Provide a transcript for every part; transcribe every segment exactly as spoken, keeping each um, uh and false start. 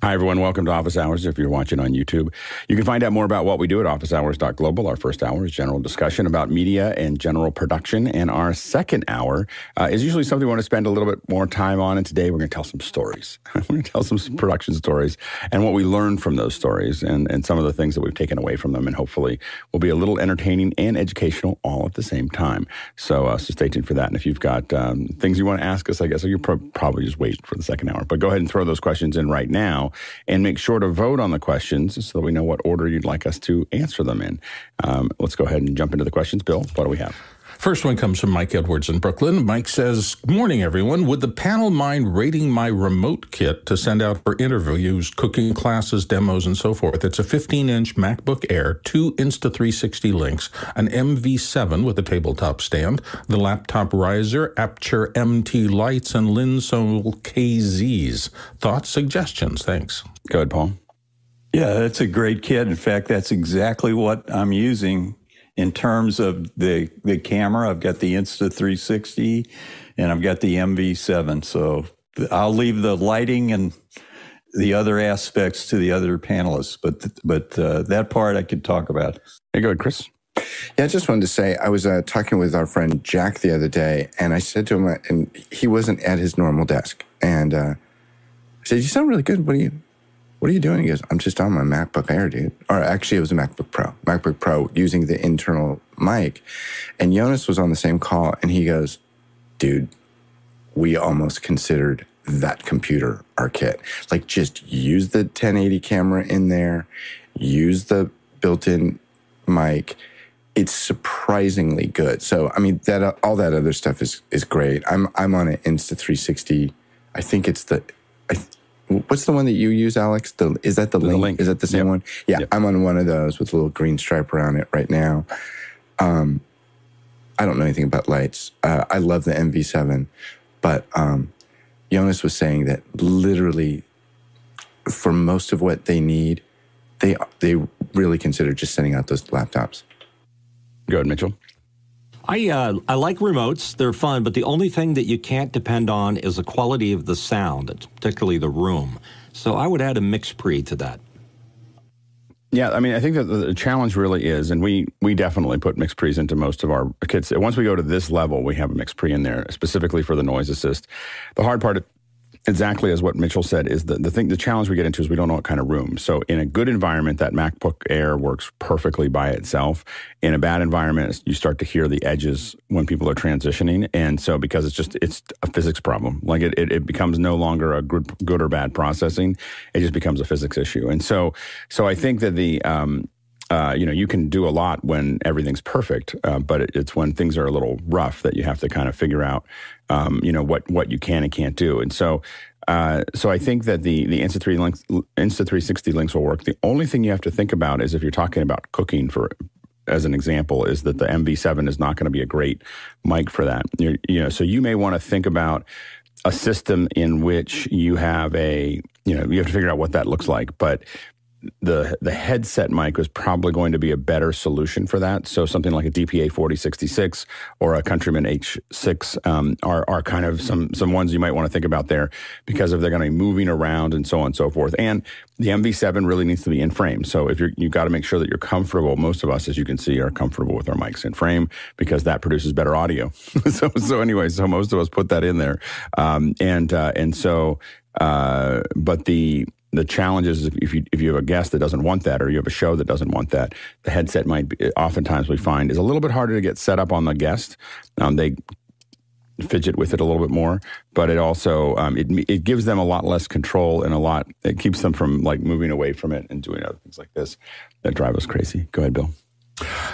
Hi, everyone. Welcome to Office Hours. If you're watching on YouTube, you can find out more about what we do at office hours dot global. Our first hour is general discussion about media and general production. And our second hour uh, is usually something we want to spend a little bit more time on. And today we're going to tell some stories. We're going to tell some production stories and what we learned from those stories and, and some of the things that we've taken away from them. And hopefully will be a little entertaining and educational all at the same time. So, uh, so stay tuned for that. And if you've got um, things you want to ask us, I guess, or you pro- probably just wait for the second hour. But go ahead and throw those questions in right now. And make sure to vote on the questions so that we know what order you'd like us to answer them in. Um, let's go ahead and jump into the questions. Bill, what do we have? First one comes from Mike Edwards in Brooklyn. Mike says, good morning, everyone. Would the panel mind rating my remote kit to send out for interviews, cooking classes, demos, and so forth? It's a fifteen-inch MacBook Air, two Insta three sixty links, an M V seven with a tabletop stand, the laptop riser, Aputure M T lights, and Linsoul K Zs. Thoughts, suggestions? Thanks. Go ahead, Paul. Yeah, that's a great kit. In fact, that's exactly what I'm using. In terms of the the camera, I've got the Insta three sixty and I've got the M V seven. So I'll leave the lighting and the other aspects to the other panelists. But but uh, that part I could talk about. Hey, go ahead, Chris. Yeah, I just wanted to say I was uh, talking with our friend Jack the other day, and I said to him, and he wasn't at his normal desk, and uh, I said, "You sound really good. What are you?" What are you doing? He goes, I'm just on my MacBook Air, dude. Or actually, it was a MacBook Pro. MacBook Pro using the internal mic. And Jonas was on the same call, and he goes, dude, we almost considered that computer our kit. Like, just use the ten eighty camera in there. Use the built-in mic. It's surprisingly good. So, I mean, that uh, all that other stuff is is great. I'm I'm on an Insta three sixty. I think it's the... I th- What's the one that you use, Alex? The, is that the, the link? link? Is that the same yep. one? Yeah, yep. I'm on one of those with a little green stripe around it right now. Um, I don't know anything about lights. Uh, I love the M V seven, but um, Jonas was saying that literally for most of what they need, they they really consider just sending out those laptops. Go ahead, Mitchell. I uh, I like remotes. They're fun, but the only thing that you can't depend on is the quality of the sound, particularly the room. So I would add a MixPre to that. Yeah, I mean, I think that the challenge really is, and we we definitely put MixPres into most of our kits. Once we go to this level, we have a MixPre in there, specifically for the noise assist. The hard part of exactly as what Mitchell said is the, the thing, the challenge we get into is we don't know what kind of room. So in a good environment, that MacBook Air works perfectly by itself. In a bad environment, you start to hear the edges when people are transitioning. And so because it's just, it's a physics problem. Like it it, it becomes no longer a good, good or bad processing. It just becomes a physics issue. And so, so I think that the, um, Uh, you know, you can do a lot when everything's perfect, uh, but it, it's when things are a little rough that you have to kind of figure out, um, you know, what what you can and can't do. And so, uh, so I think that the the Insta three links, Insta three sixty links will work. The only thing you have to think about is if you're talking about cooking for. As an example, is that the M V seven is not going to be a great mic for that. You're, you know, so you may want to think about a system in which you have a, you know, you have to figure out what that looks like, but. The the headset mic was probably going to be a better solution for that. So something like a D P A forty sixty-six or a Countryman H six um, are are kind of some some ones you might want to think about there because if they're going to be moving around and so on and so forth. And the M V seven really needs to be in frame. So if you're you've got to make sure that you're comfortable. Most of us, as you can see, are comfortable with our mics in frame because that produces better audio. so so anyway, so most of us put that in there. Um, and uh, and so uh, but the. The challenge is if you if you have a guest that doesn't want that or you have a show that doesn't want that, the headset might be, oftentimes we find, is a little bit harder to get set up on the guest. Um, they fidget with it a little bit more, but it also, um, it it gives them a lot less control and a lot, it keeps them from like moving away from it and doing other things like this that drive us crazy. Go ahead, Bill.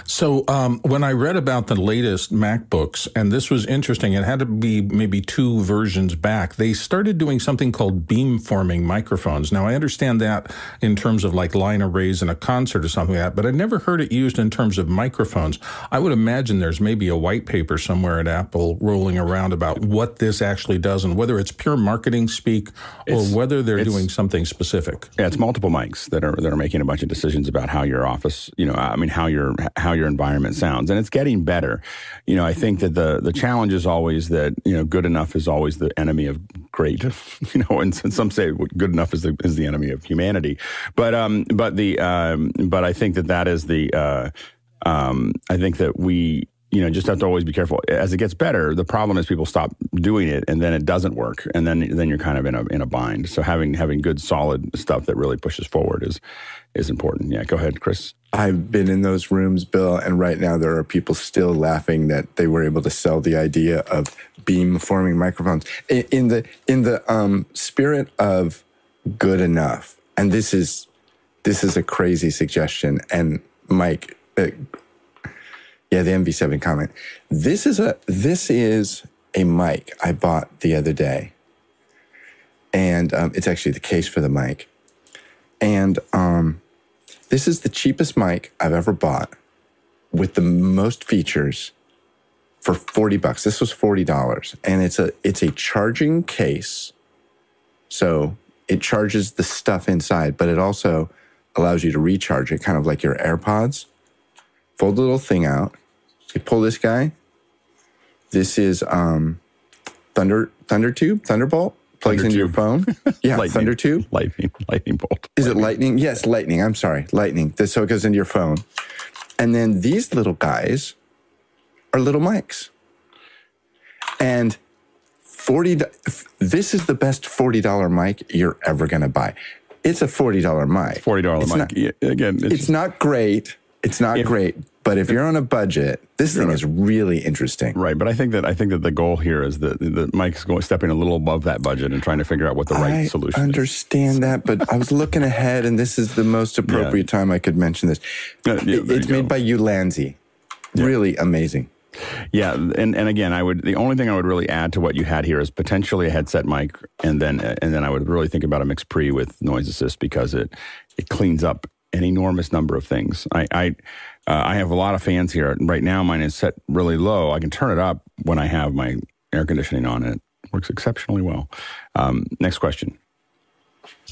So um, when I read about the latest MacBooks, and this was interesting, it had to be maybe two versions back, they started doing something called beamforming microphones. Now, I understand that in terms of like line arrays in a concert or something like that, but I'd never heard it used in terms of microphones. I would imagine there's maybe a white paper somewhere at Apple rolling around about what this actually does and whether it's pure marketing speak or it's, whether they're doing something specific. Yeah, it's multiple mics that are that are making a bunch of decisions about how your office, you know, I mean, how your your how your environment sounds. And it's getting better. You know, I think that the the challenge is always that, you know, good enough is always the enemy of great, you know, and, and some say good enough is the, is the enemy of humanity. But um, but the um, but I think that that is the uh, um, I think that we. You know, just have to always be careful. As it gets better, the problem is people stop doing it, and then it doesn't work, and then then you're kind of in a in a bind. So having having good solid stuff that really pushes forward is is important. Yeah, go ahead, Chris. I've been in those rooms, Bill, and right now there are people still laughing that they were able to sell the idea of beam-forming microphones in the in the um, spirit of good enough. And this is this is a crazy suggestion. And Mike. Uh, Yeah, the M V seven comment. This is a this is a mic I bought the other day, and um, it's actually the case for the mic. And um, this is the cheapest mic I've ever bought, with the most features, for forty bucks. This was forty dollars, and it's a it's a charging case, so it charges the stuff inside, but it also allows you to recharge it, kind of like your AirPods. Fold the little thing out. You pull this guy. This is um, Thunder Thunder Tube, Thunderbolt. Plugs thunder into tube. Your phone. Yeah, lightning, Thunder Tube. Lightning, lightning bolt. Is lightning. It lightning? Yes, lightning. I'm sorry, lightning. So it goes into your phone. And then these little guys are little mics. And forty. This is the best forty dollar mic you're ever going to buy. It's a forty dollar mic. forty dollar it's mic. Not, yeah, again, it's, it's not great. It's not if, great, but if you're on a budget, this thing a, is really interesting. Right, but I think that I think that the goal here is that, that Mike's going stepping a little above that budget and trying to figure out what the right I solution is. I understand that, but I was looking ahead, and this is the most appropriate yeah. time I could mention this. Uh, yeah, it, it's made by Ulanzi. Yeah. Really amazing. Yeah, and, and again, I would the only thing I would really add to what you had here is potentially a headset mic, and then and then I would really think about a MixPre with noise assist, because it it cleans up an enormous number of things. I I, uh, I have a lot of fans here. Right now, mine is set really low. I can turn it up when I have my air conditioning on, and it works exceptionally well. Um, next question.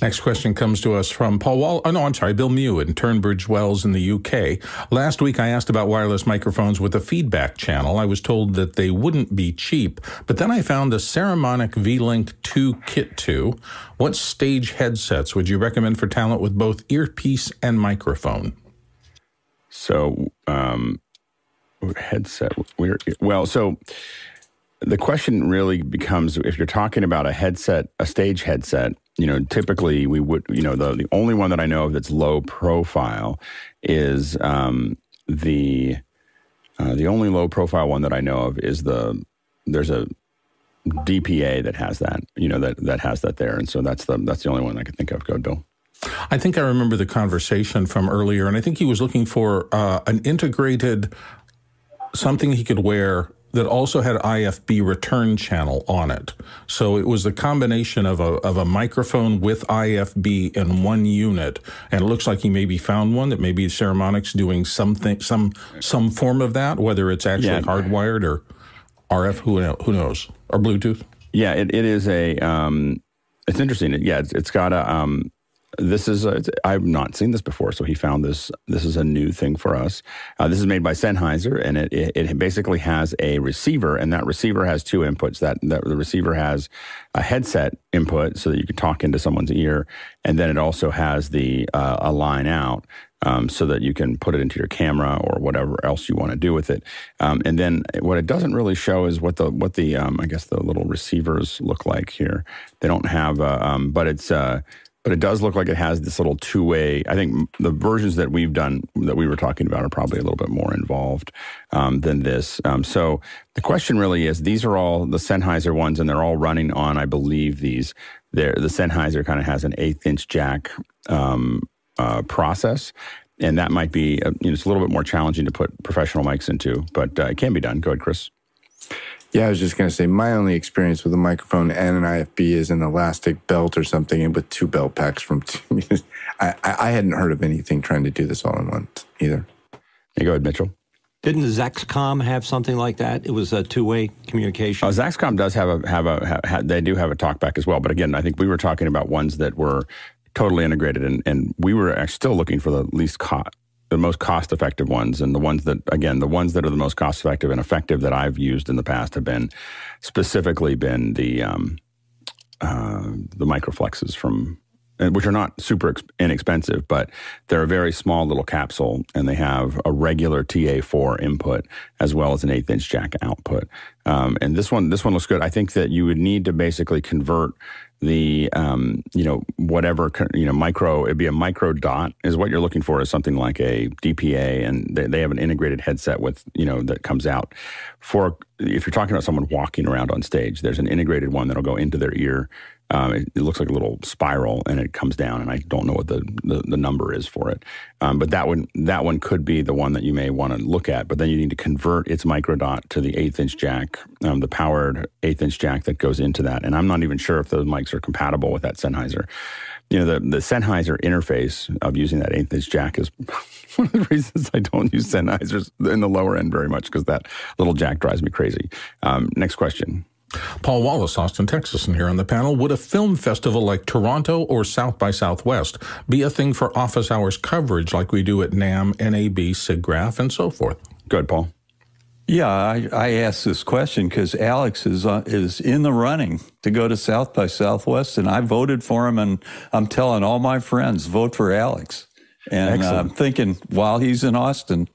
Next question comes to us from Paul Wall. Oh, no, I'm sorry, Bill Mew in Tunbridge Wells in the U K. Last week, I asked about wireless microphones with a feedback channel. I was told that they wouldn't be cheap, but then I found a Saramonic V-Link two Kit two. What stage headsets would you recommend for talent with both earpiece and microphone? So, um, headset, we're, well, so... the question really becomes, if you're talking about a headset, a stage headset, you know, typically we would, you know, the, the only one that I know of that's low profile is um, the, uh, the only low profile one that I know of is the, there's a D P A that has that, you know, that, that has that there. And so that's the, that's the only one I can think of. Go, Bill. I think I remember the conversation from earlier, and I think he was looking for uh, an integrated, something he could wear that also had I F B return channel on it. So it was the combination of a of a microphone with I F B in one unit. And it looks like he maybe found one that maybe Saramonic's doing something, some some form of that, whether it's actually yeah. hardwired or R F, who who knows, or Bluetooth. Yeah, it, it is a. Um, it's interesting. Yeah, it's, it's got a. Um, This is, a, I've not seen this before, so he found this, this is a new thing for us. Uh, this is made by Sennheiser, and it, it it basically has a receiver, and that receiver has two inputs. That, that the receiver has a headset input so that you can talk into someone's ear, and then it also has the uh, a line out um, so that you can put it into your camera or whatever else you want to do with it. Um, and then what it doesn't really show is what the, what the um, I guess the little receivers look like here. They don't have, uh, um, but it's... Uh, But it does look like it has this little two-way. I think the versions that we've done, that we were talking about, are probably a little bit more involved um, than this. Um, so the question really is, these are all the Sennheiser ones, and they're all running on, I believe, these. They're, the Sennheiser kind of has an eighth-inch jack um, uh, process, and that might be a, you know, it's a little bit more challenging to put professional mics into, but uh, it can be done. Go ahead, Chris. Yeah, I was just going to say, my only experience with a microphone and an I F B is an elastic belt or something, and with two belt packs from two. I, I hadn't heard of anything trying to do this all in one either. Hey, go ahead, Mitchell. Didn't Zaxcom have something like that? It was a two-way communication. Oh, Zaxcom does have a have a have, have, they do have a talkback as well. But again, I think we were talking about ones that were totally integrated, and and we were still looking for the least co- the most cost-effective ones, and the ones that, again, the ones that are the most cost-effective and effective that I've used in the past have been specifically been the um, uh, the Microflexes from, which are not super inexpensive, but they're a very small little capsule, and they have a regular T A four input as well as an eighth-inch jack output. Um, and this one, this one looks good. I think that you would need to basically convert the, um, you know, whatever, you know, micro, it'd be a micro dot is what you're looking for, is something like a D P A, and they, they have an integrated headset with, you know, that comes out for, if you're talking about someone walking around on stage, there's an integrated one that'll go into their ear. Um, it, it looks like a little spiral, and it comes down, and I don't know what the, the, the number is for it. Um, but that one, that one could be the one that you may want to look at, but then you need to convert its micro dot to the eighth-inch jack, um, the powered eighth-inch jack that goes into that. And I'm not even sure if those mics are compatible with that Sennheiser. You know, the, the Sennheiser interface of using that eighth-inch jack is one of the reasons I don't use Sennheisers in the lower end very much, because that little jack drives me crazy. Um, next question. Paul Wallace, Austin, Texas, and here on the panel, would a film festival like Toronto or South by Southwest be a thing for office hours coverage like we do at NAMM, N A B, SIGGRAPH, and so forth? Good, Paul. Yeah, I, I asked this question because Alex is uh, is in the running to go to South by Southwest, and I voted for him, and I'm telling all my friends, vote for Alex. And uh, I'm thinking, while he's in Austin,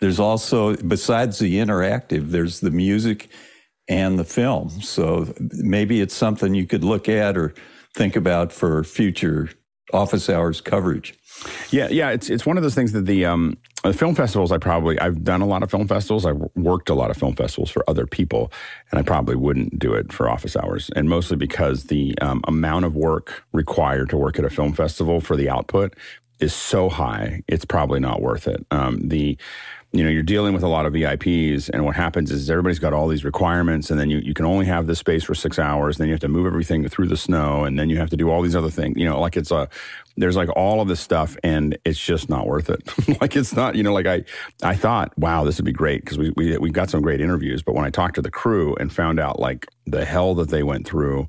there's also, besides the interactive, there's the music and the film. So maybe it's something you could look at or think about for future office hours coverage. Yeah, yeah, it's it's one of those things that the um, film festivals, I probably, I've done a lot of film festivals. I've worked a lot of film festivals for other people, and I probably wouldn't do it for office hours, and mostly because the um, amount of work required to work at a film festival for the output is so high, it's probably not worth it. Um, the You know, you're dealing with a lot of V I Ps, and what happens is everybody's got all these requirements, and then you, you can only have this space for six hours, and then you have to move everything through the snow, and then you have to do all these other things. You know, like it's a, there's like all of this stuff, and it's just not worth it. Like it's not, you know, like I I thought, wow, this would be great, because we, we, we got some great interviews, but when I talked to the crew and found out like the hell that they went through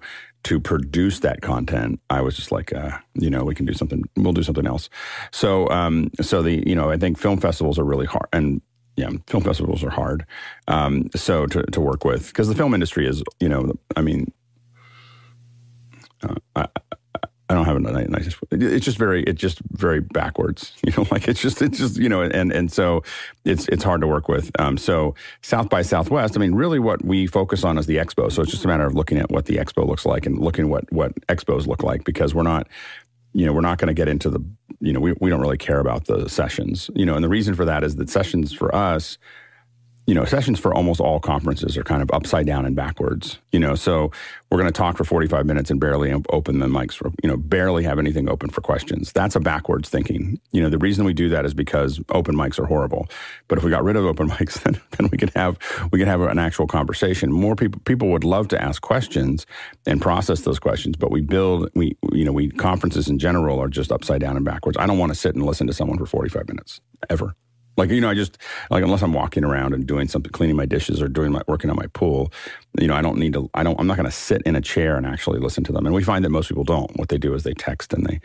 to produce that content, I was just like, uh, you know, we can do something, we'll do something else. So, um, so the, you know, I think film festivals are really hard, and yeah, film festivals are hard. Um, so to, to work with, because the film industry is, you know, I mean, uh, I, I don't have a nice, it's just very, it's just very backwards, you know, like it's just, it's just, you know, and, and so it's, it's hard to work with. Um, so South by Southwest, I mean, really what we focus on is the expo. So it's just a matter of looking at what the expo looks like and looking what, what expos look like, because we're not, you know, we're not going to get into the, you know, we, we don't really care about the sessions, you know, and the reason for that is that sessions for us, you know, sessions for almost all conferences are kind of upside down and backwards, you know, so we're going to talk for forty-five minutes and barely open the mics, for, you know, barely have anything open for questions. That's a backwards thinking. You know, the reason we do that is because open mics are horrible. But if we got rid of open mics, then, then we could have we could have an actual conversation. More people people would love to ask questions and process those questions, but we build, we, you know, we conferences in general are just upside down and backwards. I don't want to sit and listen to someone for forty-five minutes, ever. Like, you know, I just, like, unless I'm walking around and doing something, cleaning my dishes or doing my, working on my pool, you know, I don't need to, I don't, I'm not going to sit in a chair and actually listen to them. And we find that most people don't. What they do is they text and they,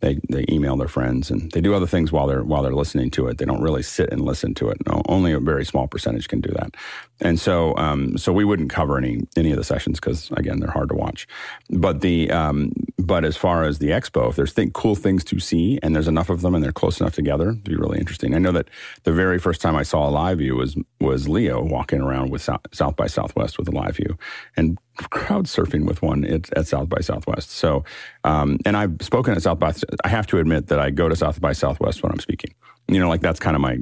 they, they email their friends and they do other things while they're, while they're listening to it. They don't really sit and listen to it. No, only a very small percentage can do that. And so, um, so we wouldn't cover any, any of the sessions because, again, they're hard to watch. But the, um, but as far as the expo, if there's th- cool things to see and there's enough of them and they're close enough together, it'd be really interesting. I know that the very first time I saw a live view was, was Leo walking around with South, South by Southwest with a live view and crowd surfing with one at, at South by Southwest. So, um, and I've spoken at South by, I have to admit that I go to South by Southwest when I'm speaking, you know, like that's kind of my,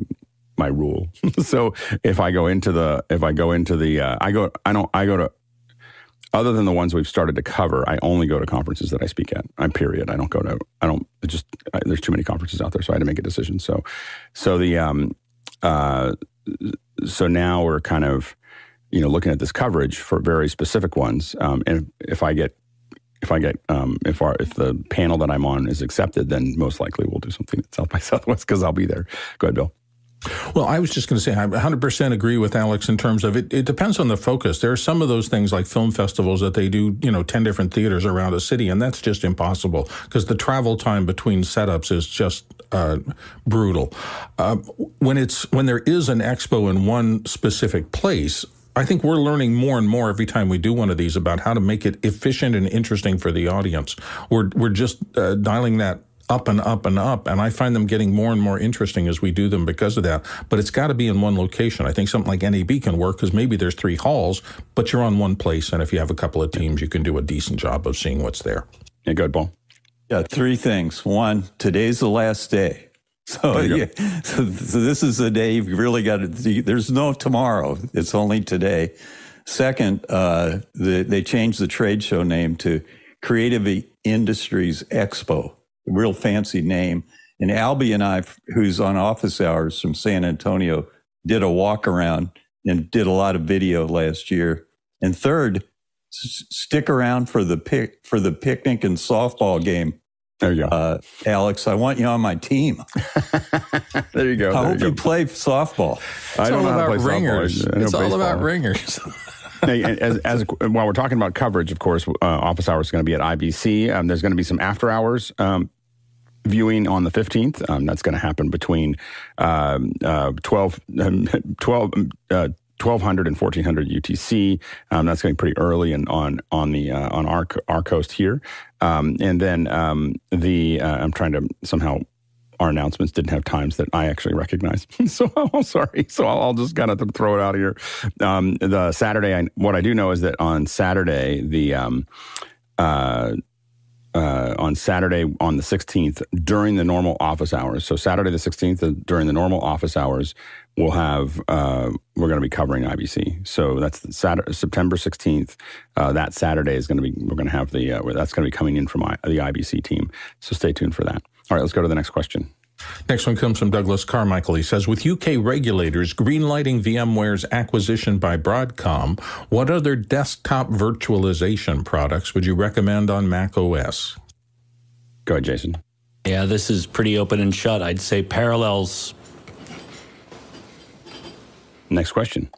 my rule. So if I go into the, if I go into the, uh, I go, I don't, I go to, other than the ones we've started to cover, I only go to conferences that I speak at. I period. I don't go to, I don't, it just, I, there's too many conferences out there. So I had to make a decision. So, so the, um, uh, so now we're kind of, you know, looking at this coverage for very specific ones. Um, and if, if I get, If I get, um, if our, if the panel that I'm on is accepted, then most likely we'll do something at South by Southwest because I'll be there. Go ahead, Bill. Well, I was just going to say I one hundred percent agree with Alex in terms of it, it depends on the focus. There are some of those things like film festivals that they do, you know, ten different theaters around a city, and that's just impossible because the travel time between setups is just uh, brutal. Uh, when it's when there is an expo in one specific place, I think we're learning more and more every time we do one of these about how to make it efficient and interesting for the audience. We're we're just uh, dialing that up and up and up, and I find them getting more and more interesting as we do them because of that. But it's got to be in one location. I think something like N A B can work because maybe there's three halls, but you're on one place, and if you have a couple of teams, you can do a decent job of seeing what's there. Yeah, good, Paul. Yeah, three things. One, today's the last day. So, yeah, so, so this is the day you've really got to, there's no tomorrow. It's only today. Second, uh, the, they changed the trade show name to Creative Industries Expo, a real fancy name. And Albie and I, who's on office hours from San Antonio, did a walk around and did a lot of video last year. And third, s- stick around for the pic, for the picnic and softball game. There you go. Uh, Alex, I want you on my team. There you go. I there hope you, you play softball. It's I don't all know about how to play ringers. Softball. It's all baseball. About ringers. Hey, as, as while we're talking about coverage, of course, uh, Office Hours is going to be at I B C. Um, there's going to be some after hours um, viewing on the fifteenth. Um, that's going to happen between um, uh, twelve, um, twelve, uh, twelve hundred and fourteen hundred U T C. Um, that's going pretty early and on on the uh, on our our coast here. Um, and then um, the uh, I'm trying to somehow our announcements didn't have times that I actually recognize. so I'm oh, sorry. So I'll, I'll just kind of throw it out of here. Um, the Saturday. I, what I do know is that on Saturday the um, uh, uh, on Saturday on the sixteenth during the normal office hours. So Saturday the sixteenth during the normal office hours. We'll have, uh, we're going to be covering I B C. So that's the Saturday, September sixteenth. Uh, that Saturday is going to be, we're going to have the, uh, that's going to be coming in from I, the I B C team. So stay tuned for that. All right, let's go to the next question. Next one comes from Douglas Carmichael. He says, with U K regulators greenlighting VMware's acquisition by Broadcom, what other desktop virtualization products would you recommend on Mac O S? Go ahead, Jason. Yeah, this is pretty open and shut. I'd say Parallels. Next question.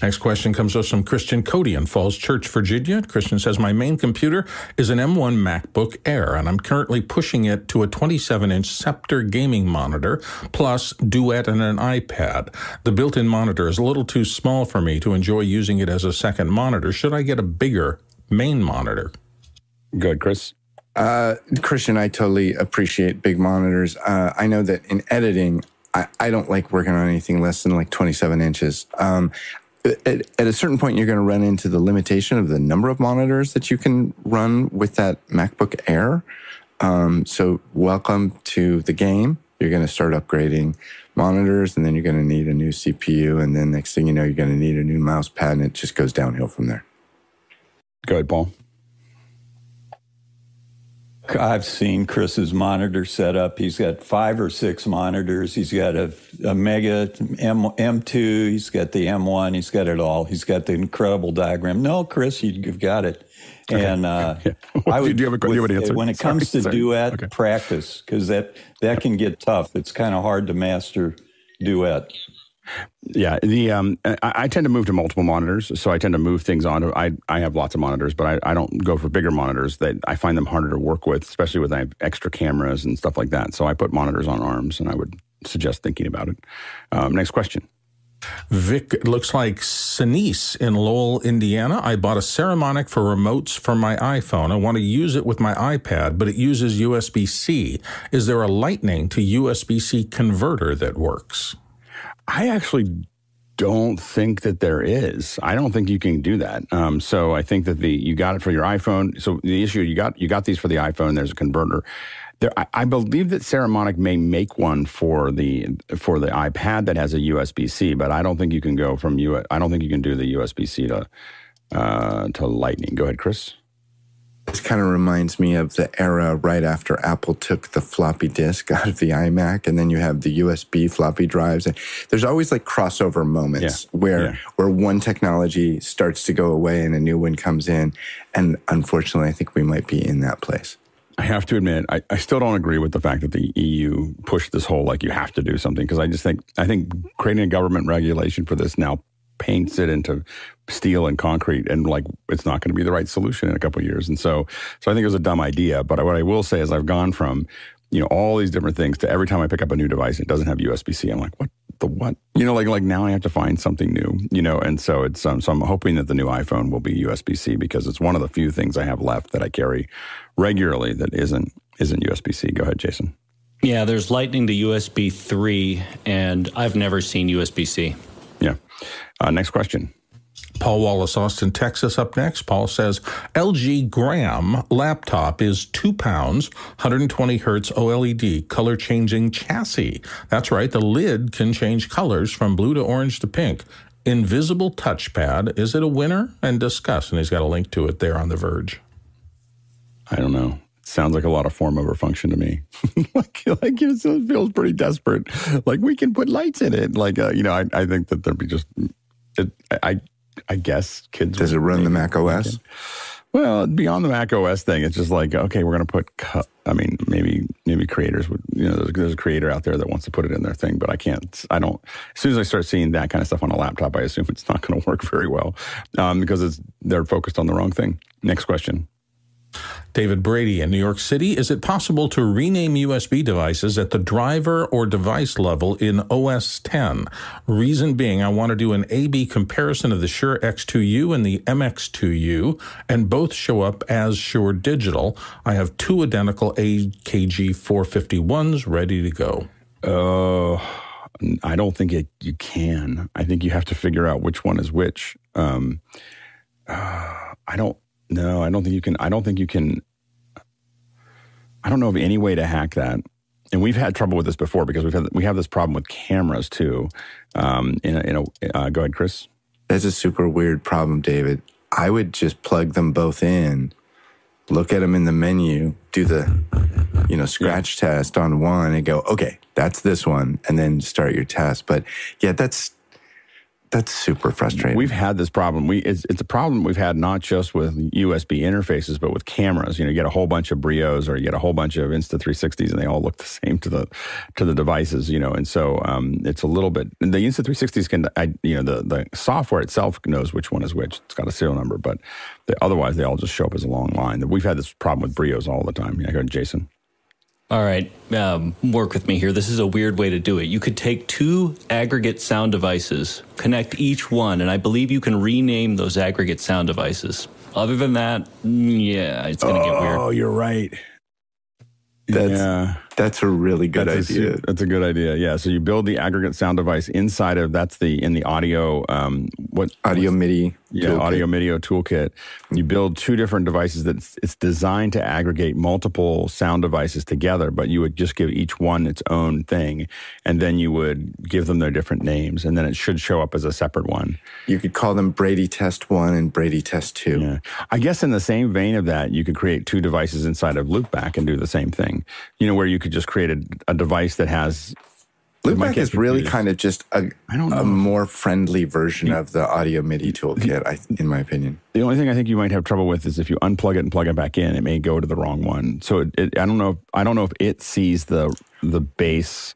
Next question comes us from Christian Cody in Falls Church, Virginia. Christian says, my main computer is an M one MacBook Air, and I'm currently pushing it to a twenty-seven inch Scepter gaming monitor, plus Duet and an iPad. The built-in monitor is a little too small for me to enjoy using it as a second monitor. Should I get a bigger main monitor? Good, Chris. Uh, Christian, I totally appreciate big monitors. Uh, I know that in editing, I, I don't like working on anything less than like twenty-seven inches. Um, at, at a certain point, you're going to run into the limitation of the number of monitors that you can run with that MacBook Air. Um, so welcome to the game. You're going to start upgrading monitors, and then you're going to need a new C P U, and then next thing you know, you're going to need a new mouse pad, and it just goes downhill from there. Go ahead, Paul. I've seen Chris's monitor set up. He's got five or six monitors. He's got a, a mega M, M2. He's got the M one. He's got it all. He's got the incredible diagram. No, Chris, you've got it. Okay. And uh, yeah. well, I would, do you have a, with, you have an answer? When it sorry, comes to sorry. Duet, okay. Practice, because that, that yep. can get tough. It's kind of hard to master Duet. Yeah, the um, I, I tend to move to multiple monitors, so I tend to move things onto. I I have lots of monitors, but I, I don't go for bigger monitors. That I find them harder to work with, especially when I have extra cameras and stuff like that. So I put monitors on arms, and I would suggest thinking about it. Um, next question. Vic, it looks like Sinise in Lowell, Indiana. I bought a Saramonic for remotes for my iPhone. I want to use it with my iPad, but it uses U S B C. Is there a Lightning to U S B C converter that works? I actually don't think that there is. I don't think you can do that. Um, so I think that the you got it for your iPhone. So the issue you got you got these for the iPhone. There's a converter. There, I, I believe that Saramonic may make one for the for the iPad that has a U S B C, but I don't think you can go from U. I don't think you can do the U S B C to uh, to Lightning. Go ahead, Chris. This kind of reminds me of the era right after Apple took the floppy disk out of the iMac, and then you have the U S B floppy drives. And there's always like crossover moments yeah. where yeah. where one technology starts to go away and a new one comes in. And unfortunately, I think we might be in that place. I have to admit, I, I still don't agree with the fact that the E U pushed this whole like you have to do something, because I just think I think creating a government regulation for this now paints it into steel and concrete, and like it's not going to be the right solution in a couple of years. And so so I think it was a dumb idea, but what I will say is I've gone from you know, all these different things to every time I pick up a new device, it doesn't have U S B C. I'm like, what the what? You know, like like now I have to find something new, you know, and so it's um, so I'm hoping that the new iPhone will be U S B C because it's one of the few things I have left that I carry regularly that isn't isn't U S B C. Go ahead, Jason. Yeah, there's Lightning to U S B three, and I've never seen U S B C. Yeah. Uh, next question. Paul Wallace, Austin, Texas, up next. Paul says, L G Gram laptop is two pounds, one hundred twenty hertz OLED, color-changing chassis. That's right, the lid can change colors from blue to orange to pink. Invisible touchpad, is it a winner? And discuss. And he's got a link to it there on The Verge. I don't know. Sounds like a lot of form over function to me. like, like it feels pretty desperate. Like, we can put lights in it. Like, uh, you know, I, I think that there'd be just, it, I I guess kids. Does it run the Mac O S? Well, beyond the Mac O S thing, it's just like, okay, we're going to put, cu- I mean, maybe maybe creators would, you know, there's, there's a creator out there that wants to put it in their thing, but I can't, I don't, as soon as I start seeing that kind of stuff on a laptop, I assume it's not going to work very well um, because it's they're focused on the wrong thing. Next question. David Brady in New York City. Is it possible to rename U S B devices at the driver or device level in O S ten? Reason being, I want to do an A B comparison of the Shure X two U and the M X two U, and both show up as Shure Digital. I have two identical A K G four fifty-ones ready to go. Oh, uh, I don't think it, you can. I think you have to figure out which one is which. Um, uh, I don't. No, I don't think you can. I don't think you can. I don't know of any way to hack that. And we've had trouble with this before because we've had, we have this problem with cameras too. Um, in a, in a, uh, go ahead, Chris. That's a super weird problem, David. I would just plug them both in, look at them in the menu, do the, you know, scratch yeah. test on one and go, okay, that's this one, and then start your test. But yeah, that's. That's super frustrating. We've had this problem. We it's, it's a problem we've had not just with U S B interfaces, but with cameras. You know, you get a whole bunch of B R I Os or you get a whole bunch of Insta three sixties, and they all look the same to the to the devices. You know, and so um, it's a little bit. The Insta three sixties can, I, you know, the the software itself knows which one is which. It's got a serial number, but they, otherwise they all just show up as a long line. We've had this problem with B R I Os all the time. Yeah, go ahead, Jason. All right, um, work with me here. This is a weird way to do it. You could take two aggregate sound devices, connect each one, and I believe you can rename those aggregate sound devices. Other than that, yeah, it's going to oh, get weird. Oh, you're right. That's, yeah. that's a really good that's idea. A, that's a good idea, yeah. So you build the aggregate sound device inside of, that's the, in the audio, um, what? Audio MIDI. Yeah, toolkit. Audio MIDI toolkit. You build two different devices that it's designed to aggregate multiple sound devices together, but you would just give each one its own thing, and then you would give them their different names, and then it should show up as a separate one. You could call them Brady Test one and Brady Test two. Yeah. I guess in the same vein of that, you could create two devices inside of Loopback and do the same thing, you know, where you could just create a, a device that has... Loopback is really kind of just a, I don't know. a more friendly version you, of the audio MIDI toolkit, I, in my opinion. The only thing I think you might have trouble with is if you unplug it and plug it back in, it may go to the wrong one. So it, it, I don't know. I don't know if it sees the the base,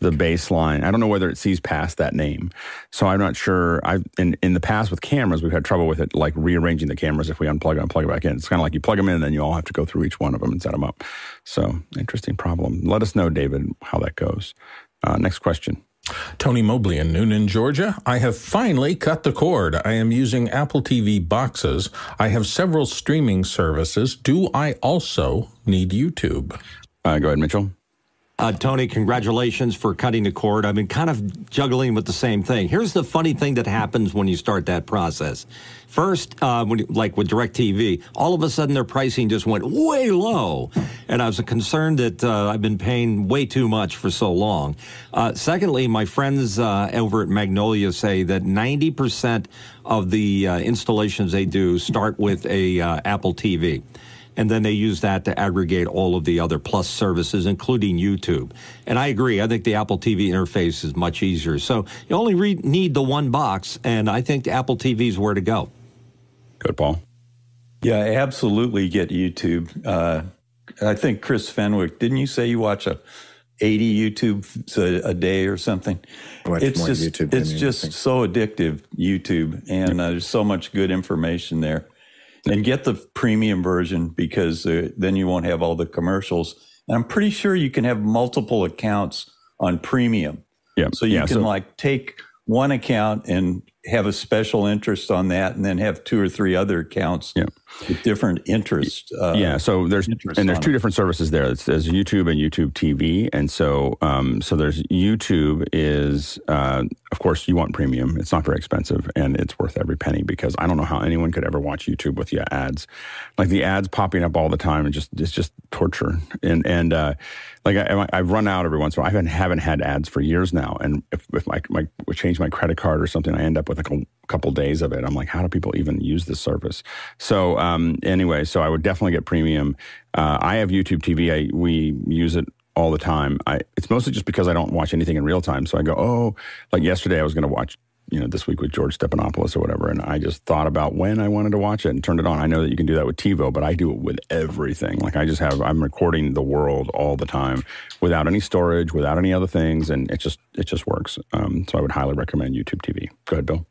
the baseline. I don't know whether it sees past that name. So I'm not sure. I in in the past with cameras, we've had trouble with it, like rearranging the cameras if we unplug it and plug it back in. It's kind of like you plug them in, and then you all have to go through each one of them and set them up. So interesting problem. Let us know, David, how that goes. Uh, next question. Tony Mobley in Noonan, Georgia. I have finally cut the cord. I am using Apple T V boxes. I have several streaming services. Do I also need YouTube? Uh, go ahead, Mitchell. Uh, Tony, congratulations for cutting the cord. I've been kind of juggling with the same thing. Here's the funny thing that happens when you start that process. First, uh, when, like with DirecTV, all of a sudden their pricing just went way low. And I was concerned that uh, I've been paying way too much for so long. Uh, secondly, my friends uh, over at Magnolia say that ninety percent of the uh, installations they do start with a uh, Apple T V. And then they use that to aggregate all of the other Plus services, including YouTube. And I agree. I think the Apple T V interface is much easier. So you only re- need the one box, and I think the Apple T V is where to go. Good, Paul. Yeah, absolutely get YouTube. Uh, I think Chris Fenwick, didn't you say you watch a eighty YouTubes a, a day or something? It's just, YouTube it's just so addictive, YouTube, and uh, there's so much good information there. And get the premium version because uh, then you won't have all the commercials And I'm pretty sure you can have multiple accounts on premium. Yeah. So you yeah, can so- like take one account and have a special interest on that, and then have two or three other accounts yeah. with different interests. Uh, yeah, so there's and there's two it. different services there. It's, there's YouTube and YouTube T V, and so um, so there's YouTube is uh, of course you want premium. It's not very expensive, and it's worth every penny because I don't know how anyone could ever watch YouTube with the ads, like the ads popping up all the time, and just it's just torture. And and uh, like I, I've run out every once in a while. I haven't haven't had ads for years now, and if if my my change my credit card or something, I end up with like a couple days of it. I'm like, how do people even use this service? So um, anyway, so I would definitely get premium. Uh, I have YouTube T V. I, we use it all the time. I, it's mostly just because I don't watch anything in real time. So I go, oh, like yesterday I was going to watch, you know, This Week with George Stephanopoulos or whatever. And I just thought about when I wanted to watch it and turned it on. I know that you can do that with TiVo, but I do it with everything. Like I just have, I'm recording the world all the time without any storage, without any other things. And it just, it just works. Um, so I would highly recommend YouTube T V. Go ahead, Bill.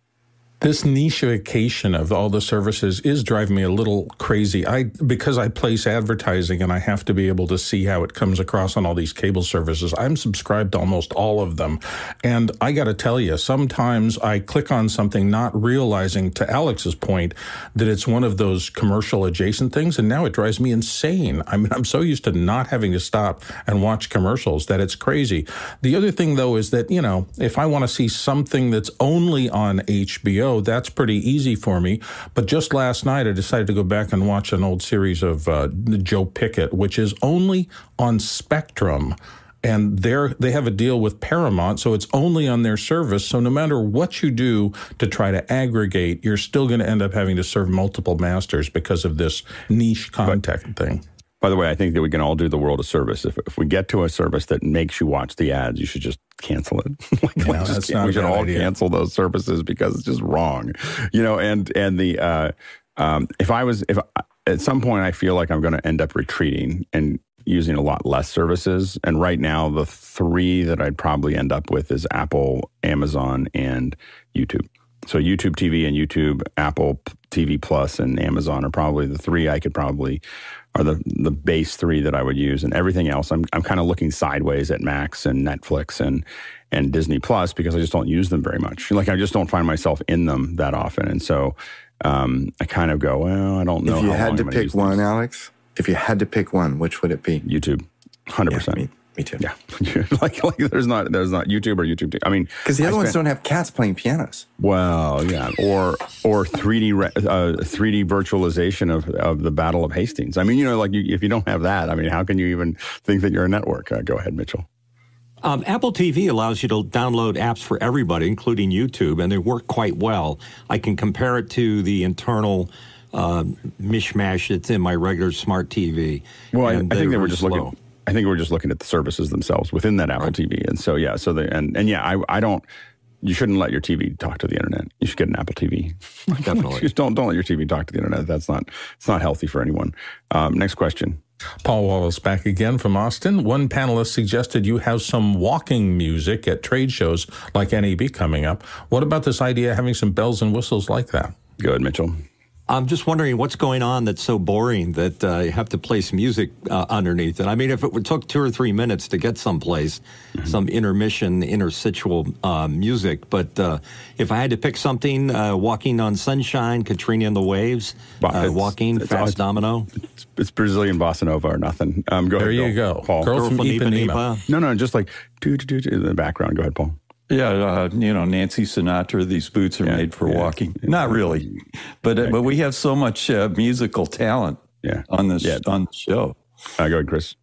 This nicheification of all the services is driving me a little crazy. I because I place advertising and I have to be able to see how it comes across on all these cable services. I'm subscribed to almost all of them. And I got to tell you, sometimes I click on something not realizing, to Alex's point, that it's one of those commercial adjacent things, and now it drives me insane. I mean, I'm so used to not having to stop and watch commercials that it's crazy. The other thing, though, is that, you know, if I want to see something that's only on H B O, oh, that's pretty easy for me. But just last night, I decided to go back and watch an old series of uh, Joe Pickett, which is only on Spectrum. And they're, they have a deal with Paramount, so it's only on their service. So no matter what you do to try to aggregate, you're still going to end up having to serve multiple masters because of this niche content thing. By the way, I think that we can all do the world a service. If if we get to a service that makes you watch the ads, you should just cancel it. like, yeah, like just, we should all idea. cancel those services because it's just wrong, you know. And and the uh, um, if I was if at some point I feel like I'm going to end up retreating and using a lot less services. And right now, the three that I'd probably end up with is Apple, Amazon, and YouTube. So YouTube T V and YouTube, Apple T V Plus, and Amazon are probably the three I could probably are the, the base three that I would use. And everything else, I'm I'm kind of looking sideways at Max and Netflix and and Disney Plus because I just don't use them very much. Like I just don't find myself in them that often. And so um, I kind of go, well, I don't know. If you how had long to pick one, these. Alex, if you had to pick one, which would it be? YouTube, one hundred percent. Yeah, I mean, me too. Yeah, like like there's not there's not YouTube or YouTube T V. I mean, because the other spent, ones don't have cats playing pianos. Well, yeah, or or three D uh, three D virtualization of, of the Battle of Hastings. I mean, you know, like you, if you don't have that, I mean, how can you even think that you're a network? Uh, go ahead, Mitchell. Um, Apple T V allows you to download apps for everybody, including YouTube, and they work quite well. I can compare it to the internal uh, mishmash that's in my regular smart T V. Well, I, I think they, they were just slow. looking. I think we're just looking at the services themselves within that Apple right. T V. And so, yeah, so the, and, and yeah, I, I don't, you shouldn't let your T V talk to the internet. You should get an Apple T V. Definitely. Just don't, don't let your T V talk to the internet. That's not, it's not healthy for anyone. Um, next question. Paul Wallace back again from Austin. One panelist suggested you have some walking music at trade shows like N A B coming up. What about this idea of having some bells and whistles like that? Go ahead, Mitchell. I'm just wondering what's going on that's so boring that uh, you have to place music uh, underneath it. I mean, if it would took two or three minutes to get someplace, mm-hmm. some intermission, interstitial uh, music. But uh, if I had to pick something, uh, Walking on Sunshine, Katrina and the Waves, uh, Walking, it's, Fast it's, Domino. It's, it's Brazilian Bossa Nova or nothing. Um, go there ahead, you Bill. go. Paul. Girl, Girl from, from Ipanema. Ipanema. No, no, just like doo, doo, doo, doo, in the background. Go ahead, Paul. Yeah, uh, you know, Nancy Sinatra, these boots are yeah, made for yeah, walking. Not really, but uh, but we have so much uh, musical talent yeah. on this yeah. on the show. Uh, go ahead, Chris.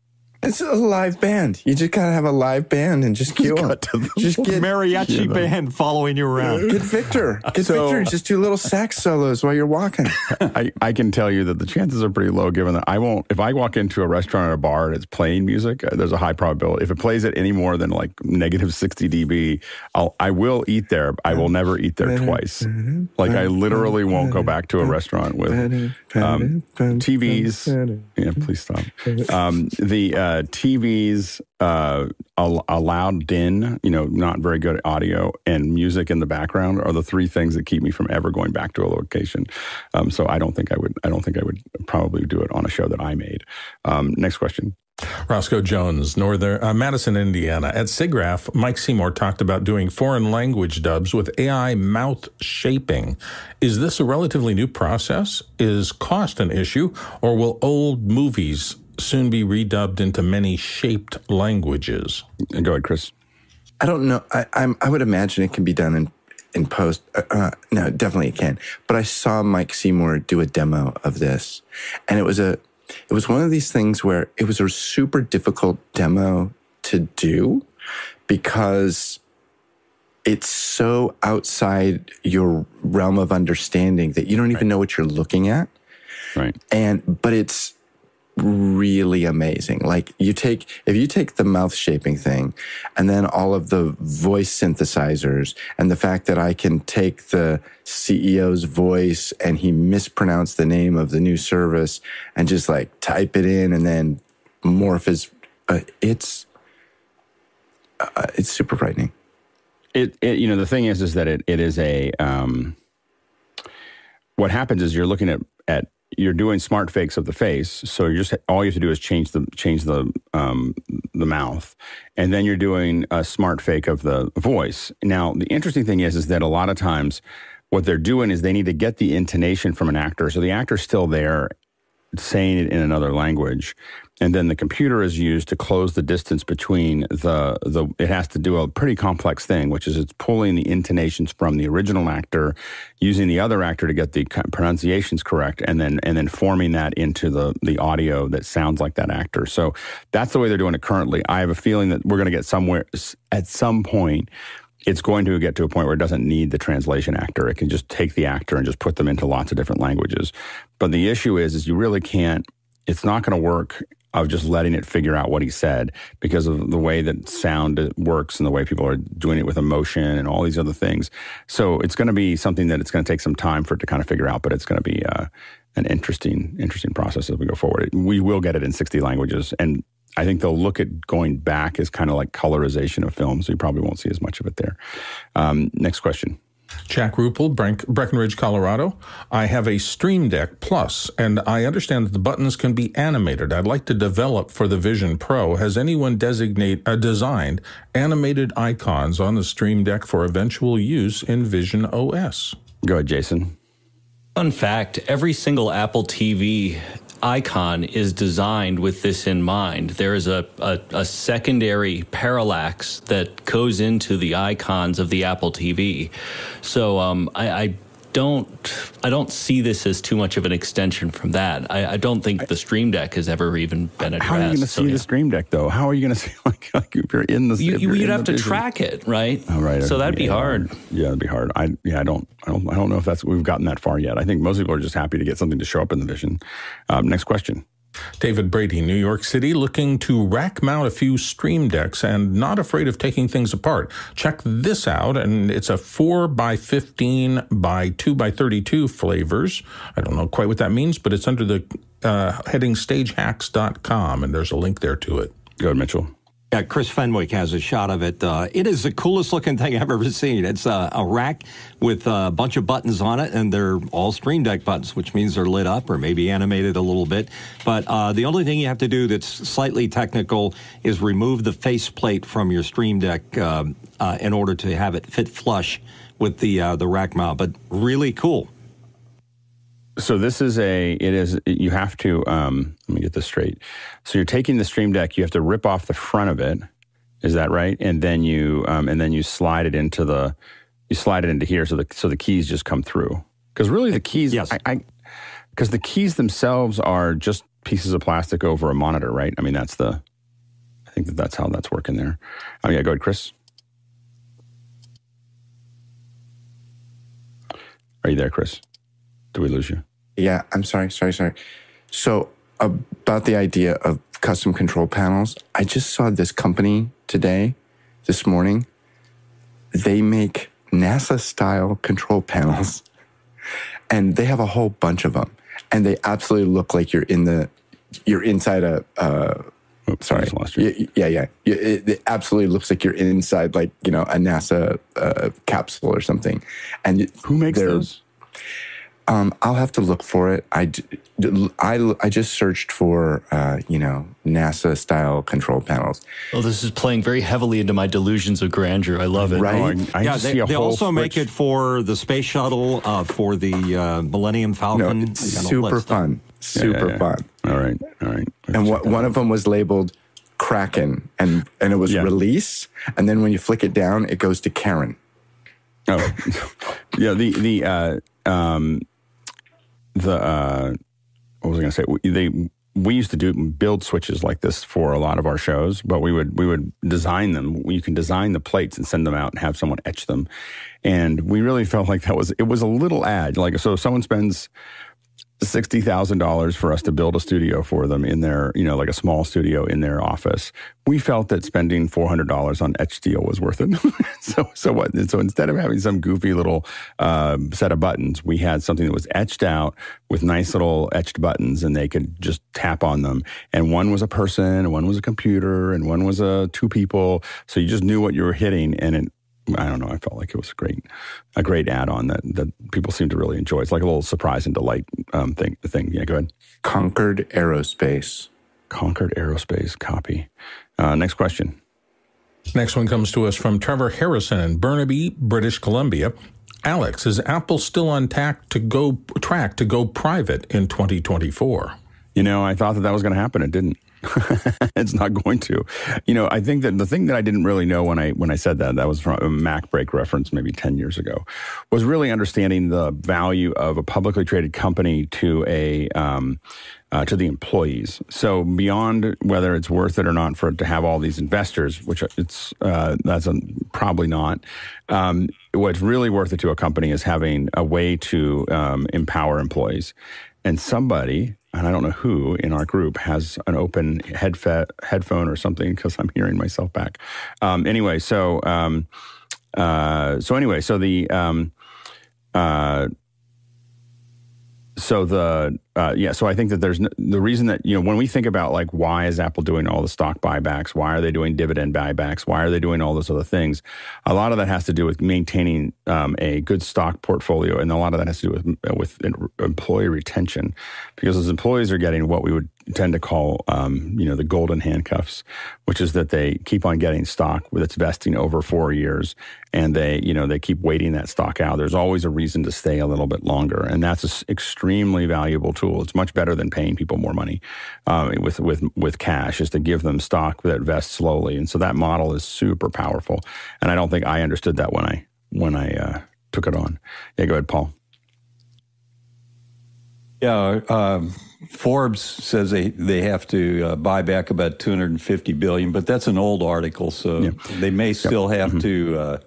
It's a live band. You just gotta have a live band and just cue them. Just get mariachi yeah, band following you around. Get Victor. Get so, Victor and just do little sax solos while you're walking. I, I can tell you that the chances are pretty low, given that I won't. If I walk into a restaurant or a bar and it's playing music, uh, there's a high probability. If it plays it any more than like negative sixty decibels, I'll I will eat there. I will never eat there twice. Like I literally won't go back to a restaurant with um, T Vs. Yeah, please stop. Um, the uh, Uh, T Vs, uh, a, a loud din, you know, not very good audio, and music in the background are the three things that keep me from ever going back to a location. Um, so I don't think I would. I don't think I would probably do it on a show that I made. Um, next question. Roscoe Jones, Northern uh, Madison, Indiana. At SIGGRAPH, Mike Seymour talked about doing foreign language dubs with A I mouth shaping. Is this a relatively new process? Is cost an issue, or will old movies soon be redubbed into many shaped languages? Go ahead, Chris. I don't know. I, I'm, I would imagine it can be done in in post. Uh, uh, no, definitely it can. But I saw Mike Seymour do a demo of this, and it was a It was one of these things where it was a super difficult demo to do because it's so outside your realm of understanding that you don't even right. know what you're looking at. Right. And but it's really amazing. Like you take if you take the mouth shaping thing and then all of the voice synthesizers and the fact that I can take the C E O's voice and he mispronounced the name of the new service and just like type it in and then morph his uh, it's uh, it's super frightening. It, it you know the thing is is that it it is a um, what happens is you're looking at at you're doing smart fakes of the face, so you just all you have to do is change the change the um, the mouth, and then you're doing a smart fake of the voice. Now, the interesting thing is, is that a lot of times, what they're doing is they need to get the intonation from an actor, so the actor's still there, saying it in another language, and then the computer is used to close the distance between the the. It has to do a pretty complex thing, which is it's pulling the intonations from the original actor, using the other actor to get the pronunciations correct, and then and then forming that into the the audio that sounds like that actor. So that's the way they're doing it currently. I have a feeling that we're going to get somewhere at some point. It's going to get to a point where it doesn't need the translation actor. It can just take the actor and just put them into lots of different languages. But the issue is, is you really can't, it's not going to work of just letting it figure out what he said because of the way that sound works and the way people are doing it with emotion and all these other things. So it's going to be something that it's going to take some time for it to kind of figure out, but it's going to be uh, an interesting, interesting process as we go forward. We will get it in sixty languages, and I think they'll look at going back as kind of like colorization of film, so you probably won't see as much of it there. Um, next question. Jack Rupel, Breckenridge, Colorado. I have a Stream Deck Plus, and I understand that the buttons can be animated. I'd like to develop for the Vision Pro. Has anyone designate, uh, designed animated icons on the Stream Deck for eventual use in Vision O S? Go ahead, Jason. Fun fact, every single Apple T V icon is designed with this in mind. There is a, a, a secondary parallax that goes into the icons of the Apple T V. So um, I, I don't I don't see this as too much of an extension from that. I, I don't think the Stream Deck has ever even been addressed. How are you going to so, see yeah. the Stream Deck, though? How are you going to see, like, like, if you're in the you, you're You'd in have the to vision. Track it, right? Oh, right. So that'd yeah, be hard. Yeah, that'd be hard. I yeah, I don't, I don't, I don't know if that's we've gotten that far yet. I think most people are just happy to get something to show up in the vision. Um, next question. David Brady, New York City, looking to rack mount a few Stream Decks and not afraid of taking things apart. Check this out, and it's a four by fifteen by two by thirty-two flavors. I don't know quite what that means, but it's under the uh, heading stagehacks dot com, and there's a link there to it. Go ahead, Mitchell. Yeah, Chris Fenwick has a shot of it. Uh, it is the coolest looking thing I've ever seen. It's a, a rack with a bunch of buttons on it, and they're all Stream Deck buttons, which means they're lit up or maybe animated a little bit. But uh, the only thing you have to do that's slightly technical is remove the faceplate from your Stream Deck uh, uh, in order to have it fit flush with the uh, the rack mount. But really cool. So this is a, it is, you have to, um, let me get this straight. So you're taking the Stream Deck, you have to rip off the front of it. Is that right? And then you, um, and then you slide it into the, you slide it into here. So the, so the keys just come through. Cause really the keys, yes. I, I, cause the keys themselves are just pieces of plastic over a monitor, right? I mean, that's the, I think that that's how that's working there. Oh yeah. Go ahead, Chris. Are you there, Chris? Do we lose you? Yeah, I'm sorry, sorry, sorry. So about the idea of custom control panels, I just saw this company today, this morning. They make NASA-style control panels, and they have a whole bunch of them. And they absolutely look like you're in the, you're inside a. Uh, Oops, sorry, I just lost you. Yeah, yeah. yeah. It, it absolutely looks like you're inside, like you know, a NASA uh, capsule or something. And who makes those? Um, I'll have to look for it. I, I, I just searched for, uh, you know, NASA-style control panels. Oh, this is playing very heavily into my delusions of grandeur. I love it. Right? Oh, I, I yeah, they, they also switch. make it for the space shuttle, uh, for the uh, Millennium Falcon. No, it's kind of super fun. Super yeah, yeah, yeah. fun. All right, all right. We'll and what, one out. of them was labeled Kraken, and, and it was yeah. release. And then when you flick it down, it goes to Karen. Oh, yeah, the... the uh, um, The uh, what was I going to say? We, they we used to do build switches like this for a lot of our shows, but we would we would design them. You can design the plates and send them out and have someone etch them. And we really felt like that was it was a little ad. Like so, if someone spends sixty thousand dollars for us to build a studio for them in their you know like a small studio in their office, we felt that spending four hundred dollars on etch steel was worth it. so so what? So instead of having some goofy little uh, set of buttons, we had something that was etched out with nice little etched buttons, and they could just tap on them. And one was a person, and one was a computer, and one was a uh, two people. So you just knew what you were hitting, and it. I don't know. I felt like it was a great, a great add-on that, that people seem to really enjoy. It's like a little surprise and delight um, thing. Thing. Yeah, go ahead. Concord Aerospace. Concord Aerospace. Copy. Uh, next question. Next one comes to us from Trevor Harrison in Burnaby, British Columbia. Alex, is Apple still on track to go track to go private in twenty twenty-four? You know, I thought that that was going to happen. It didn't. It's not going to. You know, I think that the thing that I didn't really know when I when I said that, that was from a Mac Break reference maybe ten years ago, was really understanding the value of a publicly traded company to a um, uh, to the employees. So beyond whether it's worth it or not for it to have all these investors, which it's uh, that's a, probably not. Um, what's really worth it to a company is having a way to um, empower employees. And somebody, and I don't know who in our group, has an open headfa- headphone or something because I'm hearing myself back. Um, anyway, so um, uh, so anyway, so the um, uh, so the uh, yeah, so I think that there's no, the reason that you know when we think about like why is Apple doing all the stock buybacks, why are they doing dividend buybacks, why are they doing all those other things? A lot of that has to do with maintaining um, a good stock portfolio, and a lot of that has to do with with employee retention, because those employees are getting what we would tend to call um, you know the golden handcuffs, which is that they keep on getting stock with its vesting over four years, and they you know they keep waiting that stock out. There's always a reason to stay a little bit longer, and that's extremely valuable tool. It's much better than paying people more money um, with with with cash, is to give them stock that vests slowly. And so that model is super powerful. And I don't think I understood that when I when I uh, took it on. Yeah, go ahead, Paul. Yeah, uh, Forbes says they they have to uh, buy back about two hundred fifty billion dollars, but that's an old article, so yeah. they may still yep. have mm-hmm. to uh,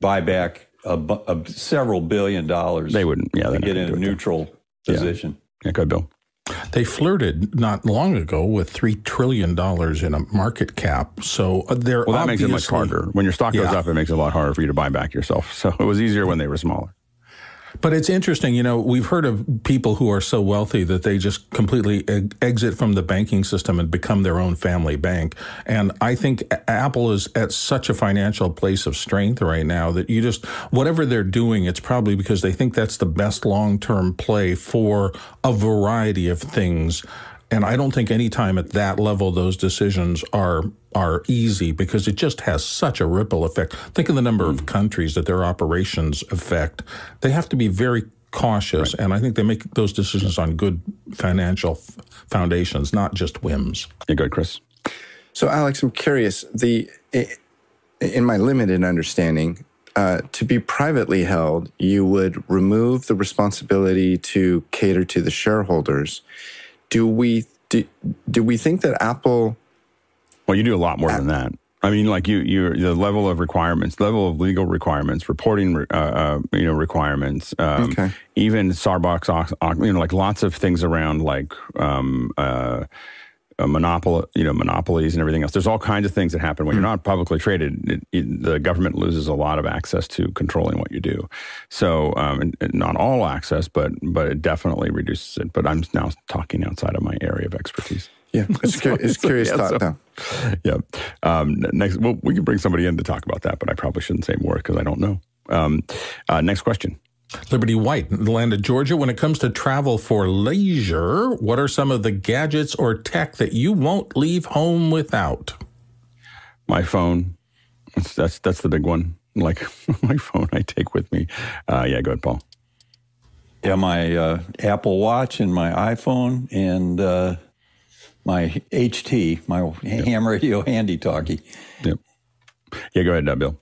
buy back a, a several billion dollars. They wouldn't, yeah, to get in a neutral there. position. Yeah. Yeah, go ahead, Bill. They flirted not long ago with three trillion dollars in a market cap. So they're Well, that makes it much harder. When your stock goes yeah. up, it makes it a lot harder for you to buy back yourself. So it was easier when they were smaller. But it's interesting, you know, we've heard of people who are so wealthy that they just completely eg- exit from the banking system and become their own family bank. And I think Apple is at such a financial place of strength right now that you just, whatever they're doing, it's probably because they think that's the best long-term play for a variety of things. And I don't think any time at that level those decisions are are easy, because it just has such a ripple effect. Think of the number mm. of countries that their operations affect. They have to be very cautious, right. and I think they make those decisions on good financial f- foundations, not just whims. Yeah, go ahead, Chris. So, Alex, I'm curious. The in my limited understanding, uh, to be privately held, you would remove the responsibility to cater to the shareholders. Do we do, do we think that Apple? Well, you do a lot more than that. I mean, like you, you the level of requirements, level of legal requirements, reporting, uh, uh, you know, requirements. Um, okay. Even Sarbox, you know, like lots of things around, like um, uh, a monopoly, you know, monopolies and everything else. There's all kinds of things that happen when mm. you're not publicly traded. It, it, the government loses a lot of access to controlling what you do. So, um, and, and not all access, but but it definitely reduces it. But I'm now talking outside of my area of expertise. Yeah, it's, cur- it's curious yeah, thought. So, yeah. Um, next, well, we can bring somebody in to talk about that, but I probably shouldn't say more because I don't know. Um, uh, next question. Liberty White, the land of Georgia. When it comes to travel for leisure, what are some of the gadgets or tech that you won't leave home without? My phone. That's that's, that's the big one. Like my phone I take with me. Uh, yeah, go ahead, Paul. Yeah, my uh, Apple Watch and my iPhone and uh, my H T, my yep. ham radio handy talkie. Yep. Yeah, go ahead, Bill.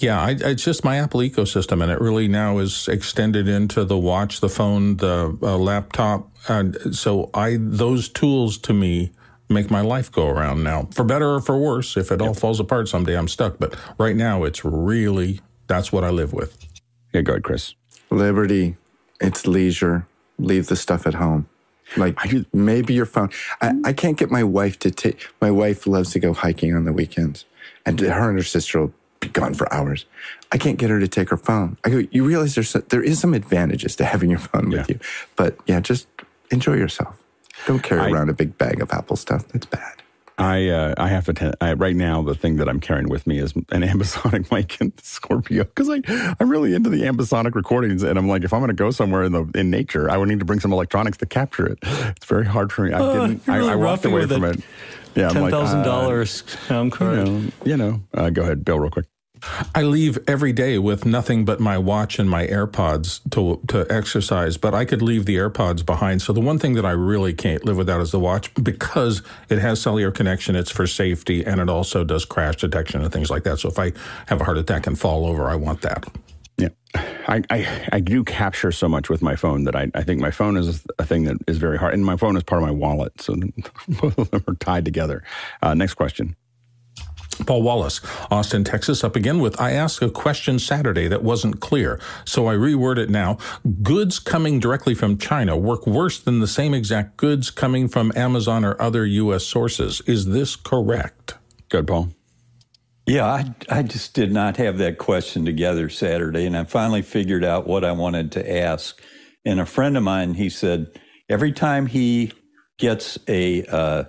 Yeah, I, it's just my Apple ecosystem, and it really now is extended into the watch, the phone, the uh, laptop. And so I those tools to me make my life go around now, for better or for worse. If it yep. all falls apart someday, I'm stuck. But right now, it's really, that's what I live with. Yeah, go ahead, Chris. Liberty, it's leisure. Leave the stuff at home. Like maybe your phone. I, I can't get my wife to take, my wife loves to go hiking on the weekends. And her and her sister will be gone for hours. I can't get her to take her phone. I go, you realize there's some, there is some advantages to having your phone yeah. with you. But yeah, just enjoy yourself. Don't carry I, around a big bag of Apple stuff. That's bad. I uh, I have to t- I, right now. The thing that I'm carrying with me is an Ambisonic mic and Scorpio, because I I'm really into the Ambisonic recordings, and I'm like, if I'm going to go somewhere in the in nature, I would need to bring some electronics to capture it. It's very hard for me. I'm oh, getting, really I, I walked away from it. Yeah, ten thousand like, uh, dollars sound card. You know, you know. Uh, go ahead, Bill, real quick. I leave every day with nothing but my watch and my AirPods to to exercise, but I could leave the AirPods behind. So the one thing that I really can't live without is the watch, because it has cellular connection, it's for safety, and it also does crash detection and things like that. So if I have a heart attack and fall over, I want that. Yeah, I, I, I do capture so much with my phone that I, I think my phone is a thing that is very hard. And my phone is part of my wallet, so both of them are tied together. Uh, next question. Paul Wallace, Austin, Texas, up again with, I asked a question Saturday that wasn't clear, so I reword it now. Goods coming directly from China work worse than the same exact goods coming from Amazon or other U S sources. Is this correct? Good, Paul. Yeah, I, I just did not have that question together Saturday, and I finally figured out what I wanted to ask. And a friend of mine, he said, every time he gets a... Uh,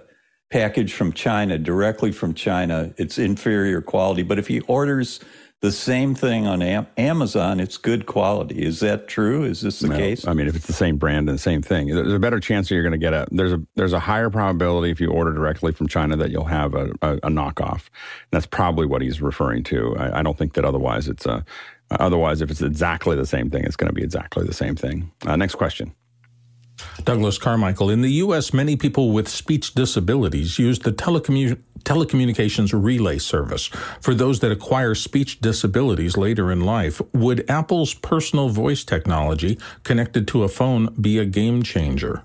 package from China, directly from China, it's inferior quality. But if he orders the same thing on Am- Amazon, it's good quality. Is that true? Is this the no, case? I mean, if it's the same brand and the same thing, there's a better chance that you're going to get a, there's a, there's a higher probability if you order directly from China that you'll have a, a, a knockoff. And that's probably what he's referring to. I, I don't think that otherwise it's a, otherwise if it's exactly the same thing, it's going to be exactly the same thing. Uh, next question. Douglas Carmichael, in the U S, many people with speech disabilities use the telecommu- telecommunications relay service. For those that acquire speech disabilities later in life, would Apple's personal voice technology connected to a phone be a game changer?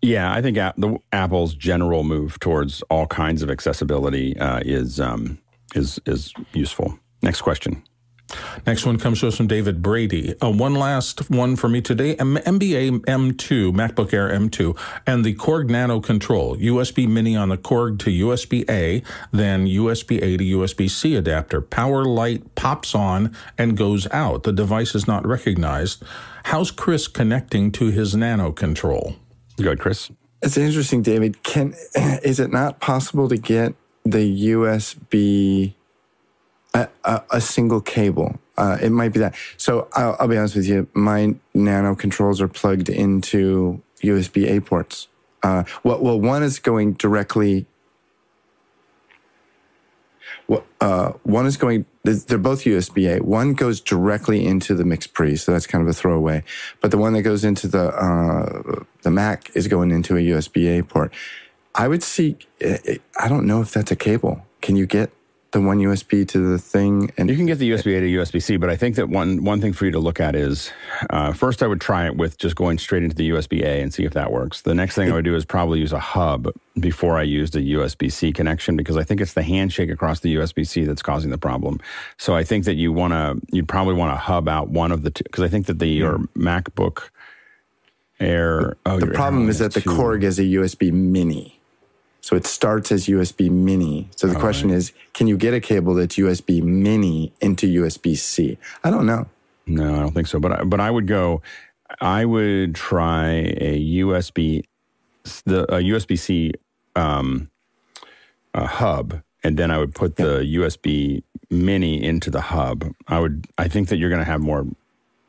Yeah, I think the, Apple's general move towards all kinds of accessibility uh, is, um, is, is useful. Next question. Next one comes to us from David Brady. Uh, one last one for me today. M B A M two, MacBook Air M two, and the Korg Nano Control. U S B Mini on the Korg to U S B A, then U S B A to U S B C adapter. Power light pops on and goes out. The device is not recognized. How's Chris connecting to his Nano Control? Go ahead, Chris. It's interesting, David. Can is it not possible to get the U S B... A, a single cable. Uh, it might be that. So I'll, I'll be honest with you. My Nano Controls are plugged into U S B A ports. Uh, well, well, one is going directly. Well, uh, one is going. They're both U S B A. One goes directly into the MixPre, so that's kind of a throwaway. But the one that goes into the uh, the Mac is going into a U S B A port. I would see. I don't know if that's a cable. Can you get the one U S B to the thing? And you can get the U S B A to U S B C, but I think that one one thing for you to look at is, uh, first I would try it with just going straight into the U S B A and see if that works. The next thing it, I would do is probably use a hub before I used a U S B C connection, because I think it's the handshake across the U S B C that's causing the problem. So I think that you want to, you'd probably want to hub out one of the two, because I think that the yeah. your MacBook Air... Oh, the problem is that the Korg is a U S B Mini. So it starts as U S B Mini. So the All question right. is, can you get a cable that's U S B Mini into U S B C? I don't know. No, I don't think so. But I, but I would go, I would try a U S B, the a U S B C um, a hub, and then I would put yeah. the U S B Mini into the hub. I would. I think that you're going to have more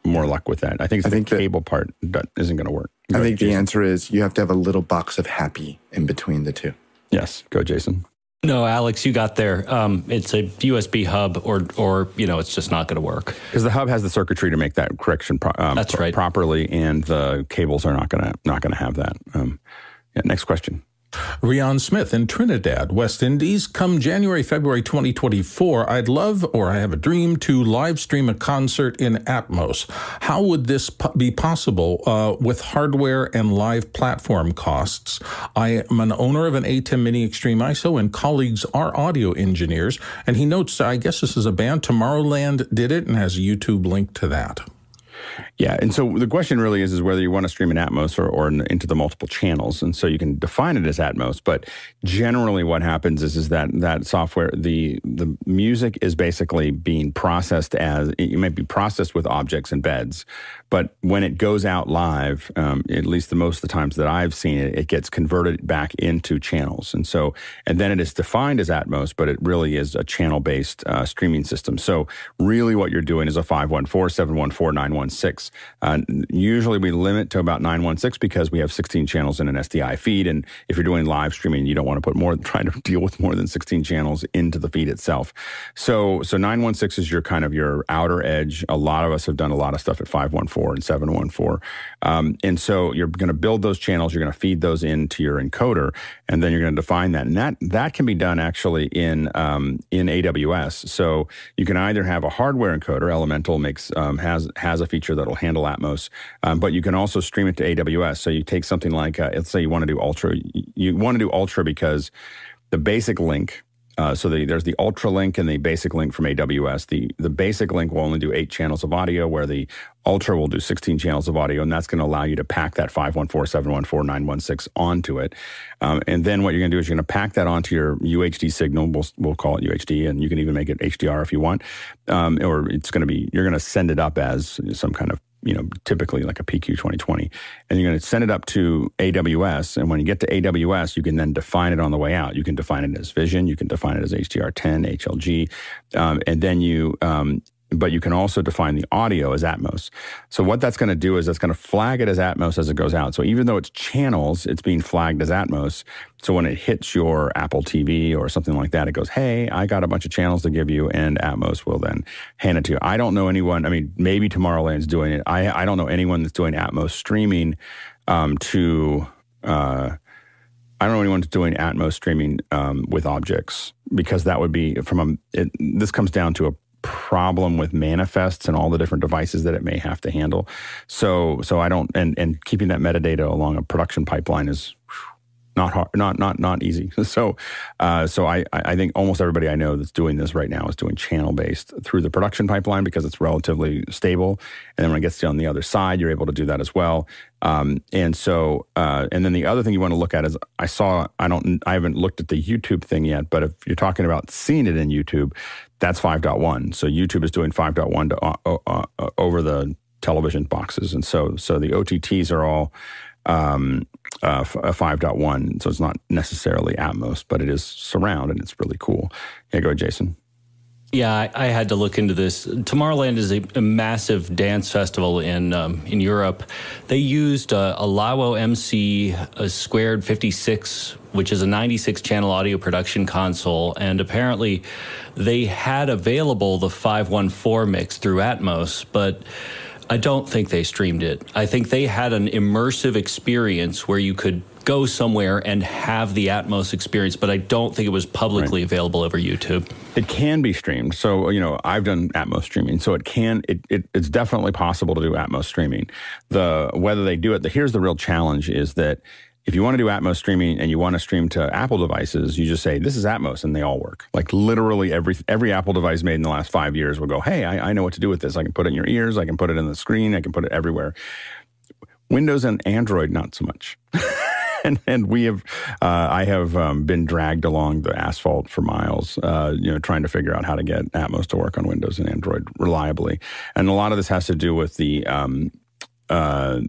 more luck with that. I think it's I the think cable that, part that isn't going to work. Go I think Jason. The answer is you have to have a little box of happy in between the two. Yes. Go, Jason. No, Alex, you got there. Um, it's a U S B hub or, or you know, it's just not going to work. Because the hub has the circuitry to make that correction pro- um, That's right. pro- properly, and the cables are not going to not gonna have that. Um, yeah, next question. Rion Smith in Trinidad, West Indies. Come January, February twenty twenty-four, I'd love, or I have a dream, to live stream a concert in Atmos. How would this po- be possible uh, with hardware and live platform costs? I am an owner of an A ten Mini Extreme I S O, and colleagues are audio engineers. And he notes, I guess this is a band, Tomorrowland did it and has a YouTube link to that. Yeah, and so the question really is, is whether you want to stream in Atmos or, or in, into the multiple channels. And so you can define it as Atmos, but generally what happens is, is that that software, the the music is basically being processed as, it might be processed with objects and beds, but when it goes out live, um, at least the most of the times that I've seen it, it gets converted back into channels. And so, and then it is defined as Atmos, but it really is a channel-based uh, streaming system. So really what you're doing is a five one four, seven one four, nine one six. Uh, usually we limit to about nine one six because we have sixteen channels in an S D I feed, and if you're doing live streaming, you don't want to put more, try to deal with more than sixteen channels into the feed itself. So, so nine one six is your kind of your outer edge. A lot of us have done a lot of stuff at five one four and seven one four, um, and so you're going to build those channels. You're going to feed those into your encoder, and then you're going to define that, and that that can be done actually in um, in A W S. So you can either have a hardware encoder. Elemental makes um, has has a feature that'll handle Atmos, um, but you can also stream it to A W S. So you take something like, uh, let's say you want to do Ultra. You want to do Ultra because the basic link, uh, so the, there's the Ultra link and the basic link from A W S. The, the basic link will only do eight channels of audio, where the Ultra will do sixteen channels of audio, and that's going to allow you to pack that five one four, seven one four, nine one six onto it. Um, and then what you're going to do is you're going to pack that onto your U H D signal. We'll, we'll call it U H D, and you can even make it H D R if you want. Um, or it's going to be, you're going to send it up as some kind of, you know, typically like a P Q twenty twenty. And you're going to send it up to A W S. And when you get to A W S, you can then define it on the way out. You can define it as Vision. You can define it as H D R ten, H L G. Um, and then you... Um, But you can also define the audio as Atmos. So what that's going to do is that's going to flag it as Atmos as it goes out. So even though it's channels, it's being flagged as Atmos. So when it hits your Apple T V or something like that, it goes, hey, I got a bunch of channels to give you, and Atmos will then hand it to you. I don't know anyone. I mean, maybe Tomorrowland's doing it. I, I don't know anyone that's doing Atmos streaming um, to... Uh, I don't know anyone doing Atmos streaming um, with objects, because that would be from a... It, this comes down to a problem with manifests and all the different devices that it may have to handle. So, so I don't, and, and keeping that metadata along a production pipeline is not hard, not, not, not easy. So, uh, so I, I think almost everybody I know that's doing this right now is doing channel based through the production pipeline, because it's relatively stable. And then when it gets to on the other side, you're able to do that as well. Um, and so, uh, and then the other thing you want to look at is, I saw, I don't, I haven't looked at the YouTube thing yet, but if you're talking about seeing it in YouTube, that's five point one. So YouTube is doing five point one to, uh, uh, uh, over the television boxes. And so so the O T Ts are all um, uh, five point one. So it's not necessarily Atmos, but it is surround, and it's really cool. Yeah, go ahead, Jason. Yeah, I, I had to look into this. Tomorrowland is a, a massive dance festival in um, in Europe. They used uh, a Lawo M C a Squared fifty-six, which is a ninety-six channel audio production console, and apparently they had available the five one four mix through Atmos, but I don't think they streamed it. I think they had an immersive experience where you could go somewhere and have the Atmos experience, but I don't think it was publicly right. available over YouTube. It can be streamed. So, you know, I've done Atmos streaming, so it can, it, it it's definitely possible to do Atmos streaming. The, whether they do it, the, here's the real challenge is that if you want to do Atmos streaming and you want to stream to Apple devices, you just say, this is Atmos, and they all work. Like literally every every Apple device made in the last five years will go, hey, I, I know what to do with this. I can put it in your ears. I can put it in the screen. I can put it everywhere. Windows and Android, not so much. And, and we have, uh, I have um, been dragged along the asphalt for miles, uh, you know, trying to figure out how to get Atmos to work on Windows and Android reliably. And a lot of this has to do with the um, uh,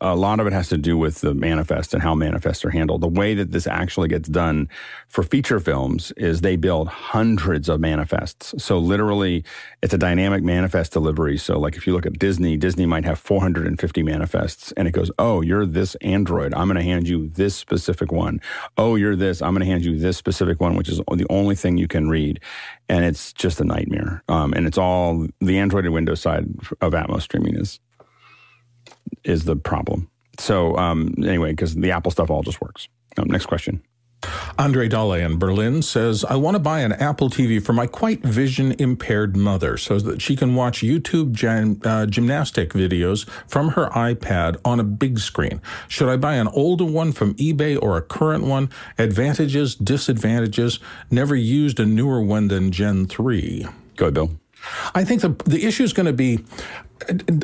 a lot of it has to do with the manifest and how manifests are handled. The way that this actually gets done for feature films is they build hundreds of manifests. So literally, it's a dynamic manifest delivery. So like if you look at Disney, Disney might have four hundred fifty manifests, and it goes, oh, you're this Android. I'm going to hand you this specific one. Oh, you're this. I'm going to hand you this specific one, which is the only thing you can read. And it's just a nightmare. Um, and it's all the Android and Windows side of Atmos streaming is is the problem. So um, anyway, because the Apple stuff all just works. Um, next question. Andre Dalle in Berlin says, I want to buy an Apple T V for my quite vision-impaired mother so that she can watch YouTube gym, uh, gymnastic videos from her iPad on a big screen. Should I buy an older one from eBay or a current one? Advantages, disadvantages, never used a newer one than Gen three. Go ahead, Bill. I think the the issue is going to be,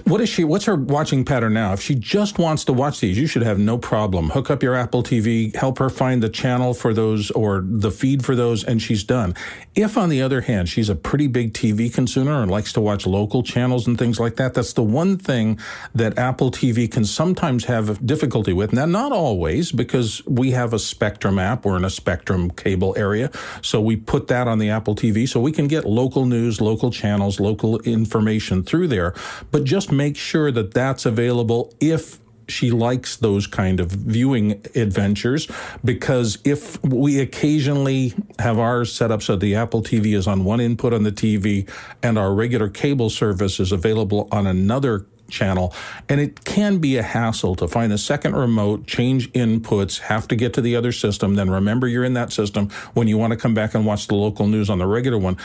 what is she? What's her watching pattern now? If she just wants to watch these, you should have no problem. Hook up your Apple T V, help her find the channel for those or the feed for those, and she's done. If, on the other hand, she's a pretty big T V consumer and likes to watch local channels and things like that, that's the one thing that Apple T V can sometimes have difficulty with. Now, not always, because we have a Spectrum app. We're in a Spectrum cable area, so we put that on the Apple T V so we can get local news, local channels, local information through there. But just make sure that that's available if she likes those kind of viewing adventures, because if we occasionally have ours set up so the Apple T V is on one input on the T V and our regular cable service is available on another channel, and it can be a hassle to find a second remote, change inputs, have to get to the other system, then remember you're in that system when you want to come back and watch the local news on the regular one.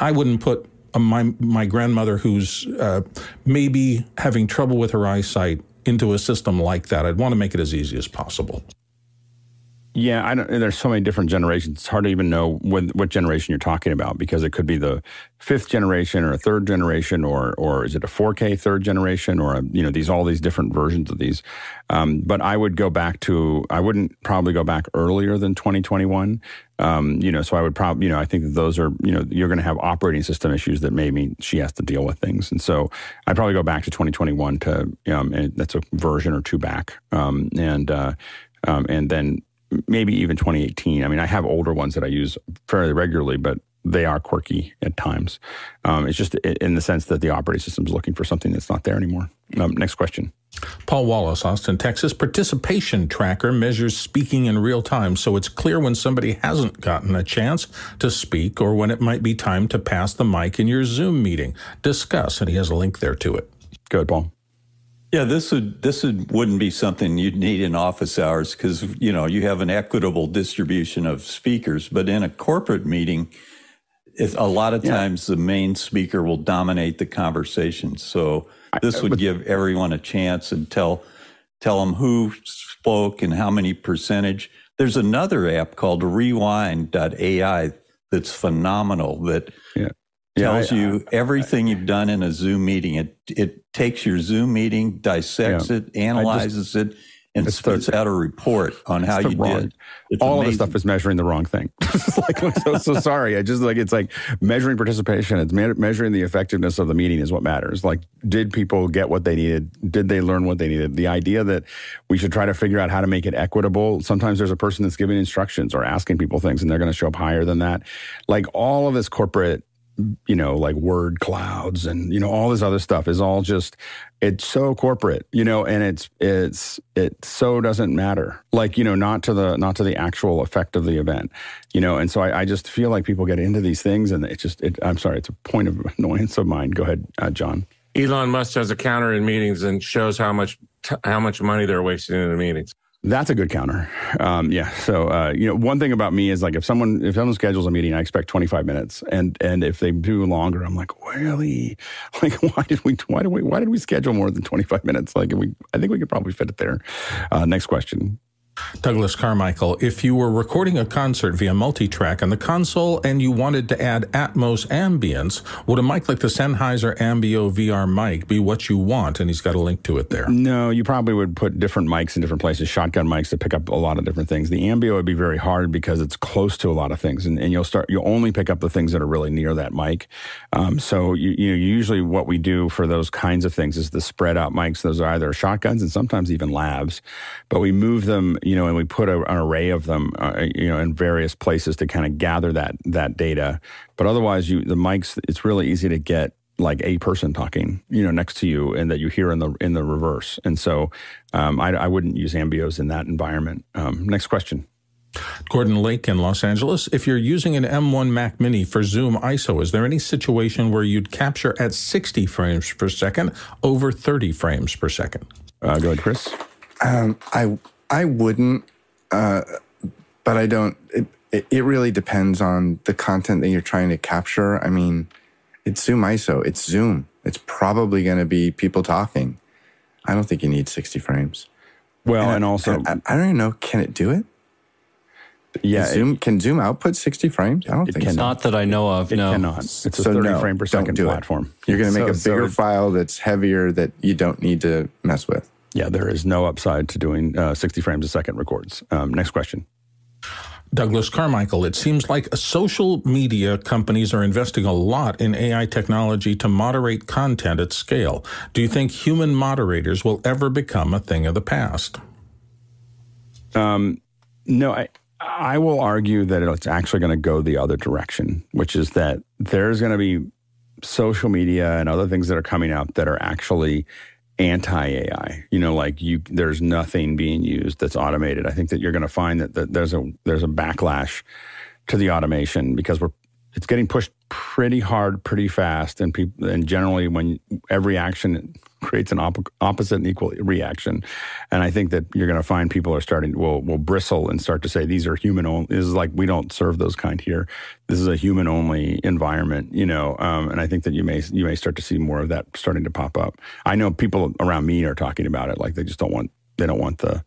I wouldn't put My my grandmother, who's uh, maybe having trouble with her eyesight, into a system like that. I'd want to make it as easy as possible. Yeah, I don't, there's so many different generations. It's hard to even know what, what generation you're talking about, because it could be the fifth generation or a third generation, or or is it a four K third generation, or a, you know, these all these different versions of these. Um, but I would go back to I wouldn't probably go back earlier than twenty twenty-one. Um, you know, so I would probably, you know, I think that those are, you know, you're going to have operating system issues that maybe she has to deal with things. And so I'd probably go back to twenty twenty-one to, um, and that's a version or two back. Um, and, uh, um, and then maybe even twenty eighteen. I mean, I have older ones that I use fairly regularly, but they are quirky at times. Um, it's just in the sense that the operating system is looking for something that's not there anymore. Um, next question. Paul Wallace, Austin, Texas. Participation tracker measures speaking in real time, so it's clear when somebody hasn't gotten a chance to speak or when it might be time to pass the mic in your Zoom meeting. Discuss, and he has a link there to it. Go ahead, Paul. Yeah, this would this would, wouldn't be something you'd need in office hours, because, you know, you have an equitable distribution of speakers. But in a corporate meeting, if a lot of yeah. times the main speaker will dominate the conversation. So this would give everyone a chance and tell tell them who spoke and how many percentage. There's another app called rewind dot A I that's phenomenal, that yeah. tells yeah, I, you I, everything I, you've done in a Zoom meeting. It it takes your Zoom meeting, dissects yeah. it, analyzes just, it, and spits the, out a report on how you wrong. did. It's All amazing. of the stuff is measuring the wrong thing. like, so, so sorry. I just like it's like measuring participation. It's me- measuring the effectiveness of the meeting is what matters. Like, did people get what they needed? Did they learn what they needed? The idea that we should try to figure out how to make it equitable. Sometimes there's a person that's giving instructions or asking people things, and they're going to show up higher than that. Like, all of this corporate, you know, like word clouds and, you know, all this other stuff is all just, it's so corporate, you know, and it's, it's, it so doesn't matter. Like, you know, not to the, not to the actual effect of the event, you know, and so I, I just feel like people get into these things and it's just, it, I'm sorry, it's a point of annoyance of mine. Go ahead, uh, John. Elon Musk has a counter in meetings and shows how much, t- how much money they're wasting in the meetings. That's a good counter. Um, yeah. So, uh, you know, one thing about me is like, if someone, if someone schedules a meeting, I expect twenty-five minutes. And, and if they do longer, I'm like, really? Like, why did we, why did we, why did we schedule more than twenty-five minutes? Like, we, I think we could probably fit it there. Uh, next question. Douglas Carmichael, if you were recording a concert via multitrack on the console and you wanted to add Atmos ambience, would a mic like the Sennheiser Ambio V R mic be what you want? And he's got a link to it there. No, you probably would put different mics in different places, shotgun mics to pick up a lot of different things. The Ambio would be very hard because it's close to a lot of things, and, and you'll start, you'll only pick up the things that are really near that mic. Um, so you, you know, usually what we do for those kinds of things is the spread out mics. Those are either shotguns and sometimes even labs, but we move them, you know, and we put a, an array of them, uh, you know, in various places to kind of gather that that data. But otherwise, you the mics, it's really easy to get like a person talking, you know, next to you, and that you hear in the in the reverse. And so, um, I, I wouldn't use Ambios in that environment. Um, next question. Gordon Lake in Los Angeles. If you're using an M one Mac Mini for Zoom I S O, is there any situation where you'd capture at sixty frames per second over thirty frames per second? Uh, go ahead, Chris. Um, I I wouldn't, uh, but I don't. It, it, it really depends on the content that you're trying to capture. I mean, it's Zoom I S O. It's Zoom. It's probably going to be people talking. I don't think you need sixty frames. Well, and, and I, also... I, I don't even know. Can it do it? Yeah, can Zoom, it, can Zoom output sixty frames? I don't think so. Not that I know of, it no. It cannot. It's a so thirty no, frame per second platform. It. You're going to make so, a bigger so file that's heavier that you don't need to mess with. Yeah, there is no upside to doing uh, sixty frames a second records. Um, next question. Douglas Carmichael, it seems like social media companies are investing a lot in A I technology to moderate content at scale. Do you think human moderators will ever become a thing of the past? Um, no, I... I will argue that it's actually going to go the other direction, which is that there's going to be social media and other things that are coming up that are actually anti-A I. You know, like you, there's nothing being used that's automated. I think that you're going to find that, that there's a there's a backlash to the automation because we're it's getting pushed pretty hard, pretty fast, and people and generally when every action creates an op- opposite and equal reaction. And I think that you're going to find people are starting, will will bristle and start to say, these are human only. This is like, we don't serve those kind here. This is a human only environment, you know? Um, and I think that you may, you may start to see more of that starting to pop up. I know people around me are talking about it. Like they just don't want, they don't want the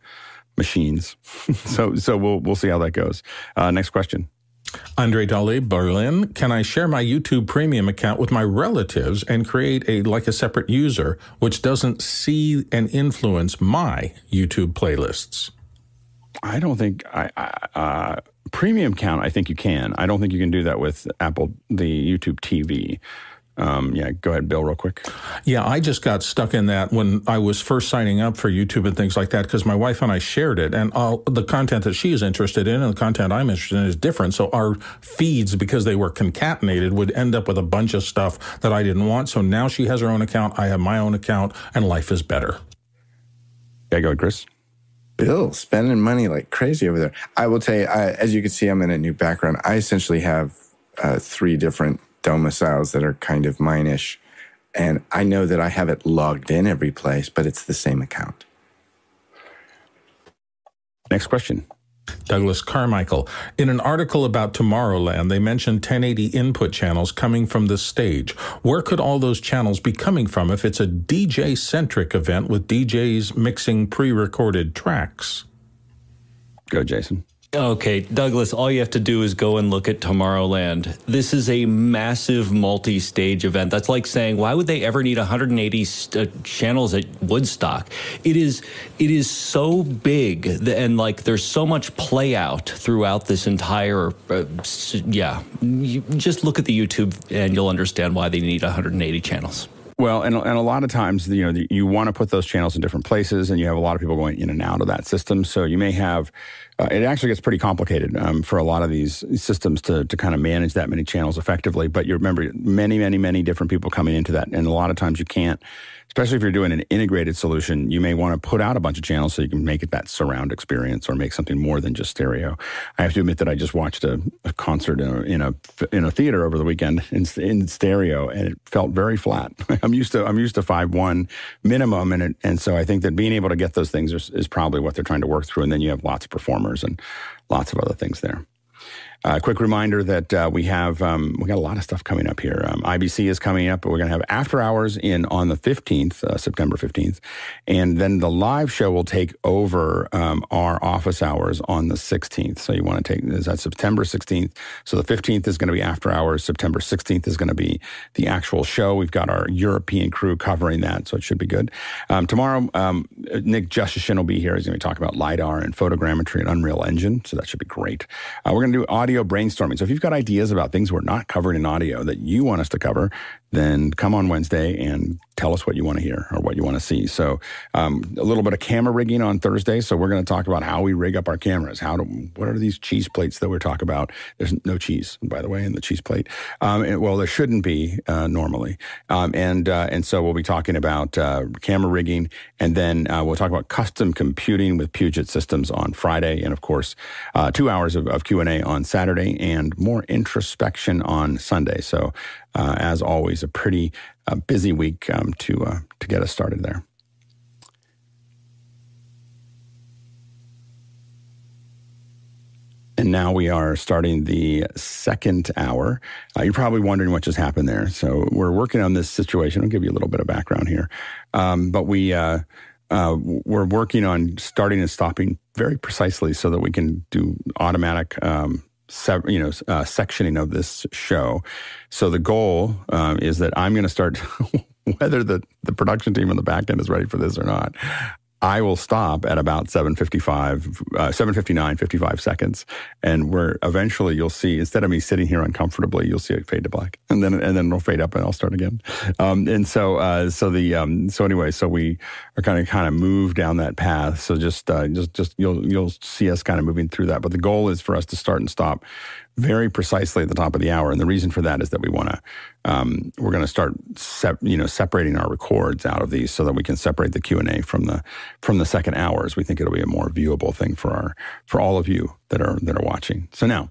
machines. so, so we'll, we'll see how that goes. Uh, next question. Andre Daly, Berlin. Can I share my YouTube Premium account with my relatives and create a like a separate user which doesn't see and influence my YouTube playlists? I don't think I, I uh, Premium account. I think you can. I don't think you can do that with Apple, the YouTube T V. Um, yeah, go ahead, Bill, real quick. Yeah, I just got stuck in that when I was first signing up for YouTube and things like that because my wife and I shared it, and all the content that she is interested in and the content I'm interested in is different. So our feeds, because they were concatenated, would end up with a bunch of stuff that I didn't want. So now she has her own account, I have my own account, and life is better. Yeah, go ahead, Chris. Bill, spending money like crazy over there. I will tell you, I, as you can see, I'm in a new background. I essentially have uh, three different domiciles that are kind of mine-ish. And I know that I have it logged in every place, but it's the same account. Next question. Douglas Carmichael. In an article about Tomorrowland, they mentioned ten eighty input channels coming from the stage. Where could all those channels be coming from if it's a D J-centric event with D Js mixing pre-recorded tracks? Go, Jason. Okay, Douglas, all you have to do is go and look at Tomorrowland. This is a massive multi-stage event. That's like saying, why would they ever need one hundred eighty st- uh, channels at Woodstock? It is it is so big, that, and like there's so much play out throughout this entire, uh, yeah. You just look at the YouTube and you'll understand why they need one hundred eighty channels. Well, and and a lot of times, you know, you want to put those channels in different places, and you have a lot of people going in and out of that system. So you may have, uh, it actually gets pretty complicated um, for a lot of these systems to to kind of manage that many channels effectively. But you remember many, many, many different people coming into that, and a lot of times you can't. Especially if you're doing an integrated solution, you may want to put out a bunch of channels so you can make it that surround experience or make something more than just stereo. I have to admit that I just watched a, a concert in a, in a in a theater over the weekend in, in stereo, and it felt very flat. I'm used to I'm used to five point one minimum, and it, and so I think that being able to get those things is, is probably what they're trying to work through. And then you have lots of performers and lots of other things there. A uh, quick reminder that uh, we have um, we got a lot of stuff coming up here. Um, I B C is coming up, but we're going to have after hours in on the fifteenth, uh, September fifteenth, and then the live show will take over um, our office hours on the sixteenth. So you want to take is that September sixteenth. So the fifteenth is going to be after hours. September sixteenth is going to be the actual show. We've got our European crew covering that, so it should be good. Um, tomorrow, um, Nick Jushishin will be here. He's going to talk about LiDAR and photogrammetry and Unreal Engine, so that should be great. Uh, we're going to do audio brainstorming. So if you've got ideas about things we're not covering in audio that you want us to cover, then come on Wednesday and tell us what you want to hear or what you want to see. So um, a little bit of camera rigging on Thursday. So we're going to talk about how we rig up our cameras. How do, what are these cheese plates that we're talking about? There's no cheese, by the way, in the cheese plate. Um, and, well, there shouldn't be uh, normally. Um, and uh, and so we'll be talking about uh, camera rigging. And then uh, we'll talk about custom computing with Puget Systems on Friday. And, of course, uh, two hours of, of Q and A on Saturday and more introspection on Sunday. So Uh, as always, a pretty uh, busy week um, to uh, to get us started there. And now we are starting the second hour. Uh, you're probably wondering what just happened there. So we're working on this situation. I'll give you a little bit of background here. Um, but we uh, uh, we're working on starting and stopping very precisely so that we can do automatic um Se- you know, uh, sectioning of this show. So the goal um, is that I'm going to start, whether the, the production team on the back end is ready for this or not, I will stop at about seven fifty-five, seven fifty-nine, fifty-five seconds. And we're eventually you'll see, instead of me sitting here uncomfortably, you'll see it fade to black. And then and then it'll fade up and I'll start again. Um, and so uh, so the um, so anyway, so we are kind of kind of moved down that path. So just uh, just just you'll you'll see us kind of moving through that. But the goal is for us to start and stop very precisely at the top of the hour. And the reason for that is that we want to, um, we're going to start, sep- you know, separating our records out of these so that we can separate the Q and A from the, from the second hours. We think it'll be a more viewable thing for our, for all of you that are, that are watching. So now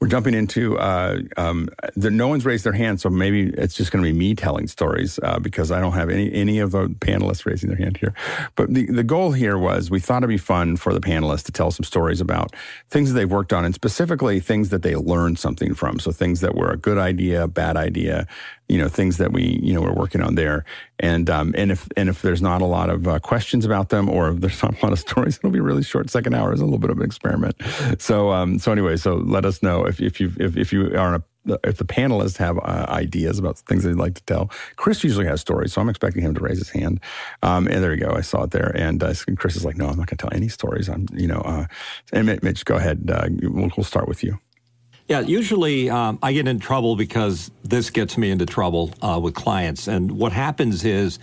we're jumping into, uh, um, the, no one's raised their hand. So maybe it's just going to be me telling stories, uh, because I don't have any, any of the panelists raising their hand here. But the, the goal here was we thought it'd be fun for the panelists to tell some stories about things that they've worked on and specifically things that they learn something from. So things that were a good idea, bad idea, you know, things that we, you know, we're working on there. And, um, and if, and if there's not a lot of uh, questions about them or if there's not a lot of stories, it'll be really short. Second hour is a little bit of an experiment. So, um, so anyway, so let us know if, if you, if, if you are, a, if the panelists have uh, ideas about things they'd like to tell. Chris usually has stories, so I'm expecting him to raise his hand. Um, and there you go. I saw it there. And uh, Chris is like, no, I'm not going to tell any stories. I'm, you know, uh, and Mitch, go ahead. Uh, we'll, we'll start with you. Yeah, usually um, I get in trouble because this gets me into trouble uh, with clients. And what happens is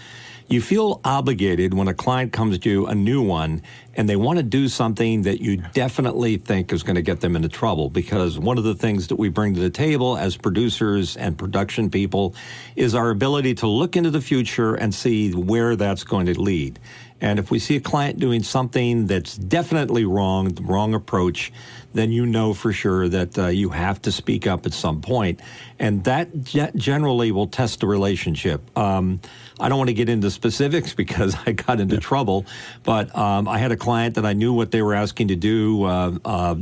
you feel obligated when a client comes to you, a new one, and they want to do something that you definitely think is going to get them into trouble. Because one of the things that we bring to the table as producers and production people is our ability to look into the future and see where that's going to lead. And if we see a client doing something that's definitely wrong, the wrong approach, then you know for sure that uh, you have to speak up at some point. And that ge- generally will test the relationship. Um, I don't want to get into specifics because I got into yeah. trouble, but um, I had a client that I knew what they were asking to do uh, uh,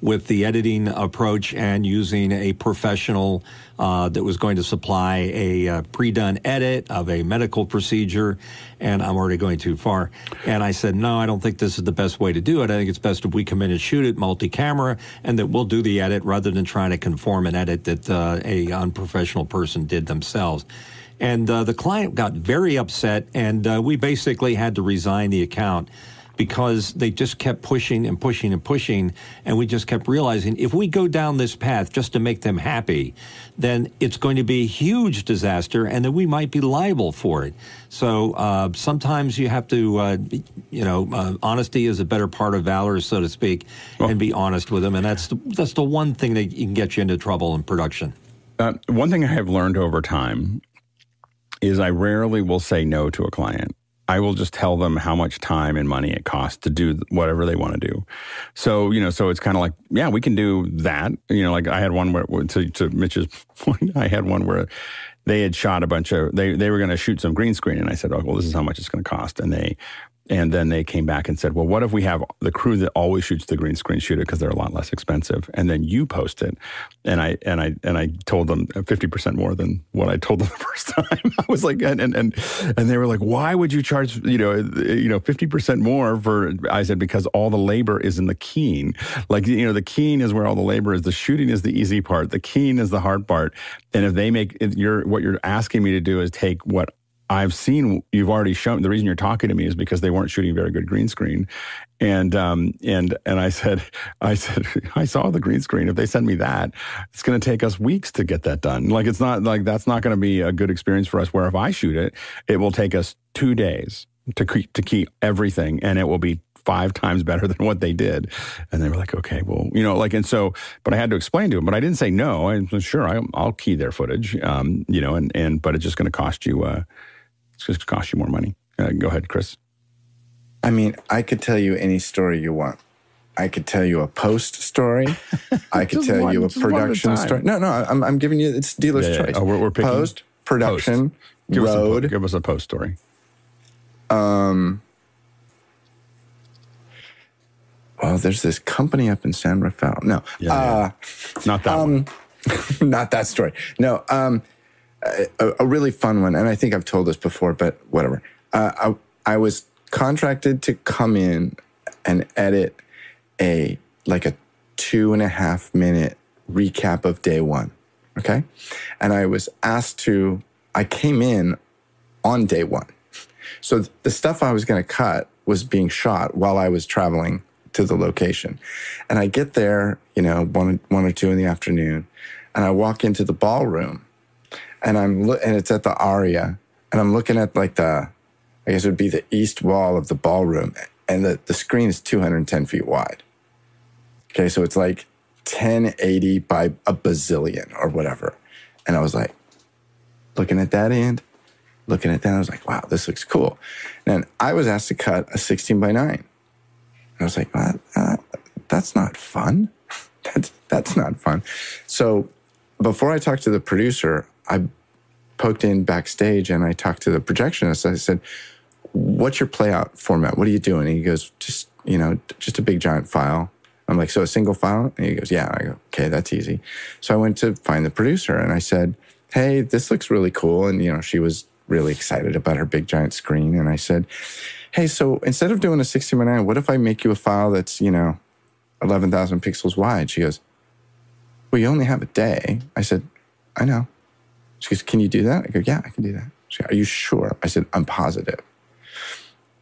with the editing approach and using a professional uh, that was going to supply a uh, pre-done edit of a medical procedure, and I'm already going too far. And I said, no, I don't think this is the best way to do it. I think it's best if we come in and shoot it multi-camera, and that we'll do the edit rather than trying to conform an edit that uh, a unprofessional person did themselves. And uh, the client got very upset, and uh, we basically had to resign the account, because they just kept pushing and pushing and pushing, and we just kept realizing if we go down this path just to make them happy, then it's going to be a huge disaster, and then we might be liable for it. So uh, sometimes you have to, uh, you know, uh, honesty is a better part of valor, so to speak, well, and be honest with them, and that's the, that's the one thing that can get you into trouble in production. Uh, one thing I have learned over time is I rarely will say no to a client. I will just tell them how much time and money it costs to do whatever they want to do. So, you know, so it's kind of like, yeah, we can do that. You know, like I had one where, to, to Mitch's point, I had one where they had shot a bunch of, they, they were going to shoot some green screen. And I said, oh, well, this is how much it's going to cost. And they And then they came back and said, well, what if we have the crew that always shoots the green screen shoot it because they're a lot less expensive. And then you post it. And I and I, and I I told them fifty percent more than what I told them the first time. I was like, and, and and and they were like, why would you charge, you know, you know, fifty percent more for, I said, because all the labor is in the keying. Like, you know, the keying is where all the labor is. The shooting is the easy part. The keying is the hard part. And if they make, if you're, what you're asking me to do is take what I've seen, you've already shown, the reason you're talking to me is because they weren't shooting very good green screen. And um, and and I said, I said, I saw the green screen. If they send me that, it's going to take us weeks to get that done. Like, it's not like that's not going to be a good experience for us, where if I shoot it, it will take us two days to key, to key everything, and it will be five times better than what they did. And they were like, okay, well, you know, like, and so, but I had to explain to them, but I didn't say no. I said, sure, I, I'll key their footage, um, you know, and, and but it's just going to cost you, uh, it's just cost you more money. Uh, go ahead, Chris. I mean, I could tell you any story you want. I could tell you a post story. I could tell one, you a production story. No, no, I'm, I'm giving you, it's dealer's yeah, yeah, choice. Yeah. Oh, we're, we're picking post, production, post. Give road. Us a, give us a post story. Um. Well, there's this company up in San Rafael. No. Yeah, uh, yeah. Not that um, one. Not that story. No. Um, a, a really fun one, and I think I've told this before, but whatever. Uh, I, I was contracted to come in and edit a like a two and a half minute recap of day one, okay? And I was asked to, I came in on day one. So the stuff I was going to cut was being shot while I was traveling to the location. And I get there, you know, one, one or two in the afternoon, and I walk into the ballroom, and I'm lo- and it's at the Aria, and I'm looking at like the, I guess it would be the east wall of the ballroom, and the, the screen is two hundred ten feet wide. Okay, so it's like ten eighty by a bazillion or whatever. And I was like, looking at that end, looking at that, I was like, wow, this looks cool. And then I was asked to cut a sixteen by nine. I was like, uh, uh, that's not fun. that's, that's not fun. So before I talked to the producer, I poked in backstage and I talked to the projectionist. I said, what's your playout format? What are you doing? And he goes, just, you know, just a big giant file. I'm like, so a single file? And he goes, yeah. I go, okay, that's easy. So I went to find the producer and I said, hey, this looks really cool. And, you know, she was really excited about her big giant screen. And I said, hey, so instead of doing a sixteen by nine, what if I make you a file that's, you know, eleven thousand pixels wide? She goes, well, you only have a day. I said, I know. She goes, can you do that? I go, yeah, I can do that. She goes, are you sure? I said, I'm positive.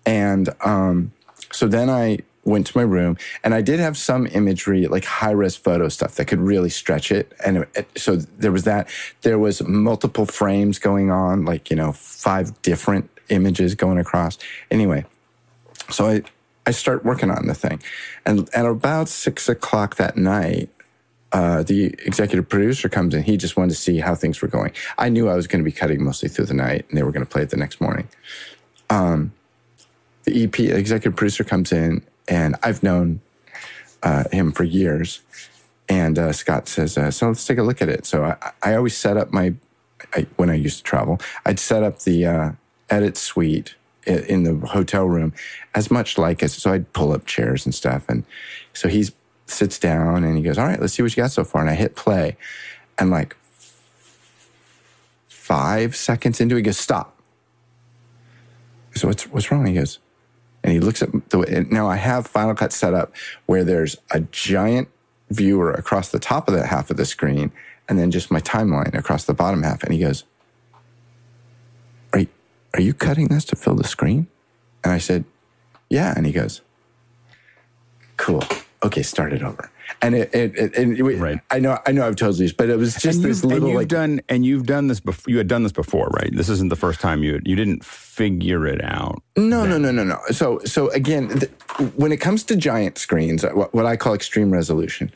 And um, so then I went to my room, and I did have some imagery, like high-res photo stuff that could really stretch it. And it, so there was that. There was multiple frames going on, like, you know, five different images going across. Anyway, so I, I start working on the thing. And at about six o'clock that night, uh, the executive producer comes in. He just wanted to see how things were going. I knew I was going to be cutting mostly through the night, and they were going to play it the next morning. Um, the E P, executive producer, comes in, and I've known uh, him for years. And uh, Scott says, uh, so let's take a look at it. So I, I always set up my, I, when I used to travel, I'd set up the uh, edit suite in the hotel room as much like as, so I'd pull up chairs and stuff. And so he's sits down and he goes, all right, let's see what you got so far. And I hit play, and like five seconds into it, he goes, stop. So what's, what's wrong? He goes, and he looks at the way, now I have Final Cut set up where there's a giant viewer across the top of that half of the screen, and then just my timeline across the bottom half. And he goes, are you, are you cutting this to fill the screen? And I said, yeah. And he goes, cool. Okay, start it over. And it, it, it, it right. I know, I know, I've told you this, but it was just this little. And you've like, done, and you've done this before. You had done this before, right? This isn't the first time you you didn't figure it out. No, then. no, no, no, no. So, so again, the, when it comes to giant screens, what, what I call extreme resolution.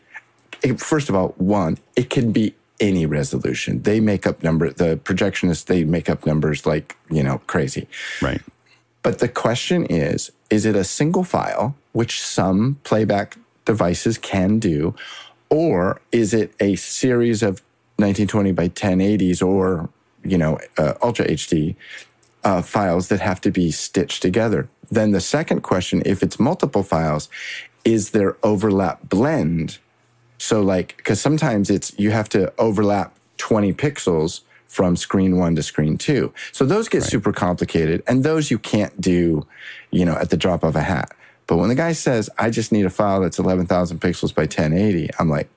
It, first of all, one, it can be any resolution. They make up numbers. The projectionists, they make up numbers like, you know, crazy. Right. But the question is, is it a single file, which some playback devices can do, or is it a series of nineteen twenty by ten eighties or, you know, uh, Ultra H D uh, files that have to be stitched together. Then the second question, if it's multiple files, is there overlap blend? So like, because sometimes it's you have to overlap twenty pixels from screen one to screen two. So those get right. super complicated, and those you can't do, you know, at the drop of a hat. But when the guy says, I just need a file that's eleven thousand pixels by ten eighty, I'm like,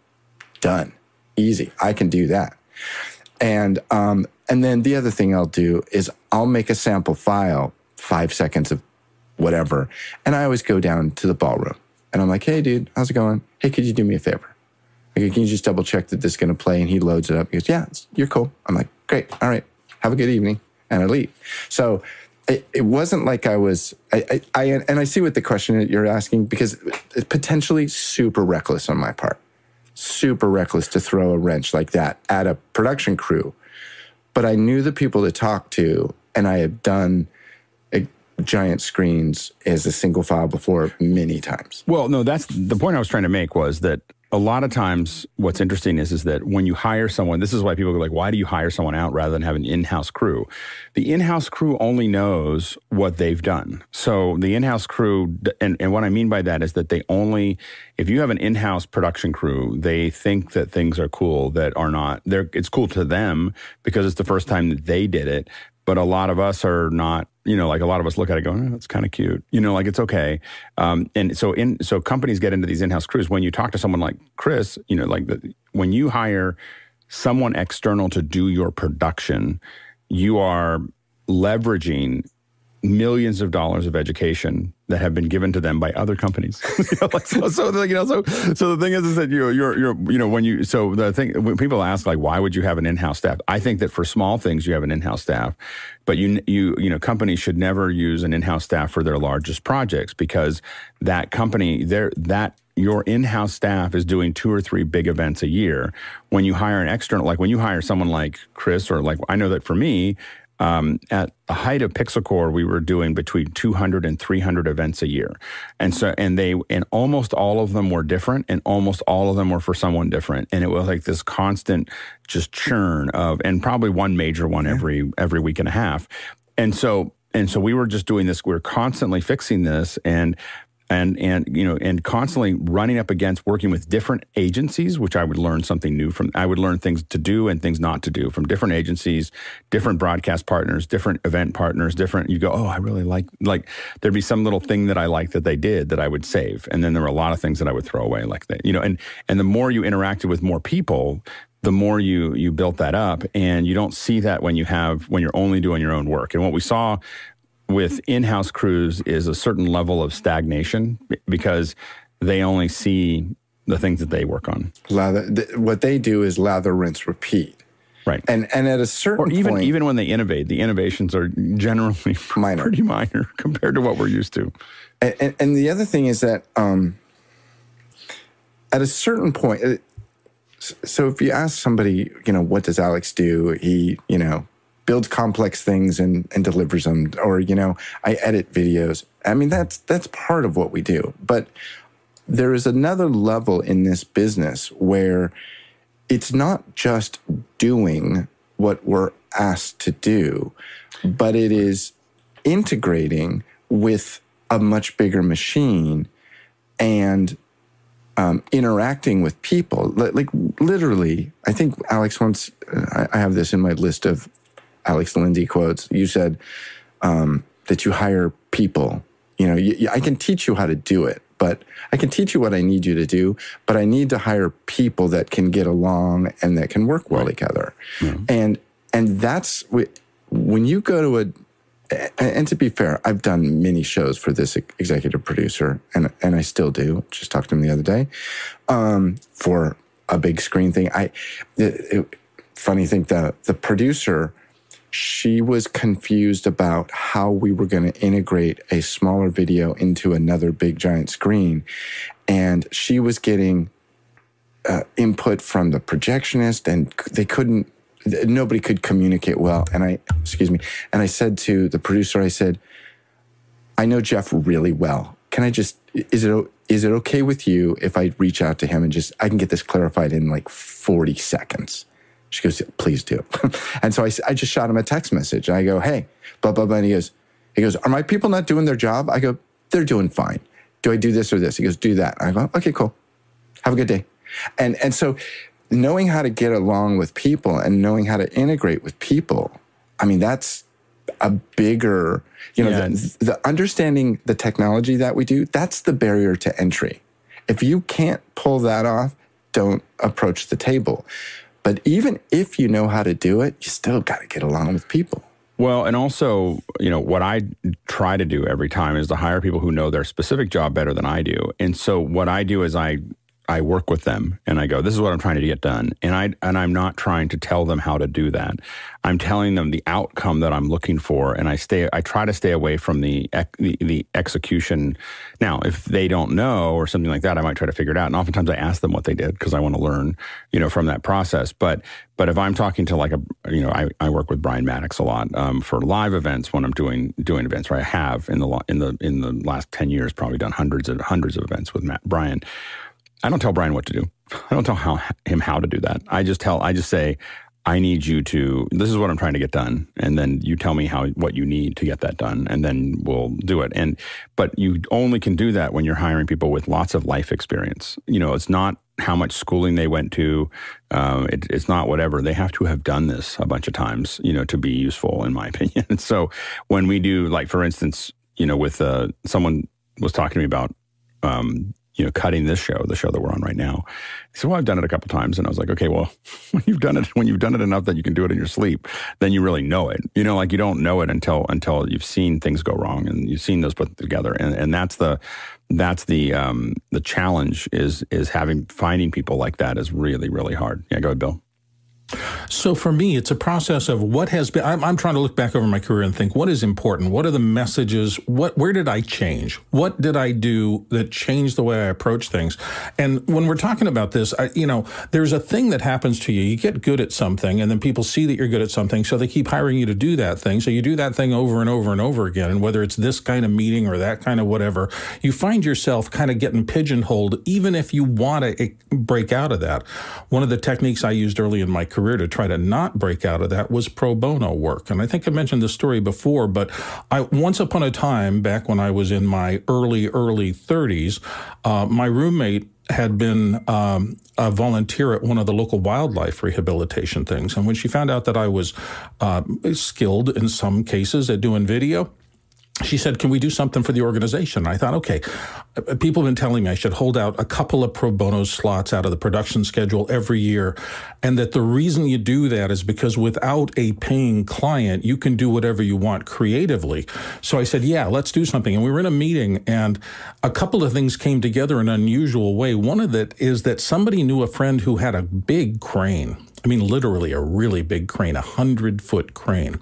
done. Easy. I can do that. And um, and then the other thing I'll do is I'll make a sample file, five seconds of whatever, and I always go down to the ballroom. And I'm like, hey, dude, how's it going? Hey, could you do me a favor? Like, can you just double check that this is going to play? And he loads it up. He goes, yeah, you're cool. I'm like, great. All right. Have a good evening. And I leave. So it, it wasn't like I was, I, I, I, and I see what the question that you're asking, because it's potentially super reckless on my part. Super reckless to throw a wrench like that at a production crew. But I knew the people to talk to, and I had done giant screens as a single file before many times. Well, no, that's the point I was trying to make, was that a lot of times what's interesting is, is that when you hire someone, this is why people go like, why do you hire someone out rather than have an in-house crew? The in-house crew only knows what they've done. So the in-house crew, and, and what I mean by that is that they only, if you have an in-house production crew, they think that things are cool that are not, they're, it's cool to them because it's the first time that they did it. But a lot of us are not, you know, like a lot of us look at it going, oh, that's kind of cute. You know, like it's okay. Um, and so in so companies get into these in-house crews. When you talk to someone like Chris, you know, like the, when you hire someone external to do your production, you are leveraging millions of dollars of education that have been given to them by other companies. you know, like, so, so, you know, so, so the thing is, is that you're, you're, you're, you know, when you, so the thing, when people ask like, why would you have an in-house staff? I think that for small things, you have an in-house staff, but you, you, you know, companies should never use an in-house staff for their largest projects, because that company there, that your in-house staff is doing two or three big events a year. When you hire an external, like when you hire someone like Chris, or like, I know that for me, Um, at the height of Pixelcore, we were doing between two hundred and three hundred events a year. And so, and they, and almost all of them were different, and almost all of them were for someone different. And it was like this constant just churn of, and probably one major one every, every week and a half. And so, and so we were just doing this, we were constantly fixing this and, and, and, you know, and constantly running up against working with different agencies, which I would learn something new from. I would learn things to do and things not to do from different agencies, different broadcast partners, different event partners, different, you go, oh, I really like, like there'd be some little thing that I liked that they did that I would save. And then there were a lot of things that I would throw away like that, you know, and, and the more you interacted with more people, the more you, you built that up, and you don't see that when you have, when you're only doing your own work. And what we saw with in-house crews is a certain level of stagnation, because they only see the things that they work on. Lather, th- what they do is lather, rinse, repeat. Right. And and at a certain or even, point... even when they innovate, the innovations are generally minor. pretty minor compared to what we're used to. And, and, and the other thing is that um, at a certain point... So if you ask somebody, you know, what does Alex do? He, you know... builds complex things and, and delivers them, or, you know, I edit videos. I mean, that's that's part of what we do. But there is another level in this business where it's not just doing what we're asked to do, but it is integrating with a much bigger machine and Um, interacting with people. Like, literally, I think Alex once, I have this in my list of Alex Lindsay quotes, you said um, that you hire people. You know, you, I can teach you how to do it, but I can teach you what I need you to do, but I need to hire people that can get along and that can work well together. Mm-hmm. And and that's, when you go to a, and to be fair, I've done many shows for this executive producer, and and I still do. Just talked to him the other day um, for a big screen thing. I it, it, funny thing, the the producer, she was confused about how we were going to integrate a smaller video into another big giant screen, and she was getting uh, input from the projectionist, and they couldn't. Nobody could communicate well. And I, excuse me, and I said to the producer, I said, I know Jeff really well. Can I just, is it is it okay with you if I reach out to him and just, I can get this clarified in like forty seconds? She goes, please do. And so I, I just shot him a text message. And I go, hey, blah, blah, blah. And he goes, he goes, are my people not doing their job? I go, they're doing fine. Do I do this or this? He goes, do that. I go, okay, cool. Have a good day. And, and so knowing how to get along with people and knowing how to integrate with people, I mean, that's a bigger, you know, yeah. the, the understanding the technology that we do, that's the barrier to entry. If you can't pull that off, don't approach the table. But even if you know how to do it, you still got to get along with people. Well, and also, you know, what I try to do every time is to hire people who know their specific job better than I do. And so what I do is I I work with them and I go, this is what I'm trying to get done. And, I, and I'm not trying to tell them how to do that. I'm telling them the outcome that I'm looking for. And I stay. I try to stay away from the, the, the execution. Now, if they don't know or something like that, I might try to figure it out. And oftentimes I ask them what they did because I want to learn, you know, from that process. But But if I'm talking to like a, you know, I, I work with Brian Maddox a lot um, for live events when I'm doing doing events, right? I have in the in the in the last ten years probably done hundreds and hundreds of events with Matt, Brian. I don't tell Brian what to do. I don't tell how, him how to do that. I just tell, I just say, I need you to, this is what I'm trying to get done. And then you tell me how, what you need to get that done. And then we'll do it. And, but you only can do that when you're hiring people with lots of life experience. You know, it's not how much schooling they went to. Um, it, it's not whatever. They have to have done this a bunch of times, you know, to be useful, in my opinion. And so when we do, like, for instance, you know, with uh, someone was talking to me about, um, you know, cutting this show, the show that we're on right now. He said, well, I've done it a couple of times. And I was like, okay, well, when you've done it, when you've done it enough that you can do it in your sleep, then you really know it. You know, like you don't know it until until you've seen things go wrong and you've seen those put together. And and that's the that's the um, the challenge is is having finding people like that is really, really hard. Yeah, go ahead, Bill. So for me, it's a process of what has been, I'm, I'm trying to look back over my career and think, what is important? What are the messages? What, where did I change? What did I do that changed the way I approach things? And when we're talking about this, I, you know, there's a thing that happens to you. You get good at something and then people see that you're good at something. So they keep hiring you to do that thing. So you do that thing over and over and over again. And whether it's this kind of meeting or that kind of whatever, you find yourself kind of getting pigeonholed, even if you want to break out of that. One of the techniques I used early in my career to try to not break out of that was pro bono work. And I think I mentioned this story before, but I, once upon a time, back when I was in my early, early thirties, uh, my roommate had been um, a volunteer at one of the local wildlife rehabilitation things. And when she found out that I was uh, skilled in some cases at doing video, she said, can we do something for the organization? I thought, okay, people have been telling me I should hold out a couple of pro bono slots out of the production schedule every year, and that the reason you do that is because without a paying client, you can do whatever you want creatively. So I said, yeah, let's do something. And we were in a meeting, and a couple of things came together in an unusual way. One of it is that somebody knew a friend who had a big crane. I mean, literally a really big crane, a hundred-foot crane.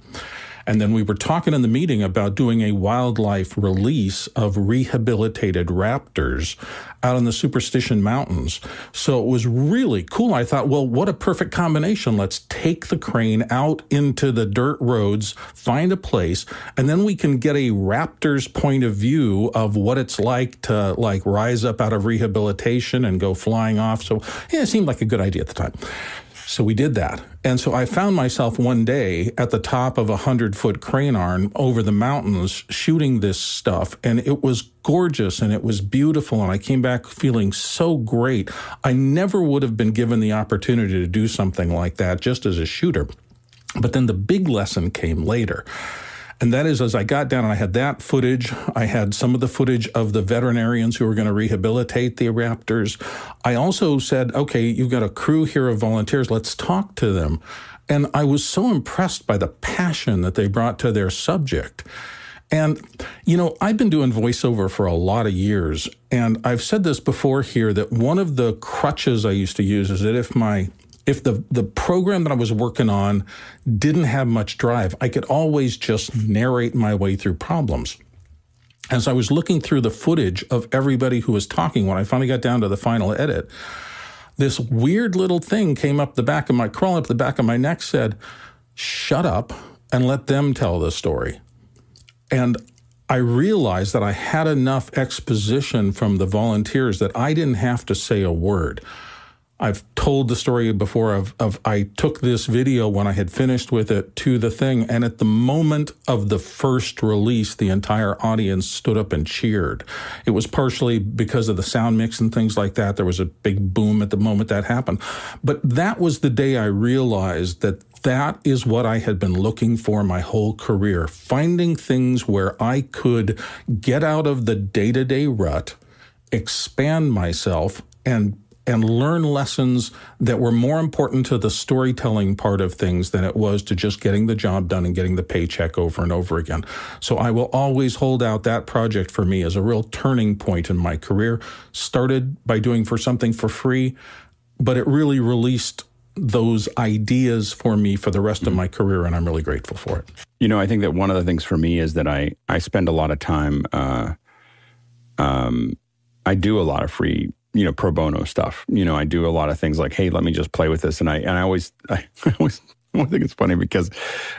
And then we were talking in the meeting about doing a wildlife release of rehabilitated raptors out in the Superstition Mountains. So it was really cool. I thought, well, what a perfect combination. Let's take the crane out into the dirt roads, find a place, and then we can get a raptor's point of view of what it's like to like rise up out of rehabilitation and go flying off. So yeah, it seemed like a good idea at the time. So we did that. And so I found myself one day at the top of a hundred-foot crane arm over the mountains shooting this stuff. And it was gorgeous and it was beautiful. And I came back feeling so great. I never would have been given the opportunity to do something like that just as a shooter. But then the big lesson came later. And that is, as I got down and I had that footage, I had some of the footage of the veterinarians who were going to rehabilitate the raptors. I also said, okay, you've got a crew here of volunteers. Let's talk to them. And I was so impressed by the passion that they brought to their subject. And, you know, I've been doing voiceover for a lot of years. And I've said this before here, that one of the crutches I used to use is that if my If the, the program that I was working on didn't have much drive, I could always just narrate my way through problems. As I was looking through the footage of everybody who was talking, when I finally got down to the final edit, this weird little thing came up the back of my, crawling up the back of my neck, said, shut up and let them tell the story. And I realized that I had enough exposition from the volunteers that I didn't have to say a word. I've told the story before of, of I took this video when I had finished with it to the thing, and at the moment of the first release, the entire audience stood up and cheered. It was partially because of the sound mix and things like that. There was a big boom at the moment that happened. But that was the day I realized that that is what I had been looking for my whole career, finding things where I could get out of the day-to-day rut, expand myself, and and learn lessons that were more important to the storytelling part of things than it was to just getting the job done and getting the paycheck over and over again. So I will always hold out that project for me as a real turning point in my career. Started by doing for something for free, but it really released those ideas for me for the rest of my career, and I'm really grateful for it. You know, I think that one of the things for me is that I, I spend a lot of time, uh, um, I do a lot of free, you know, pro bono stuff. You know, I do a lot of things like, hey, let me just play with this. And I, and I always, I, I always I think it's funny because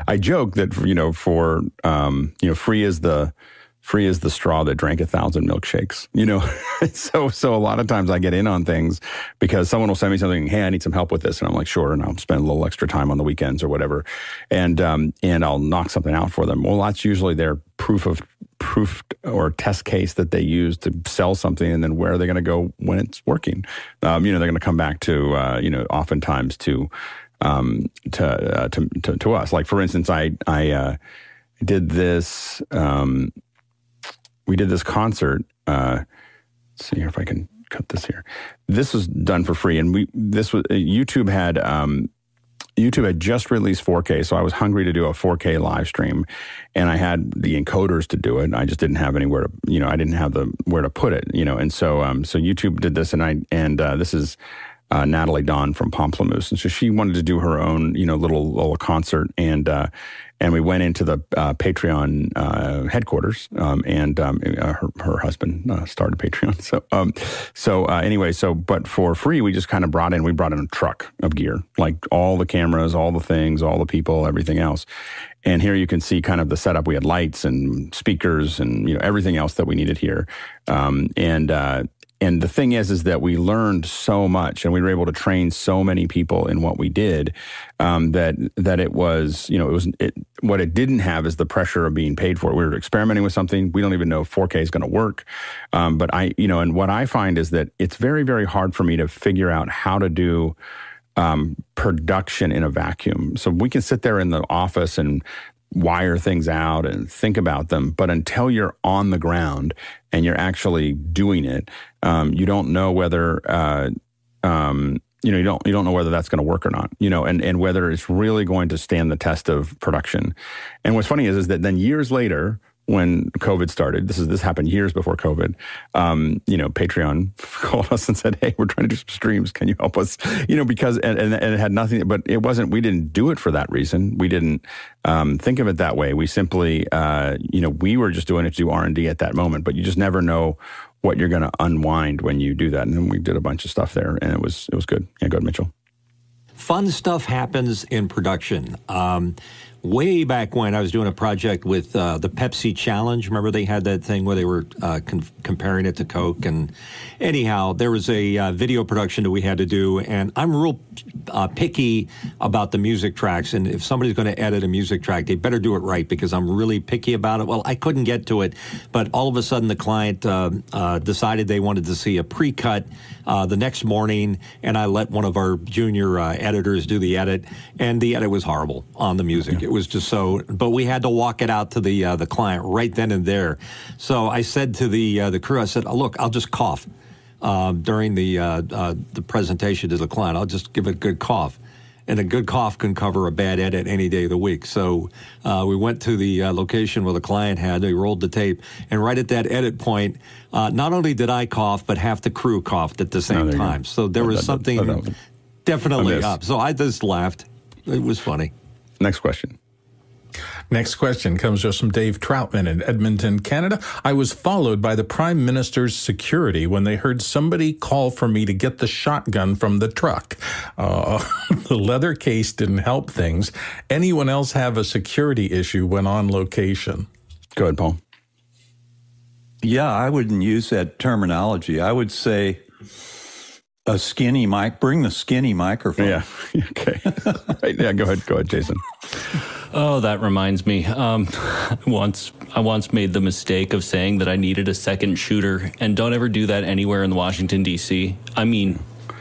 I joke that, you know, for, um, you know, free is the, free is the straw that drank a thousand milkshakes, you know? so so a lot of times I get in on things because someone will send me something, hey, I need some help with this. And I'm like, sure. And I'll spend a little extra time on the weekends or whatever. And um, and I'll knock something out for them. Well, that's usually their proof of proof or test case that they use to sell something. And then where are they going to go when it's working? Um, you know, they're going to come back to, uh, you know, oftentimes to, um, to, uh, to, to, to us. Like, for instance, I, I uh, did this... Um, We did this concert. Uh, let's see if I can cut this here. This was done for free, and we this was YouTube had um, YouTube had just released four K, so I was hungry to do a four K live stream, and I had the encoders to do it. And I just didn't have anywhere to, you know, I didn't have the where to put it, you know, and so um, so YouTube did this, and I and uh, this is uh, Natalie Don from Pomplamoose, and so she wanted to do her own, you know, little little concert, and. Uh, And we went into the uh, Patreon uh, headquarters, um, and um, uh, her, her husband uh, started Patreon. So, um, so uh, anyway, so but for free, we just kind of brought in. We brought in a truck of gear, like all the cameras, all the things, all the people, everything else. And here you can see kind of the setup. We had lights and speakers, and you know everything else that we needed here. Um, and uh, and the thing is, is that we learned so much, and we were able to train so many people in what we did. Um, that that it was, you know, it was it, what it didn't have is the pressure of being paid for it. We were experimenting with something. We don't even know if four K is going to work. Um, but I, you know, and what I find is that it's very, very hard for me to figure out how to do um, production in a vacuum. So we can sit there in the office and wire things out and think about them. But until you're on the ground and you're actually doing it, um, you don't know whether... Uh, um, You know, you don't you don't know whether that's going to work or not, you know, and, and whether it's really going to stand the test of production. And what's funny is, is that then years later, when COVID started, this is this happened years before COVID, um, you know, Patreon called us and said, hey, we're trying to do some streams. Can you help us? You know, because and, and, and it had nothing, but it wasn't, we didn't do it for that reason. We didn't um, think of it that way. We simply, uh, you know, we were just doing it to do R and D at that moment, but you just never know what you're going to unwind when you do that. And then we did a bunch of stuff there, and it was it was good. Yeah, go ahead, Mitchell. Fun stuff happens in production. Um, way back when I was doing a project with uh, the Pepsi Challenge, remember they had that thing where they were uh, com- comparing it to Coke? And anyhow, there was a uh, video production that we had to do, and I'm real uh, picky about the music tracks, and if somebody's going to edit a music track, they better do it right because I'm really picky about it. Well, I couldn't get to it, but all of a sudden the client uh, uh, decided they wanted to see a pre-cut uh, the next morning, and I let one of our junior uh, editors do the edit, and the edit was horrible on the music. Yeah. It was just so, but we had to walk it out to the uh, the client right then and there. So I said to the uh, the crew, I said, oh, "Look, I'll just cough um, during the uh, uh, the presentation to the client. I'll just give it a good cough." And a good cough can cover a bad edit any day of the week. So uh, we went to the uh, location where the client had, they rolled the tape, and right at that edit point, uh, not only did I cough, but half the crew coughed at the same no, time. So there was something oh, no. definitely up. So I just laughed. It was funny. Next question. Next question comes from Dave Troutman in Edmonton, Canada. I was followed by the Prime Minister's security when they heard somebody call for me to get the shotgun from the truck. Uh, the leather case didn't help things. Anyone else have a security issue when on location? Go ahead, Paul. Yeah, I wouldn't use that terminology. I would say a skinny mic. Bring the skinny microphone. Yeah. Okay. Right. Yeah. Go ahead. Go ahead, Jason. Oh, that reminds me. Um, once I once made the mistake of saying that I needed a second shooter, and don't ever do that anywhere in Washington D C. I mean,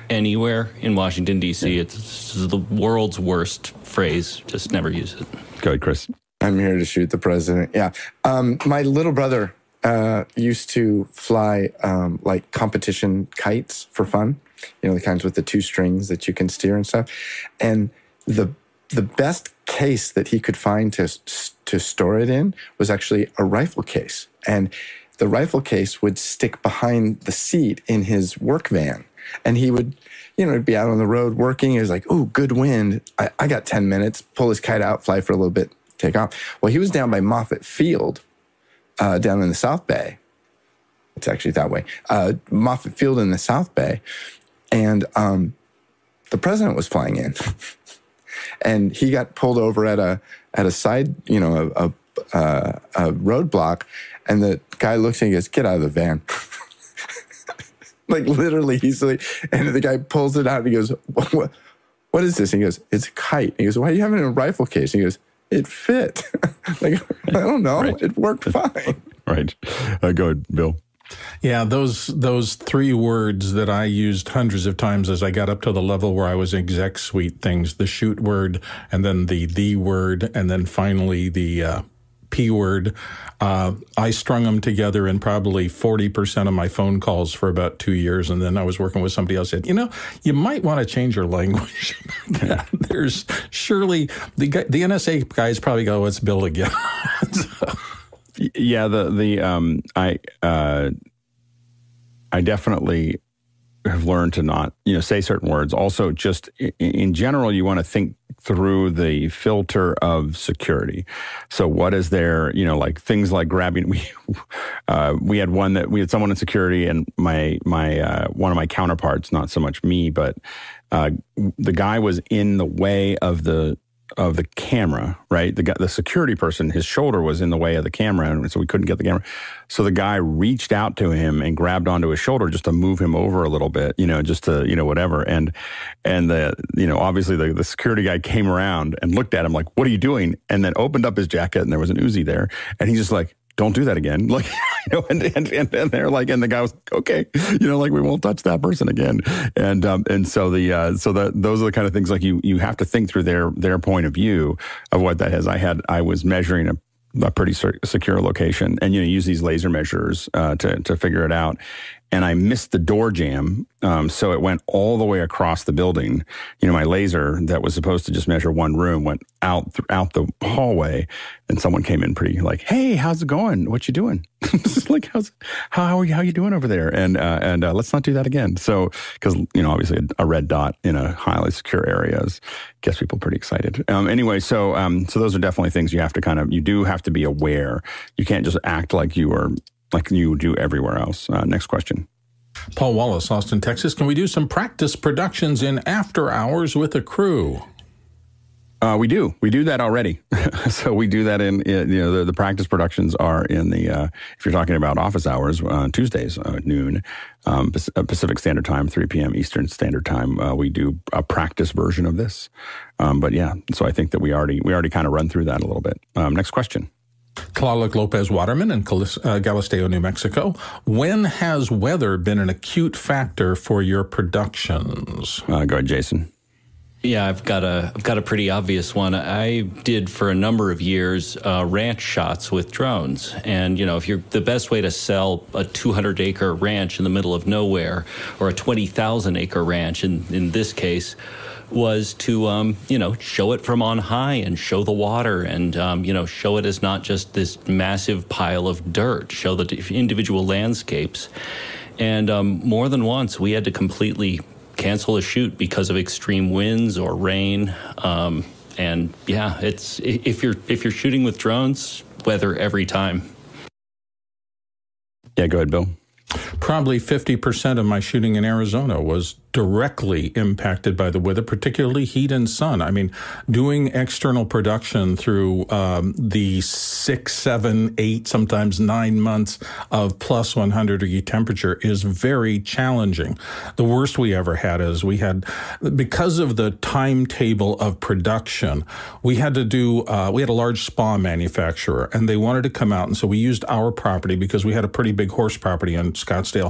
anywhere in Washington D C. Yeah. It's, it's the world's worst phrase. Just never use it. Go ahead, Chris. I'm here to shoot the president. Yeah. Um, my little brother uh, used to fly um, like competition kites for fun. You know, the kinds with the two strings that you can steer and stuff. And the the best case that he could find to to store it in was actually a rifle case. And the rifle case would stick behind the seat in his work van. And he would, you know, be out on the road working. He was like, oh, good wind. I, I got ten minutes. Pull his kite out, fly for a little bit, take off. Well, he was down by Moffett Field uh, down in the South Bay. It's actually that way. Uh, Moffett Field in the South Bay. And um, the president was flying in, and he got pulled over at a at a side, you know, a, a, uh, a roadblock, and the guy looks at him and goes, "Get out of the van!" Like literally, he's like, and the guy pulls it out and he goes, "What? What is this?" And he goes, "It's a kite." And he goes, "Why are you having a rifle case?" And he goes, "It fit." Like, I don't know, right. It worked fine. Right. Uh, go ahead, Bill. Yeah, those those three words that I used hundreds of times as I got up to the level where I was exec suite things, the shoot word, and then the the word, and then finally the uh, P word, uh, I strung them together in probably forty percent of my phone calls for about two years, and then I was working with somebody else who said, you know, you might want to change your language. There's surely, the, guy, the N S A guys probably go, let's build again. So, yeah, the the um, I uh, I definitely have learned to not, you know, say certain words. Also, just in, in general, you want to think through the filter of security. So, what is there? You know, like things like grabbing. We uh, we had one that we had someone in security, and my my uh, one of my counterparts, not so much me, but uh, the guy was in the way of the. of the camera, right? The guy, the security person, his shoulder was in the way of the camera, and so we couldn't get the camera. So the guy reached out to him and grabbed onto his shoulder just to move him over a little bit, you know, just to, you know, whatever. And, and the, you know, obviously the, the security guy came around and looked at him like, what are you doing? And then opened up his jacket and there was an Uzi there. And he's just like, don't do that again. Like, you know, and, and, and, and they're like, and the guy was okay, you know, like we won't touch that person again. And, um, and so the, uh, so that those are the kind of things like you, you have to think through their, their point of view of what that is. I had, I was measuring a, a pretty secure location and, you know, use these laser measures, uh, to, to figure it out. And I missed the door jamb. Um, so it went all the way across the building. You know, my laser that was supposed to just measure one room went out, th- out the hallway. And someone came in pretty like, hey, how's it going? What you doing? Like, how's, how, how are you, how you doing over there? And, uh, and, uh, let's not do that again. So, cause you know, obviously a, a red dot in a highly secure area gets people pretty excited. Um, anyway, so, um, so those are definitely things you have to kind of, you do have to be aware. You can't just act like you are, like you do everywhere else. Uh, next question. Paul Wallace, Austin, Texas. Can we do some practice productions in after hours with a crew? Uh, we do. We do that already. So we do that in, in you know, the, the practice productions are in the, uh, if you're talking about office hours, uh, Tuesdays at uh, noon, um, Pacific Standard Time, three p.m. Eastern Standard Time. Uh, we do a practice version of this. Um, but yeah, so I think that we already, we already kind of run through that a little bit. Um, next question. Tlaloc Lopez Waterman in Galisteo, New Mexico. When has weather been an acute factor for your productions? Uh, go ahead, Jason. Yeah, I've got a, I've got a pretty obvious one. I did for a number of years uh, ranch shots with drones, and you know, if you're the best way to sell a two hundred acre ranch in the middle of nowhere, or a twenty thousand acre ranch in in this case, was to, um, you know, show it from on high and show the water and, um, you know, show it as not just this massive pile of dirt, show the individual landscapes. And um, more than once, we had to completely cancel a shoot because of extreme winds or rain. Um, and yeah, it's if you're if you're shooting with drones, weather every time. Yeah, go ahead, Bill. Probably fifty percent of my shooting in Arizona was directly impacted by the weather, particularly heat and sun. I mean, doing external production through um, the six, seven, eight, sometimes nine months of plus one hundred degree temperature is very challenging. The worst we ever had is we had, because of the timetable of production, we had to do, uh, we had a large spa manufacturer and they wanted to come out. And so we used our property because we had a pretty big horse property in Scottsdale,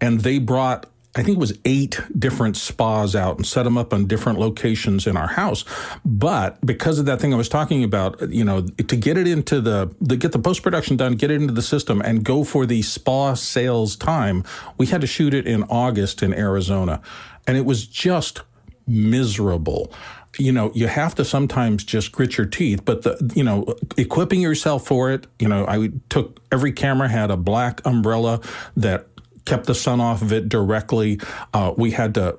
and they brought I think it was eight different spas out and set them up on different locations in our house. But because of that thing I was talking about, you know, to get it into the, to get the post-production done, get it into the system and go for the spa sales time, we had to shoot it in August in Arizona. And it was just miserable. You know, you have to sometimes just grit your teeth, but the, you know, equipping yourself for it, you know, I took, every camera had a black umbrella that kept the sun off of it directly. Uh, we had to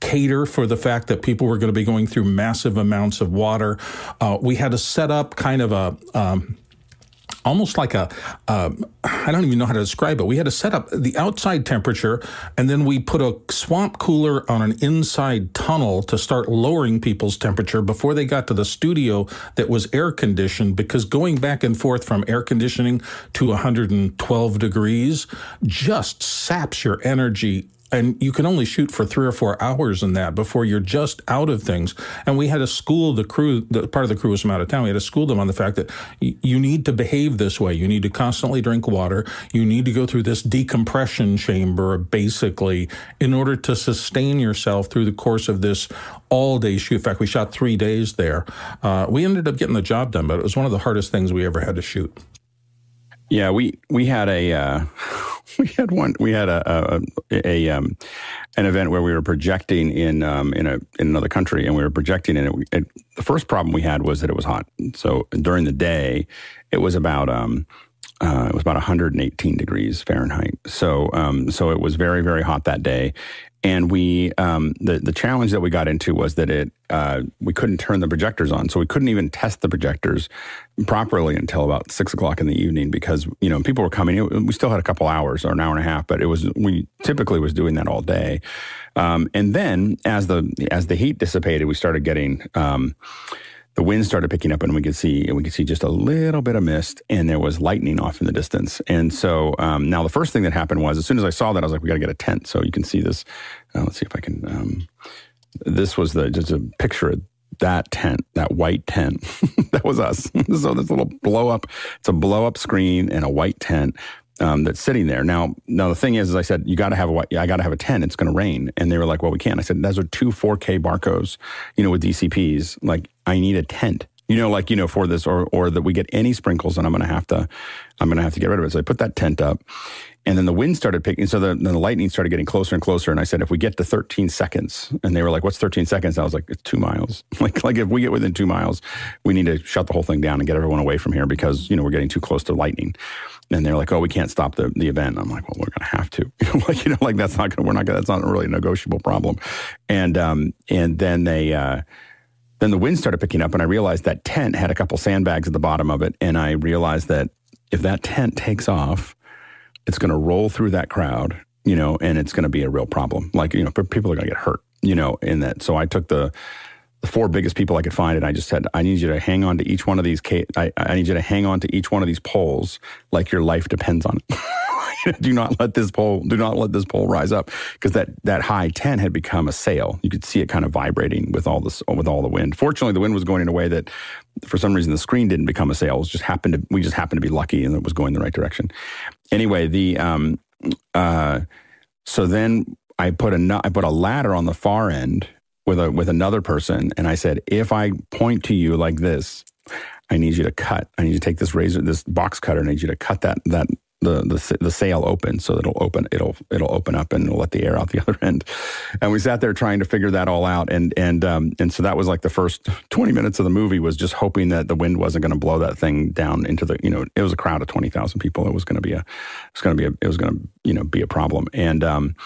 cater for the fact that people were going to be going through massive amounts of water. Uh, we had to set up kind of a, um, almost like a, um, I don't even know how to describe it. We had to set up the outside temperature, and then we put a swamp cooler on an inside tunnel to start lowering people's temperature before they got to the studio that was air conditioned, because going back and forth from air conditioning to one hundred twelve degrees just saps your energy. And you can only shoot for three or four hours in that before you're just out of things. And we had to school the crew, the, part of the crew was from out of town. We had to school them on the fact that y- you need to behave this way. You need to constantly drink water. You need to go through this decompression chamber, basically, in order to sustain yourself through the course of this all-day shoot. In fact, we shot three days there. Uh, we ended up getting the job done, but it was one of the hardest things we ever had to shoot. Yeah, we we had a uh, we had one we had a a, a um, an event where we were projecting in um, in a in another country, and we were projecting in it, it. The first problem we had was that it was hot. So during the day, it was about um uh, it was about one hundred eighteen degrees Fahrenheit. So um so it was very very hot that day, and we um the the challenge that we got into was that it uh, we couldn't turn the projectors on, so we couldn't even test the projectors properly until about six o'clock in the evening, because, you know, people were coming in. We still had a couple hours or an hour and a half, but it was, we typically was doing that all day. Um, and then as the, as the heat dissipated, we started getting, um, the wind started picking up, and we could see, and we could see just a little bit of mist, and there was lightning off in the distance. And so, um, now the first thing that happened was, as soon as I saw that, I was like, we got to get a tent. So you can see this. Uh, let's see if I can, um, this was the, just a picture of that tent, that white tent. That was us. So this little blow up, it's a blow up screen and a white tent um, that's sitting there. Now, now the thing is, as I said, you got to have a white, I got to have a tent. It's going to rain. And they were like, well, we can't. I said, those are two four K barcodes, you know, with D C Ps. Like, I need a tent, you know, like, you know, for this, or, or that we get any sprinkles and I'm going to have to, I'm going to have to get rid of it. So I put that tent up. And then the wind started picking, so the, then the lightning started getting closer and closer. And I said, if we get to thirteen seconds, and they were like, what's thirteen seconds? And I was like, it's two miles. like, like if we get within two miles, we need to shut the whole thing down and get everyone away from here, because, you know, we're getting too close to lightning. And they're like, oh, we can't stop the, the event. And I'm like, well, we're going to have to, like, you know, like that's not going to, we're not going to, that's not really a negotiable problem. And, um, and then they, uh, then the wind started picking up, and I realized that tent had a couple sandbags at the bottom of it. And I realized that if that tent takes off, it's going to roll through that crowd, you know, and it's going to be a real problem. Like, you know, people are going to get hurt, you know, in that. So I took the, the four biggest people I could find, and I just said, I need you to hang on to each one of these, ca- I, I need you to hang on to each one of these poles like your life depends on it. Do not let this pole, do not let this pole rise up, because that, that high tent had become a sail. You could see it kind of vibrating with all this, with all the wind. Fortunately, the wind was going in a way that, for some reason, the screen didn't become a sail. It just happened to, we just happened to be lucky, and it was going the right direction. Anyway, the um, uh, so then I put a I put a ladder on the far end with a with another person, and I said, if I point to you like this, I need you to cut. I need you to take this razor, this box cutter, and I need you to cut that that. The, the the sail open, so it'll open it'll it'll open up and it'll let the air out the other end. And we sat there trying to figure that all out, and and um and so that was like the first twenty minutes of the movie was just hoping that the wind wasn't going to blow that thing down into the, you know, it was a crowd of twenty thousand people. It was going to be a it's going to be a, it was going to you know be a problem. And um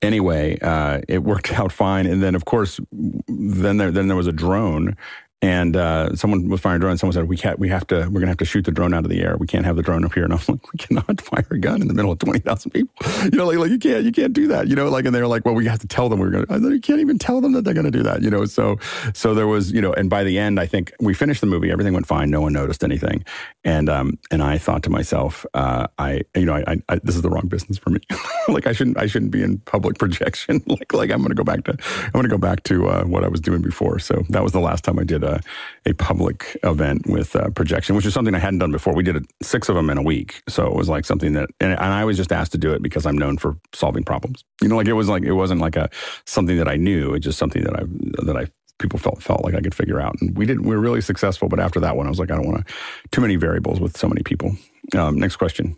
anyway, uh it worked out fine. And then of course then there then there was a drone. And uh, someone was firing a drone. Someone said, "We can't. We have to. We're gonna have to shoot the drone out of the air. We can't have the drone up here." And I'm like, "We cannot fire a gun in the middle of twenty thousand people. You know, like, like you can't. You can't do that. You know, like." And they were like, "Well, we have to tell them we're gonna." I said, "You can't even tell them that they're gonna do that." You know, so so there was, you know. And by the end, I think we finished the movie. Everything went fine. No one noticed anything. And um and I thought to myself, uh, I you know, I, I, I this is the wrong business for me. Like I shouldn't I shouldn't be in public projection. like like I'm gonna go back to I'm gonna go back to uh, what I was doing before. So that was the last time I did a. a public event with uh, projection, which is something I hadn't done before. We did it, six of them in a week. So it was like something that, and, and I was just asked to do it because I'm known for solving problems. You know, like it was like, it wasn't like a, something that I knew. It's just something that I, that I, people felt, felt like I could figure out. And we did, we were really successful. But after that one, I was like, I don't want to, too many variables with so many people. Um, next question.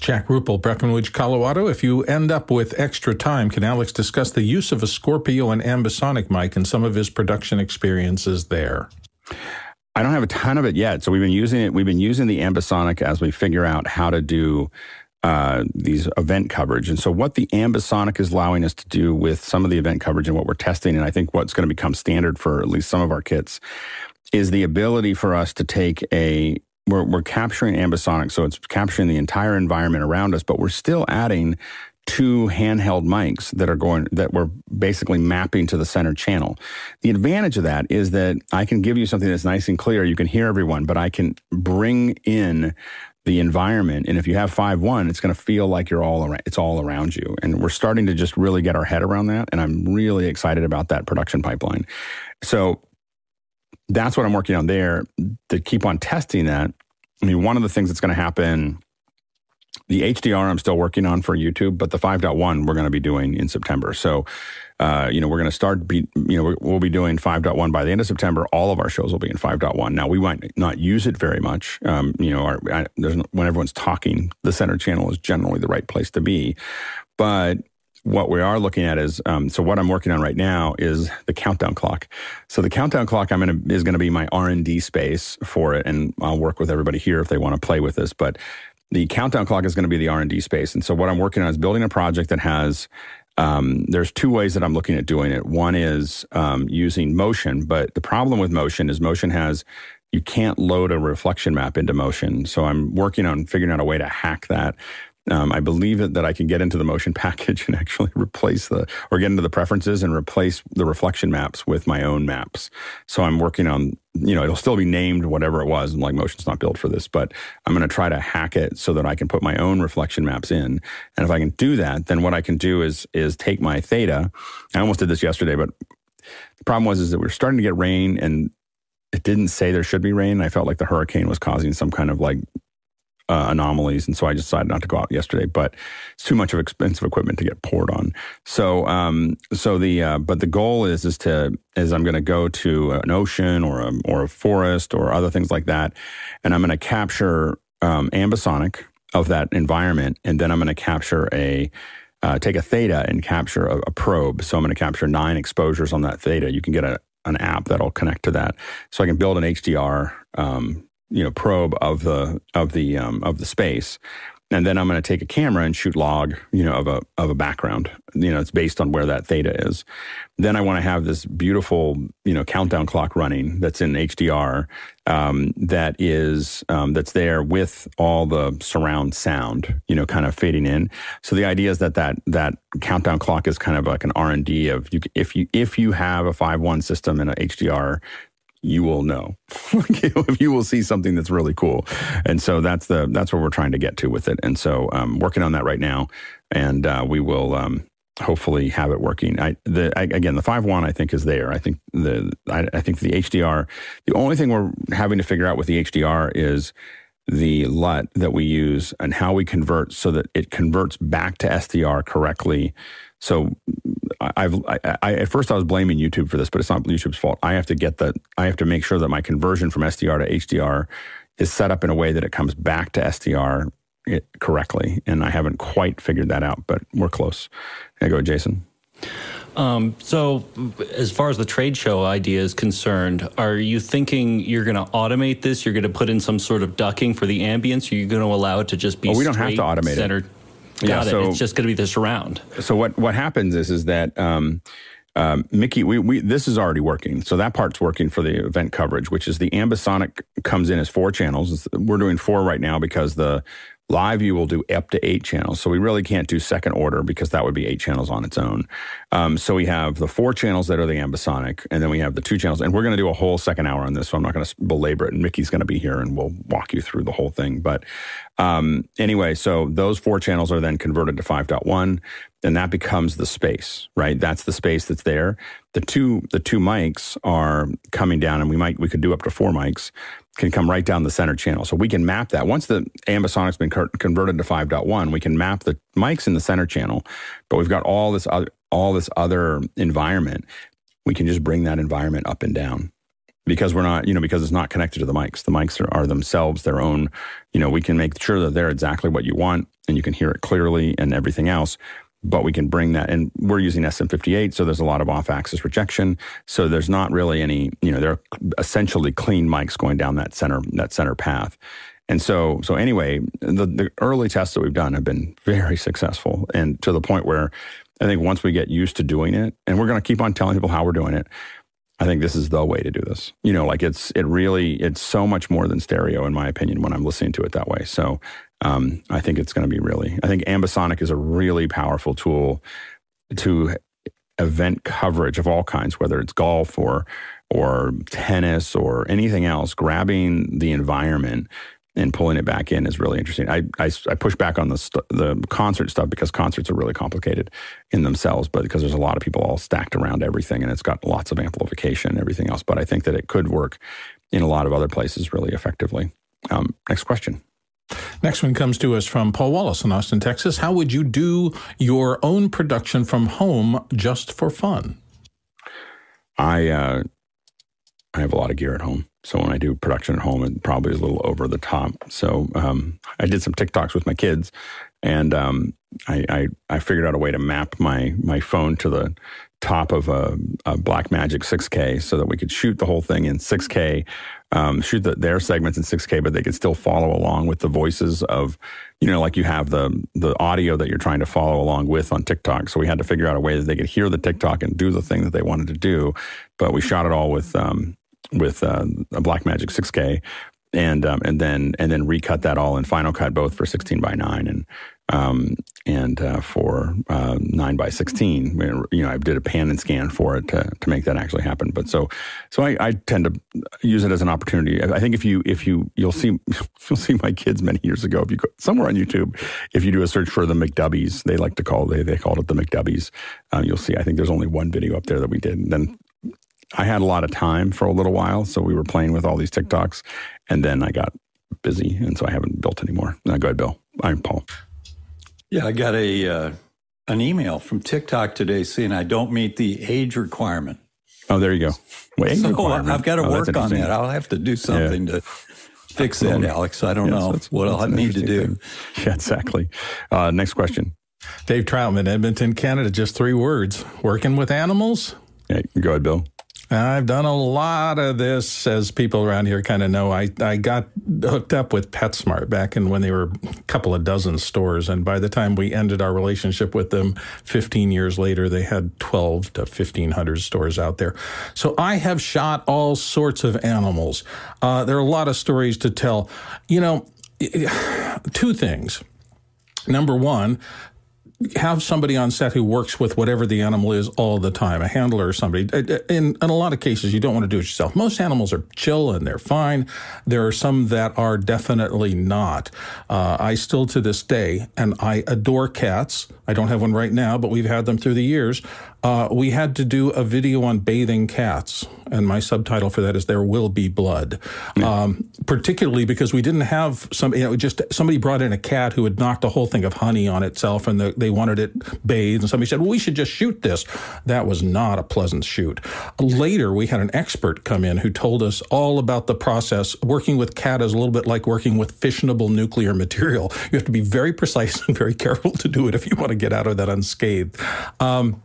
Jack Ruppel, Breckenridge, Colorado. If you end up with extra time, can Alex discuss the use of a Scorpio and ambisonic mic and some of his production experiences there? I don't have a ton of it yet. So we've been using it. We've been using the ambisonic as we figure out how to do uh, these event coverage. And so what the ambisonic is allowing us to do with some of the event coverage and what we're testing, and I think what's going to become standard for at least some of our kits, is the ability for us to take a We're, we're capturing ambisonic, so it's capturing the entire environment around us, but we're still adding two handheld mics that are going, that we're basically mapping to the center channel. The advantage of that is that I can give you something that's nice and clear. You can hear everyone, but I can bring in the environment. And if you have five one, it's going to feel like you're all around, it's all around you. And we're starting to just really get our head around that. And I'm really excited about that production pipeline. So that's what I'm working on there, to keep on testing that. I mean, one of the things that's going to happen, the H D R I'm still working on for YouTube, but the five point one we're going to be doing in September. So, uh, you know, we're going to start, be, you know, we'll be doing five point one by the end of September. All of our shows will be in five point one. Now, we might not use it very much. Um, you know, our, I, there's, when everyone's talking, the center channel is generally the right place to be. But what we are looking at is, um, so what I'm working on right now is the countdown clock. So the countdown clock I'm gonna, is going to be my R and D space for it, and I'll work with everybody here if they want to play with this. But the countdown clock is going to be the R and D space. And so what I'm working on is building a project that has, um, there's two ways that I'm looking at doing it. One is um, using Motion, but the problem with Motion is Motion has, you can't load a reflection map into Motion. So I'm working on figuring out a way to hack that. Um, I believe that, that I can get into the Motion package and actually replace the, or get into the preferences and replace the reflection maps with my own maps. So I'm working on, you know, it'll still be named whatever it was. I'm like, Motion's not built for this, but I'm going to try to hack it so that I can put my own reflection maps in. And if I can do that, then what I can do is is take my Theta. I almost did this yesterday, but the problem was is that we're starting to get rain, and it didn't say there should be rain. And I felt like the hurricane was causing some kind of like, Uh, anomalies, and so I decided not to go out yesterday. But it's too much of expensive equipment to get poured on. So, um, so the uh, but the goal is is to is I'm going to go to an ocean or a or a forest or other things like that, and I'm going to capture um, ambisonic of that environment, and then I'm going to capture a. Uh, take a Theta and capture a, a probe. So I'm going to capture nine exposures on that Theta. You can get a an app that'll connect to that, so I can build an H D R. Um, you know, probe of the, of the, um, of the space. And then I'm going to take a camera and shoot log, you know, of a, of a background, you know, it's based on where that Theta is. Then I want to have this beautiful, you know, countdown clock running that's in H D R, um, that is, um, that's there with all the surround sound, you know, kind of fading in. So the idea is that that, that countdown clock is kind of like an R and D of you, if you, if you have a five one system and an H D R, you will know. You will see something that's really cool. And so that's the that's where we're trying to get to with it. And so I'm um, working on that right now, and uh, we will um, hopefully have it working. I, the, I, again, the five one I think is there. I think the I, I think the H D R. The only thing we're having to figure out with the H D R is the L U T that we use and how we convert so that it converts back to S D R correctly. So I've, I, I, at first I was blaming YouTube for this, but it's not YouTube's fault. I have to get the, I have to make sure that my conversion from S D R to H D R is set up in a way that it comes back to S D R it, correctly. And I haven't quite figured that out, but we're close. There you go, Jason. Um, so as far as the trade show idea is concerned, are you thinking you're going to automate this? You're going to put in some sort of ducking for the ambience? Or are you going to allow it to just be oh, we don't have to automate centered? It. Got yeah, it. So, it's just going to be the surround. So what, what happens is is that um, Um, Mickey, we, we this is already working. So that part's working for the event coverage, which is the ambisonic comes in as four channels. We're doing four right now because the live view will do up to eight channels. So we really can't do second order because that would be eight channels on its own. Um, so we have the four channels that are the ambisonic, and then we have the two channels. And we're going to do a whole second hour on this, so I'm not going to belabor it. And Mickey's going to be here, and we'll walk you through the whole thing. But um, anyway, so those four channels are then converted to five point one. And that becomes the space, right? That's the space that's there. The two the two mics are coming down, and we might we could do up to four mics, can come right down the center channel. So we can map that. Once the ambisonic's been converted to five point one, we can map the mics in the center channel, but we've got all this other, all this other environment. We can just bring that environment up and down because we're not, you know, because it's not connected to the mics. The mics are, are themselves their own, you know, we can make sure that they're exactly what you want and you can hear it clearly and everything else. But we can bring that, and we're using S M fifty-eight, so there's a lot of off-axis rejection. So there's not really any, you know, they're essentially clean mics going down that center that center path. And so, so anyway, the, the early tests that we've done have been very successful, and to the point where I think once we get used to doing it, and we're going to keep on telling people how we're doing it, I think this is the way to do this. You know, like it's it really, it's so much more than stereo, in my opinion, when I'm listening to it that way. So um, I think it's going to be really, I think ambisonic is a really powerful tool to event coverage of all kinds, whether it's golf or or tennis or anything else. Grabbing the environment and pulling it back in is really interesting. I I, I push back on the st- the concert stuff because concerts are really complicated in themselves, but because there's a lot of people all stacked around everything and it's got lots of amplification and everything else. But I think that it could work in a lot of other places really effectively. Um, next question. Next one comes to us from Paul Wallace in Austin, Texas. How would you do your own production from home just for fun? I uh, I have a lot of gear at home. So when I do production at home, it probably is a little over the top. So um, I did some TikToks with my kids, and um, I, I I figured out a way to map my my phone to the top of a, a Blackmagic six K so that we could shoot the whole thing in six K, um, shoot the, their segments in six K, but they could still follow along with the voices of, you know, like you have the the audio that you're trying to follow along with on TikTok. So we had to figure out a way that they could hear the TikTok and do the thing that they wanted to do. But we shot it all with... Um, with uh, a Blackmagic six K, and um, and then and then recut that all in Final Cut, both for sixteen by nine and um, and uh, for uh, nine by sixteen. You know, I did a pan and scan for it to, to make that actually happen. But so so I, I tend to use it as an opportunity. I think if you if you you'll see you'll see my kids many years ago. If you go somewhere on YouTube, if you do a search for the McDubbies, they like to call they they called it the McDubbies. Um, you'll see. I think there's only one video up there that we did, and then. I had a lot of time for a little while, so we were playing with all these TikToks, and then I got busy, and so I haven't built anymore. Now, go ahead, Bill. I'm Paul. Yeah, I got a uh, an email from TikTok today saying I don't meet the age requirement. Oh, there you go. Wait, so I've got to oh, work on that. I'll have to do something yeah. to fix that, Alex. I don't yeah, know so what I'll I need to do. Yeah, exactly. Uh, next question. Dave Troutman, Edmonton, Canada. Just three words. Working with animals? Yeah, go ahead, Bill. I've done a lot of this, as people around here kind of know. I, I got hooked up with PetSmart back in when they were a couple of dozen stores. And by the time we ended our relationship with them fifteen years later, they had twelve to fifteen hundred stores out there. So I have shot all sorts of animals. Uh, there are a lot of stories to tell. You know, two things. Number one, have somebody on set who works with whatever the animal is all the time, a handler or somebody. In, in a lot of cases, you don't want to do it yourself. Most animals are chill and they're fine. There are some that are definitely not. Uh, I still to this day, and I adore cats. I don't have one right now, but we've had them through the years. Uh, we had to do a video on bathing cats, and my subtitle for that is There Will Be Blood, yeah. um, particularly because we didn't have some, you know, just somebody brought in a cat who had knocked a whole thing of honey on itself, and the, they wanted it bathed, and somebody said, well, we should just shoot this. That was not a pleasant shoot. Later, we had an expert come in who told us all about the process. Working with cat is a little bit like working with fissionable nuclear material. You have to be very precise and very careful to do it if you want to get out of that unscathed. Um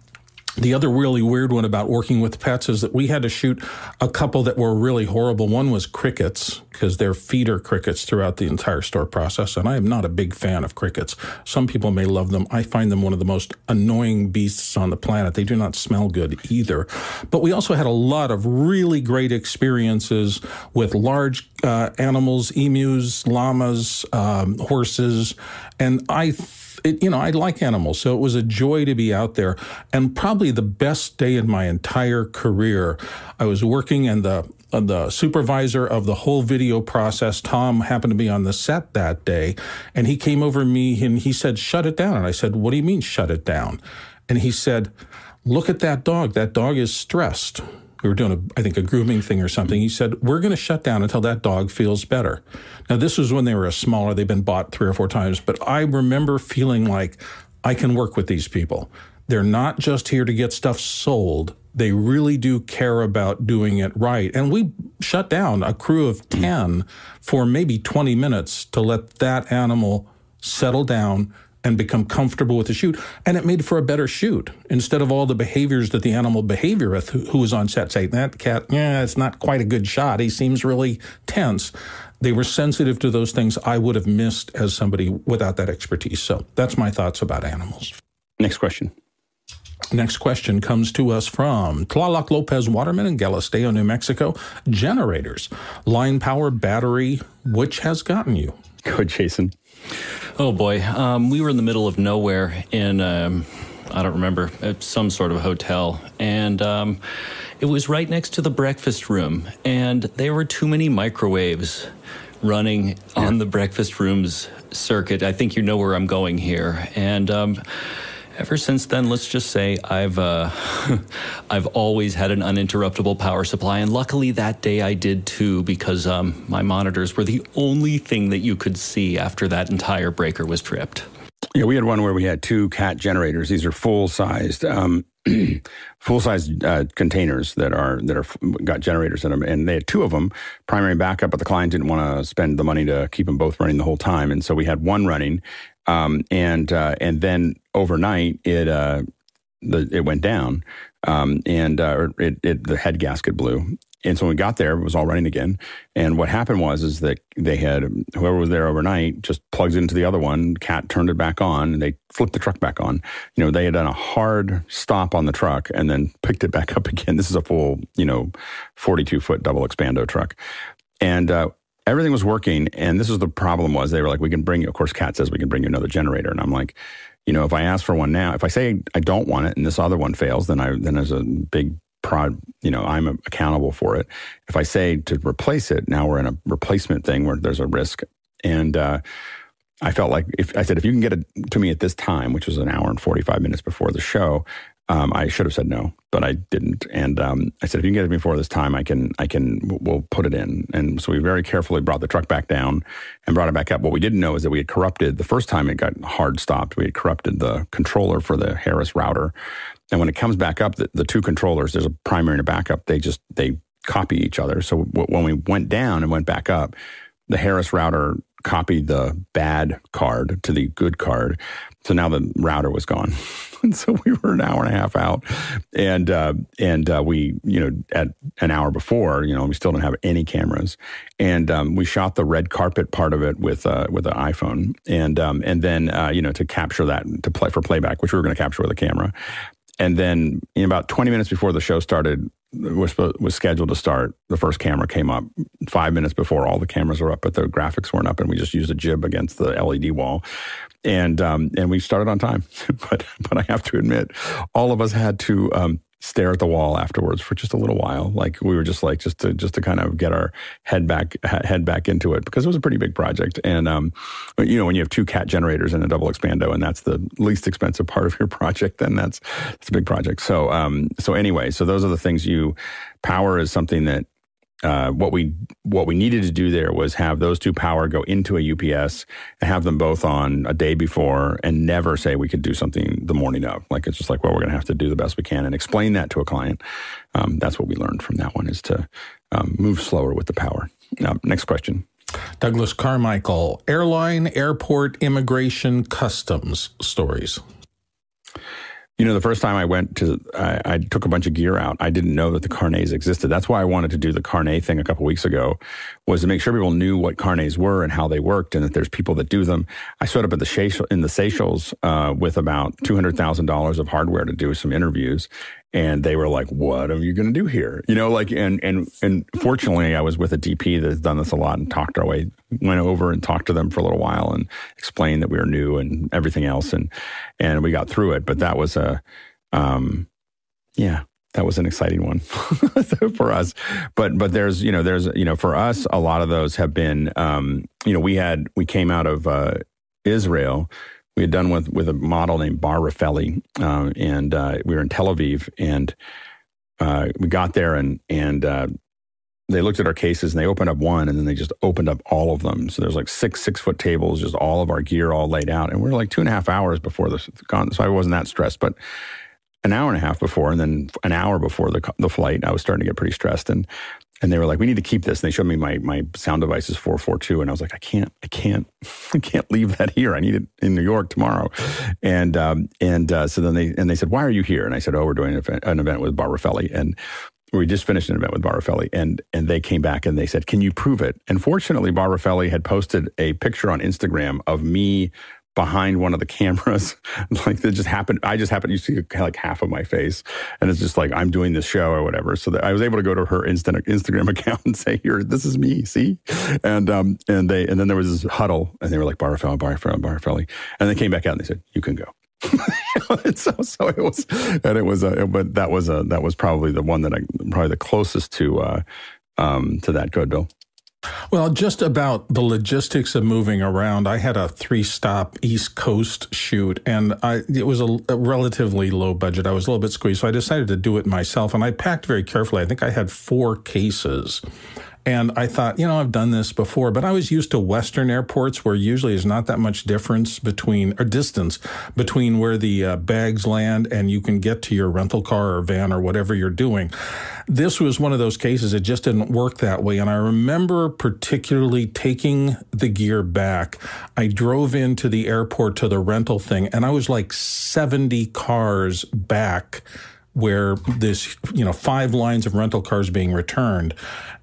The other really weird one about working with pets is that we had to shoot a couple that were really horrible. One was crickets, because they're feeder crickets throughout the entire store process, and I am not a big fan of crickets. Some people may love them. I find them one of the most annoying beasts on the planet. They do not smell good either. But we also had a lot of really great experiences with large uh, animals, emus, llamas, um, horses, and I think It, you know, I like animals, so it was a joy to be out there. And probably the best day in my entire career, I was working and the uh, the supervisor of the whole video process, Tom, happened to be on the set that day. And he came over to me and he said, "Shut it down." And I said, "What do you mean, shut it down?" And he said, "Look at that dog. That dog is stressed." We were doing, a, I think, a grooming thing or something. He said, "We're going to shut down until that dog feels better." Now, this was when they were smaller. They've been bought three or four times. But I remember feeling like I can work with these people. They're not just here to get stuff sold. They really do care about doing it right. And we shut down a crew of ten for maybe twenty minutes to let that animal settle down and become comfortable with the shoot. And it made for a better shoot. Instead of all the behaviors that the animal behaviorist who was on set say, "That cat, yeah, it's not quite a good shot. He seems really tense." They were sensitive to those things I would have missed as somebody without that expertise. So that's my thoughts about animals. Next question. Next question comes to us from Tlaloc Lopez Waterman in Galisteo, New Mexico. Generators, line power, battery, which has gotten you? Go, Jason. Oh, boy. Um, we were in the middle of nowhere in, um, I don't remember, some sort of hotel. And um, it was right next to the breakfast room. And there were too many microwaves running on the breakfast room's circuit. I think you know where I'm going here. And um, ever since then, let's just say I've uh, I've always had an uninterruptible power supply. And luckily that day I did too, because um, my monitors were the only thing that you could see after that entire breaker was tripped. Yeah, we had one where we had two cat generators. These are full-sized, um, full-sized uh, containers that are that are got generators in them, and they had two of them, primary and backup. But the client didn't want to spend the money to keep them both running the whole time, and so we had one running, um, and uh, and then overnight it uh, the, it went down, um, and uh, it, it the head gasket blew. And so when we got there, it was all running again. And what happened was is that they had, whoever was there overnight just plugged into the other one, cat turned it back on, and they flipped the truck back on. You know, they had done a hard stop on the truck and then picked it back up again. This is a full, you know, forty-two foot double expando truck. And uh, everything was working. And this is the problem was they were like, "We can bring you," of course, Cat says, "We can bring you another generator." And I'm like, you know, if I ask for one now, if I say I don't want it and this other one fails, then I then there's a big prod, you know, I'm accountable for it. If I say to replace it, now we're in a replacement thing where there's a risk. And uh, I felt like if I said, if you can get it to me at this time, which was an hour and forty-five minutes before the show, um, I should have said no, but I didn't. And um, I said, if you can get it before this time, I can, I can, we'll put it in. And so we very carefully brought the truck back down and brought it back up. What we didn't know is that we had corrupted the first time it got hard stopped. We had corrupted the controller for the Harris router. And when it comes back up, the, the two controllers, there's a primary and a backup, they just, they copy each other. So w- when we went down and went back up, the Harris router copied the bad card to the good card. So now the router was gone. And so we were an hour and a half out. And uh, and uh, we, you know, at an hour before, you know, we still didn't have any cameras. And um, we shot the red carpet part of it with uh, with an iPhone. And um, and then, uh, you know, to capture that, to play for playback, which we were going to capture with a camera. And then in about twenty minutes before the show started, was, was scheduled to start, the first camera came up. Five minutes before, all the cameras were up, but the graphics weren't up, and we just used a jib against the L E D wall. And um, and we started on time. but but I have to admit, all of us had to um, stare at the wall afterwards for just a little while. Like we were just like, just to just to kind of get our head back head back into it, because it was a pretty big project. And, um, you know, when you have two cat generators and a double expando, and that's the least expensive part of your project, then that's, that's a big project. So, um, so anyway, so those are the things you, power is something that, Uh, what we what we needed to do there was have those two power go into a U P S and have them both on a day before, and never say we could do something the morning of. Like it's just like, well, we're going to have to do the best we can and explain that to a client. Um, that's what we learned from that one, is to um, move slower with the power. Now, next question. Douglas Carmichael, airline, airport, immigration, customs stories. You know, the first time I went to, I, I took a bunch of gear out. I didn't know that the carnets existed. That's why I wanted to do the carnet thing a couple weeks ago, was to make sure people knew what carnets were and how they worked, and that there's people that do them. I showed up at the Seychelles, in the Seychelles uh, with about two hundred thousand dollars of hardware to do some interviews. And they were like, what are you going to do here? You know, like, and and and fortunately, I was with a D P that's done this a lot and talked our way, went over and talked to them for a little while and explained that we were new and everything else. And and we got through it. But that was a, um, yeah, that was an exciting one for us. But but there's, you know, there's, you know, for us, a lot of those have been, um, you know, we had, we came out of uh, Israel. We had done with with a model named Bar Raffelli, um, and uh, we were in Tel Aviv, and uh, we got there, and and uh, they looked at our cases, and they opened up one, and then they just opened up all of them. So there's like six six foot tables, just all of our gear all laid out, and we were like two and a half hours before this gone. So I wasn't that stressed, but an hour and a half before, and then an hour before the the flight, I was starting to get pretty stressed, and and they were like, we need to keep this. And they showed me my my sound device is four four two. And I was like, I can't, I can't, I can't leave that here. I need it in New York tomorrow. And um, and uh, so then they and they said, why are you here? And I said, oh, we're doing an event, an event with Bar Raffelli. And we just finished an event with Bar Raffelli. And, and they came back and they said, can you prove it? And fortunately, Bar Raffelli had posted a picture on Instagram of me behind one of the cameras. Like that just happened. I just happened to see like half of my face, and it's just like I'm doing this show or whatever. So that I was able to go to her instant Instagram account and say, "Here, this is me. See," and um and they and then there was this huddle, and they were like, "Bar Raffelli, Bar Raffelli, Bar Raffelli," and they came back out and they said, "You can go." so, so it was, and it was, a, but that was a that was probably the one that I probably the closest to uh, um to that. Go ahead, Bill. Well, just about the logistics of moving around, I had a three-stop East Coast shoot, and I, it was a, a relatively low budget. I was a little bit squeezed, so I decided to do it myself, and I packed very carefully. I think I had four cases. And I thought, you know, I've done this before, but I was used to Western airports where usually there's not that much difference between, or distance between where the uh, bags land and you can get to your rental car or van or whatever you're doing. This was one of those cases. It just didn't work that way. And I remember particularly taking the gear back. I drove into the airport to the rental thing, and I was like seventy cars back where this, you know, five lines of rental cars being returned.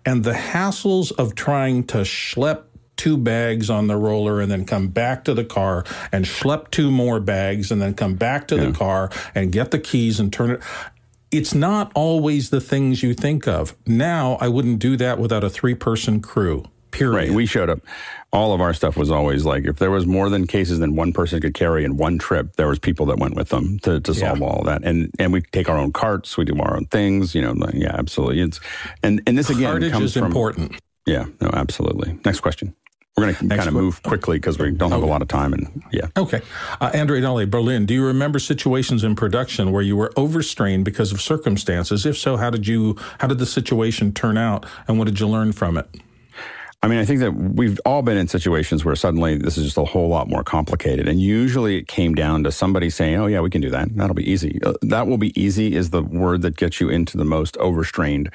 And the hassles of trying to schlep two bags on the roller and then come back to the car and schlep two more bags and then come back to yeah. the car and get the keys and turn it. It's not always the things you think of. Now, I wouldn't do that without a three-person crew, period. Right, we showed up. All of our stuff was always like, if there was more than cases than one person could carry in one trip, there was people that went with them to, to solve yeah. all of that. And and we take our own carts, we do our own things, you know, yeah, absolutely. It's and, and this, again, Cartage comes is from... important. Yeah, no, absolutely. Next question. We're going to kind of move quickly because we don't have okay. a lot of time. And yeah. Okay. Uh, Andre Dalle, Berlin, do you remember situations in production where you were overstrained because of circumstances? If so, how did you, how did the situation turn out, and what did you learn from it? I mean, I think that we've all been in situations where suddenly this is just a whole lot more complicated. And usually it came down to somebody saying, oh, yeah, we can do that. That'll be easy. Uh, that will be easy is the word that gets you into the most overstrained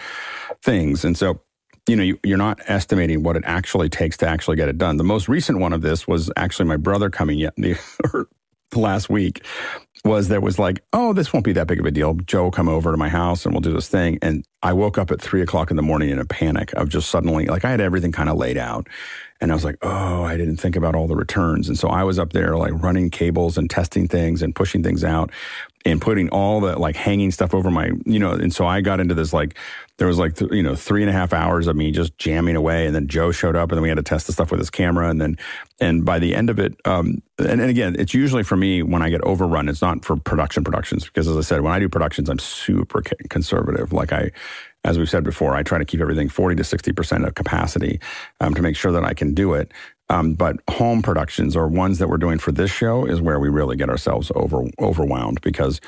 things. And so, you know, you, you're not estimating what it actually takes to actually get it done. The most recent one of this was actually my brother coming yet the last week. Was there was like, oh, this won't be that big of a deal. Joe will come over to my house and we'll do this thing. And I woke up at three o'clock in the morning in a panic of just suddenly, like I had everything kind of laid out. And I was like, oh, I didn't think about all the returns. And so I was up there like running cables and testing things and pushing things out and putting all the like hanging stuff over my, you know, and so I got into this like, there was like, th- you know, three and a half hours of me just jamming away. And then Joe showed up and then we had to test the stuff with his camera. And then, and by the end of it, um, and, and again, it's usually for me when I get overrun, it's not for production productions. Because as I said, when I do productions, I'm super conservative. Like I, as we've said before, I try to keep everything forty to sixty percent of capacity um, to make sure that I can do it. Um, but home productions or ones that we're doing for this show is where we really get ourselves over overwhelmed because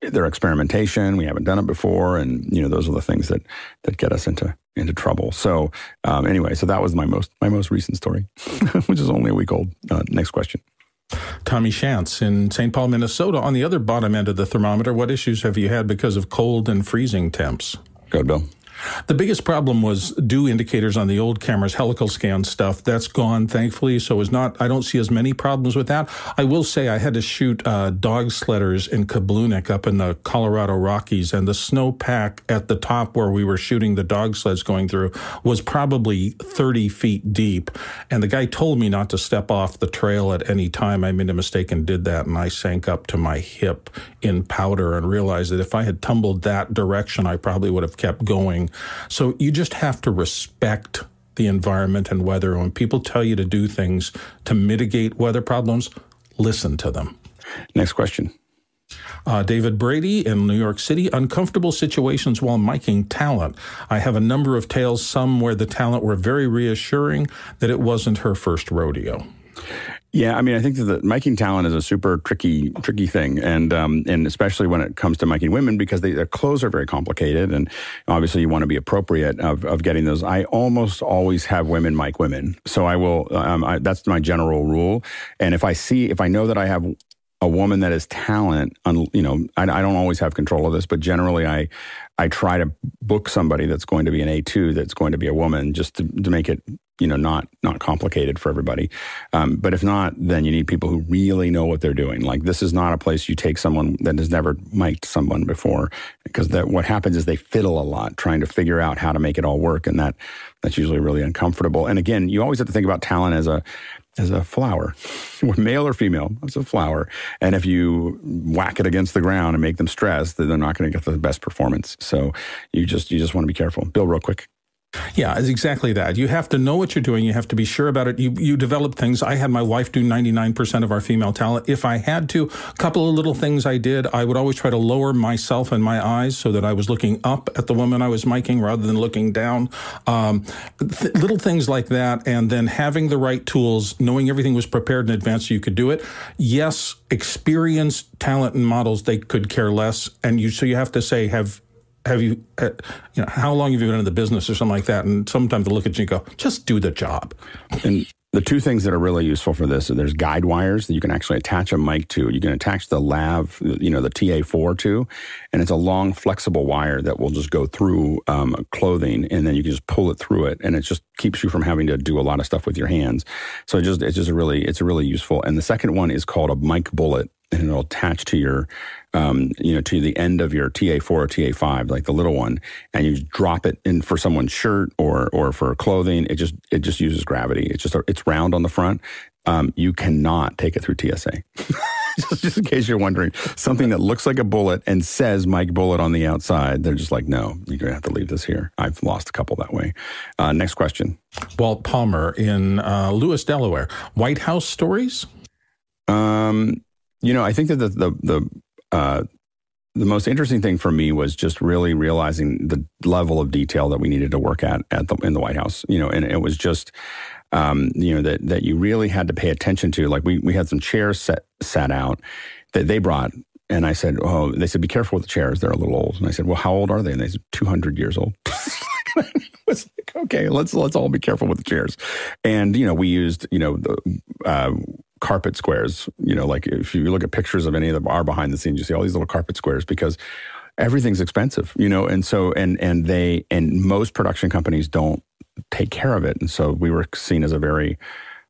they're experimentation. We haven't done it before. And, you know, those are the things that that get us into into trouble. So um, anyway, so that was my most my most recent story, which is only a week old. Uh, next question. Tommy Shantz in Saint Paul, Minnesota. On the other bottom end of the thermometer, what issues have you had because of cold and freezing temps? Go ahead, Bill. The biggest problem was dew indicators on the old cameras, helical scan stuff. That's gone, thankfully, so it's not. I don't see as many problems with that. I will say I had to shoot uh, dog sledders in Kablunik up in the Colorado Rockies, and the snowpack at the top where we were shooting the dog sleds going through was probably thirty feet deep, and the guy told me not to step off the trail at any time. I made a mistake and did that, and I sank up to my hip in powder and realized that if I had tumbled that direction, I probably would have kept going. So you just have to respect the environment and weather. When people tell you to do things to mitigate weather problems, listen to them. Next question. Uh, David Brady in New York City, uncomfortable situations while miking talent. I have a number of tales, some where the talent were very reassuring that it wasn't her first rodeo. Yeah, I mean, I think that the, miking talent is a super tricky, tricky thing, and um, and especially when it comes to miking women, because they, their clothes are very complicated, and obviously you want to be appropriate of, of getting those. I almost always have women mic women, so I will. Um, I, that's my general rule, and if I see, if I know that I have a woman that is talent, you know, I, I don't always have control of this, but generally I. I try to book somebody that's going to be an A two, that's going to be a woman, just to, to make it, you know, not not complicated for everybody. Um, but if not, then you need people who really know what they're doing. Like, this is not a place you take someone that has never mic'd someone before, because that what happens is they fiddle a lot trying to figure out how to make it all work, and that that's usually really uncomfortable. And again, you always have to think about talent as a as a flower, male or female, it's a flower. And if you whack it against the ground and make them stressed, then they're not going to get the best performance. So you just you just want to be careful. Bill, real quick. Yeah, it's exactly that. You have to know what you're doing. You have to be sure about it. You you develop things. I had my wife do ninety-nine percent of our female talent. If I had to, a couple of little things I did, I would always try to lower myself and my eyes so that I was looking up at the woman I was micing rather than looking down. Um, th- little things like that. And then having the right tools, knowing everything was prepared in advance so you could do it. Yes, experience, talent, and models, they could care less. And you so you have to say, have Have you, uh, you know, how long have you been in the business or something like that? And sometimes they look at you and go, just do the job. And the two things that are really useful for this are there's guide wires that you can actually attach a mic to. You can attach the lav, you know, the T A four to, and it's a long flexible wire that will just go through um, clothing, and then you can just pull it through it, and it just keeps you from having to do a lot of stuff with your hands. So it just it's just a really it's a really useful. And the second one is called a mic bullet, and it'll attach to your, um, you know, to the end of your T A four or T A five, like the little one, and you drop it in for someone's shirt or or for clothing. It just it just uses gravity. It's just it's round on the front. Um, you cannot take it through T S A. just, just in case you're wondering, something that looks like a bullet and says "Mike Bullet" on the outside, they're just like, no, you're gonna have to leave this here. I've lost a couple that way. Uh, next question. Walt Palmer in uh, Lewis, Delaware. White House stories. Um. You know, I think that the the the, uh, the most interesting thing for me was just really realizing the level of detail that we needed to work at at the, in the White House. You know, and it was just, um, you know, that that you really had to pay attention to. Like we we had some chairs set set out that they brought, and I said, oh, they said, be careful with the chairs; they're a little old. And I said, well, how old are they? And they said, two hundred years old. It's like, okay, let's let's all be careful with the chairs. And you know, we used you know the. Uh, carpet squares, you know, like if you look at pictures of any of the, our behind the scenes, you see all these little carpet squares because everything's expensive, you know, and so, and, and they, and most production companies don't take care of it. And so we were seen as a very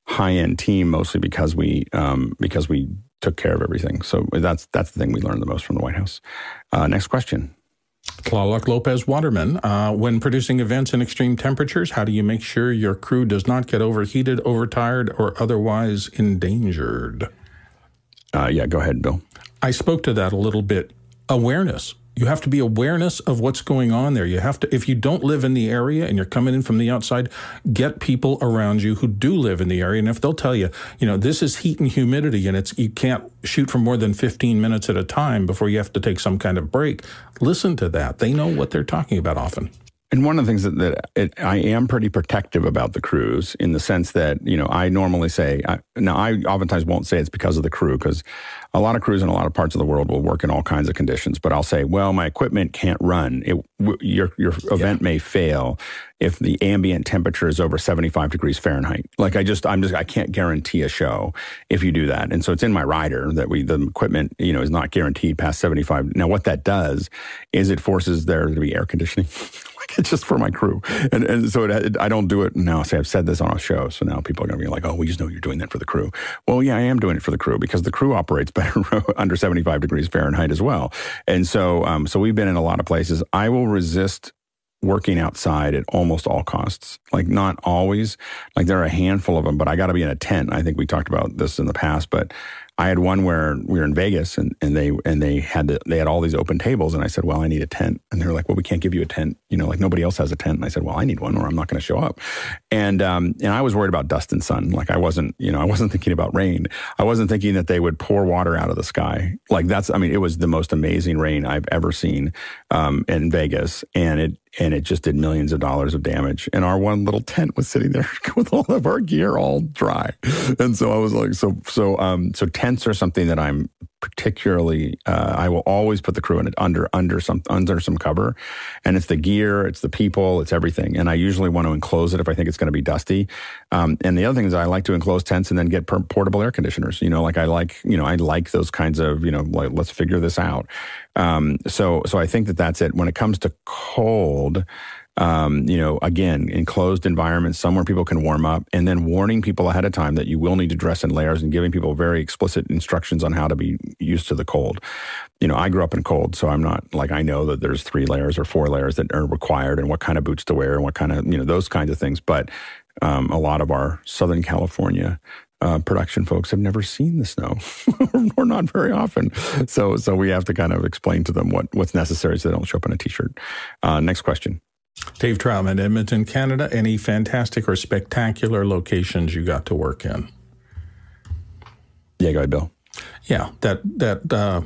high-end team, mostly because we, um, because we took care of everything. So that's, that's the thing we learned the most from the White House. Uh, next question. Tlaloc Lopez Waterman, uh, when producing events in extreme temperatures, how do you make sure your crew does not get overheated, overtired, or otherwise endangered? Uh, yeah, go ahead, Bill. I spoke to that a little bit. Awareness. You have to be awareness of what's going on there. You have to, if you don't live in the area and you're coming in from the outside, get people around you who do live in the area. And if they'll tell you, you know, this is heat and humidity and it's you can't shoot for more than fifteen minutes at a time before you have to take some kind of break, listen to that. They know what they're talking about often. And one of the things that, that it, I am pretty protective about the crews in the sense that, you know, I normally say, I, now I oftentimes won't say it's because of the crew because a lot of crews in a lot of parts of the world will work in all kinds of conditions, but I'll say, well, my equipment can't run. It, w- your your yeah. event may fail if the ambient temperature is over seventy-five degrees Fahrenheit. Like I just, I'm just, I can't guarantee a show if you do that. And so it's in my rider that we, the equipment, you know, is not guaranteed past seventy-five. Now what that does is it forces there to be air conditioning. like it's just for my crew. And and so it, it, I don't do it now. See, I've said this on a show, so now people are going to be like, oh, we just know you're doing that for the crew. Well, yeah, I am doing it for the crew because the crew operates better under seventy-five degrees Fahrenheit as well. And so, um, so we've been in a lot of places. I will resist working outside at almost all costs. Like, not always. Like, there are a handful of them, but I got to be in a tent. I think we talked about this in the past, but I had one where we were in Vegas and, and they and they had the, they had all these open tables, and I said, well, I need a tent. And they were like, well, we can't give you a tent. You know, like, nobody else has a tent. And I said, well, I need one or I'm not going to show up. And um, and I was worried about dust and sun. Like, I wasn't, you know, I wasn't thinking about rain. I wasn't thinking that they would pour water out of the sky. Like, that's, I mean, it was the most amazing rain I've ever seen um, in Vegas. And it and it just did millions of dollars of damage. And our one little tent was sitting there with all of our gear all dry. And so I was like, so, so, um, so tent Tents are something that I'm particularly. Uh, I will always put the crew in it under under some under some cover, and it's the gear, it's the people, it's everything. And I usually want to enclose it if I think it's going to be dusty. Um, and the other thing is I like to enclose tents and then get per- portable air conditioners. You know, like I like you know I like those kinds of you know like let's figure this out. Um, so so I think that that's it. When it comes to cold. Um, you know, again, enclosed environments, somewhere people can warm up, and then warning people ahead of time that you will need to dress in layers and giving people very explicit instructions on how to be used to the cold. You know, I grew up in cold, so I'm not like, I know that there's three layers or four layers that are required and what kind of boots to wear and what kind of, you know, those kinds of things. But um, a lot of our Southern California Uh, production folks have never seen the snow, or not very often. So so we have to kind of explain to them what, what's necessary so they don't show up in a T-shirt. Uh, next question. Dave Traum in Edmonton, Canada. Any fantastic or spectacular locations you got to work in? Yeah, go ahead, Bill. Yeah, that, that uh,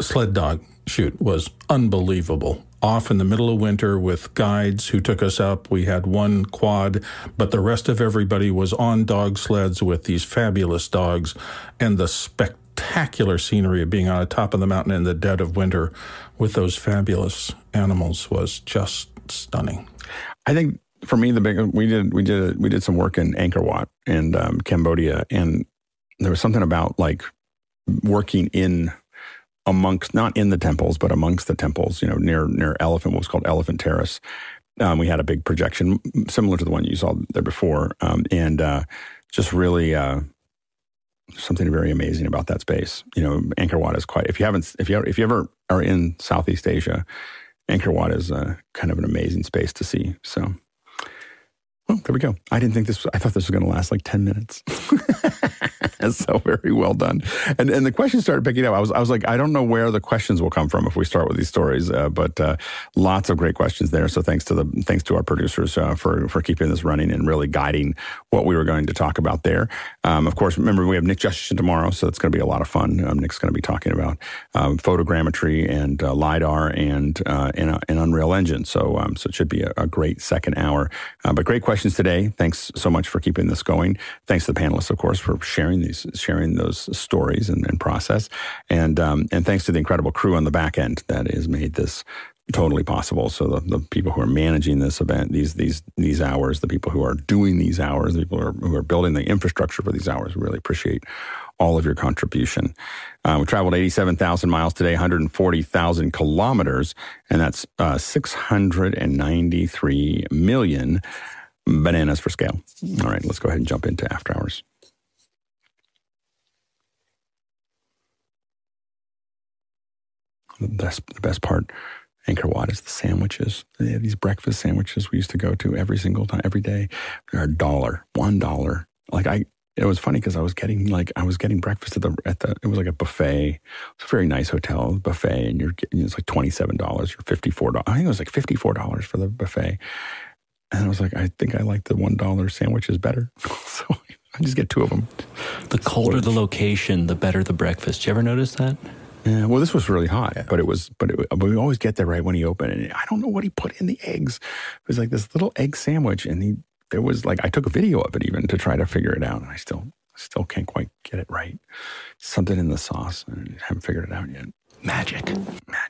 sled dog shoot was unbelievable. Off in the middle of winter with guides who took us up. We had one quad, but the rest of everybody was on dog sleds with these fabulous dogs. And the spectacular scenery of being on the top of the mountain in the dead of winter with those fabulous animals was just stunning. I think for me, the big we did we did we did some work in Angkor Wat and um, Cambodia, and there was something about like working in. Amongst, not in the temples, but amongst the temples, you know, near near Elephant, what was called Elephant Terrace. Um, we had a big projection similar to the one you saw there before, um, and uh, just really uh, something very amazing about that space. You know, Angkor Wat is quite. If you haven't, if you ever, if you ever are in Southeast Asia, Angkor Wat is uh, kind of an amazing space to see. So. Well, there we go. I didn't think this was, I thought this was going to last like ten minutes. So very well done. And and the questions started picking up. I was I was like, I don't know where the questions will come from if we start with these stories, uh, but uh, lots of great questions there. So thanks to the thanks to our producers uh, for, for keeping this running and really guiding what we were going to talk about there. Um, of course, remember, we have Nick Justine tomorrow, so it's going to be a lot of fun. Um, Nick's going to be talking about um, photogrammetry and uh, LiDAR and, uh, and, uh, and Unreal Engine. So, um, so it should be a, a great second hour. Uh, but great questions. Questions today. Thanks so much for keeping this going. Thanks to the panelists, of course, for sharing these, sharing those stories and, and process. And um, and thanks to the incredible crew on the back end that has made this totally possible. So the, the people who are managing this event, these these these hours, the people who are doing these hours, the people who are, who are building the infrastructure for these hours, really appreciate all of your contribution. Uh, we traveled eighty-seven thousand miles today, one hundred forty thousand kilometers, and that's uh, six hundred ninety-three million. Bananas for scale. All right, let's go ahead and jump into After Hours. The best, the best part, Angkor Wat, is the sandwiches. They have these breakfast sandwiches we used to go to every single time, every day. They're a dollar, one dollar. Like I, it was funny because I was getting like I was getting breakfast at the at the. It was like a buffet. It's a very nice hotel buffet, and you're getting, it's like twenty seven dollars or fifty four dollars. I think it was like fifty four dollars for the buffet. And I was like, I think I like the one dollar sandwiches better. So I just get two of them. The colder the location, the better the breakfast. Did you ever notice that? Yeah, well, this was really hot, yeah. but it was, but, it, but we always get there right when he opened. And I don't know what he put in the eggs. It was like this little egg sandwich. And he, there was like, I took a video of it even to try to figure it out. And I still, still can't quite get it right. Something in the sauce. I haven't figured it out yet. Magic. Magic.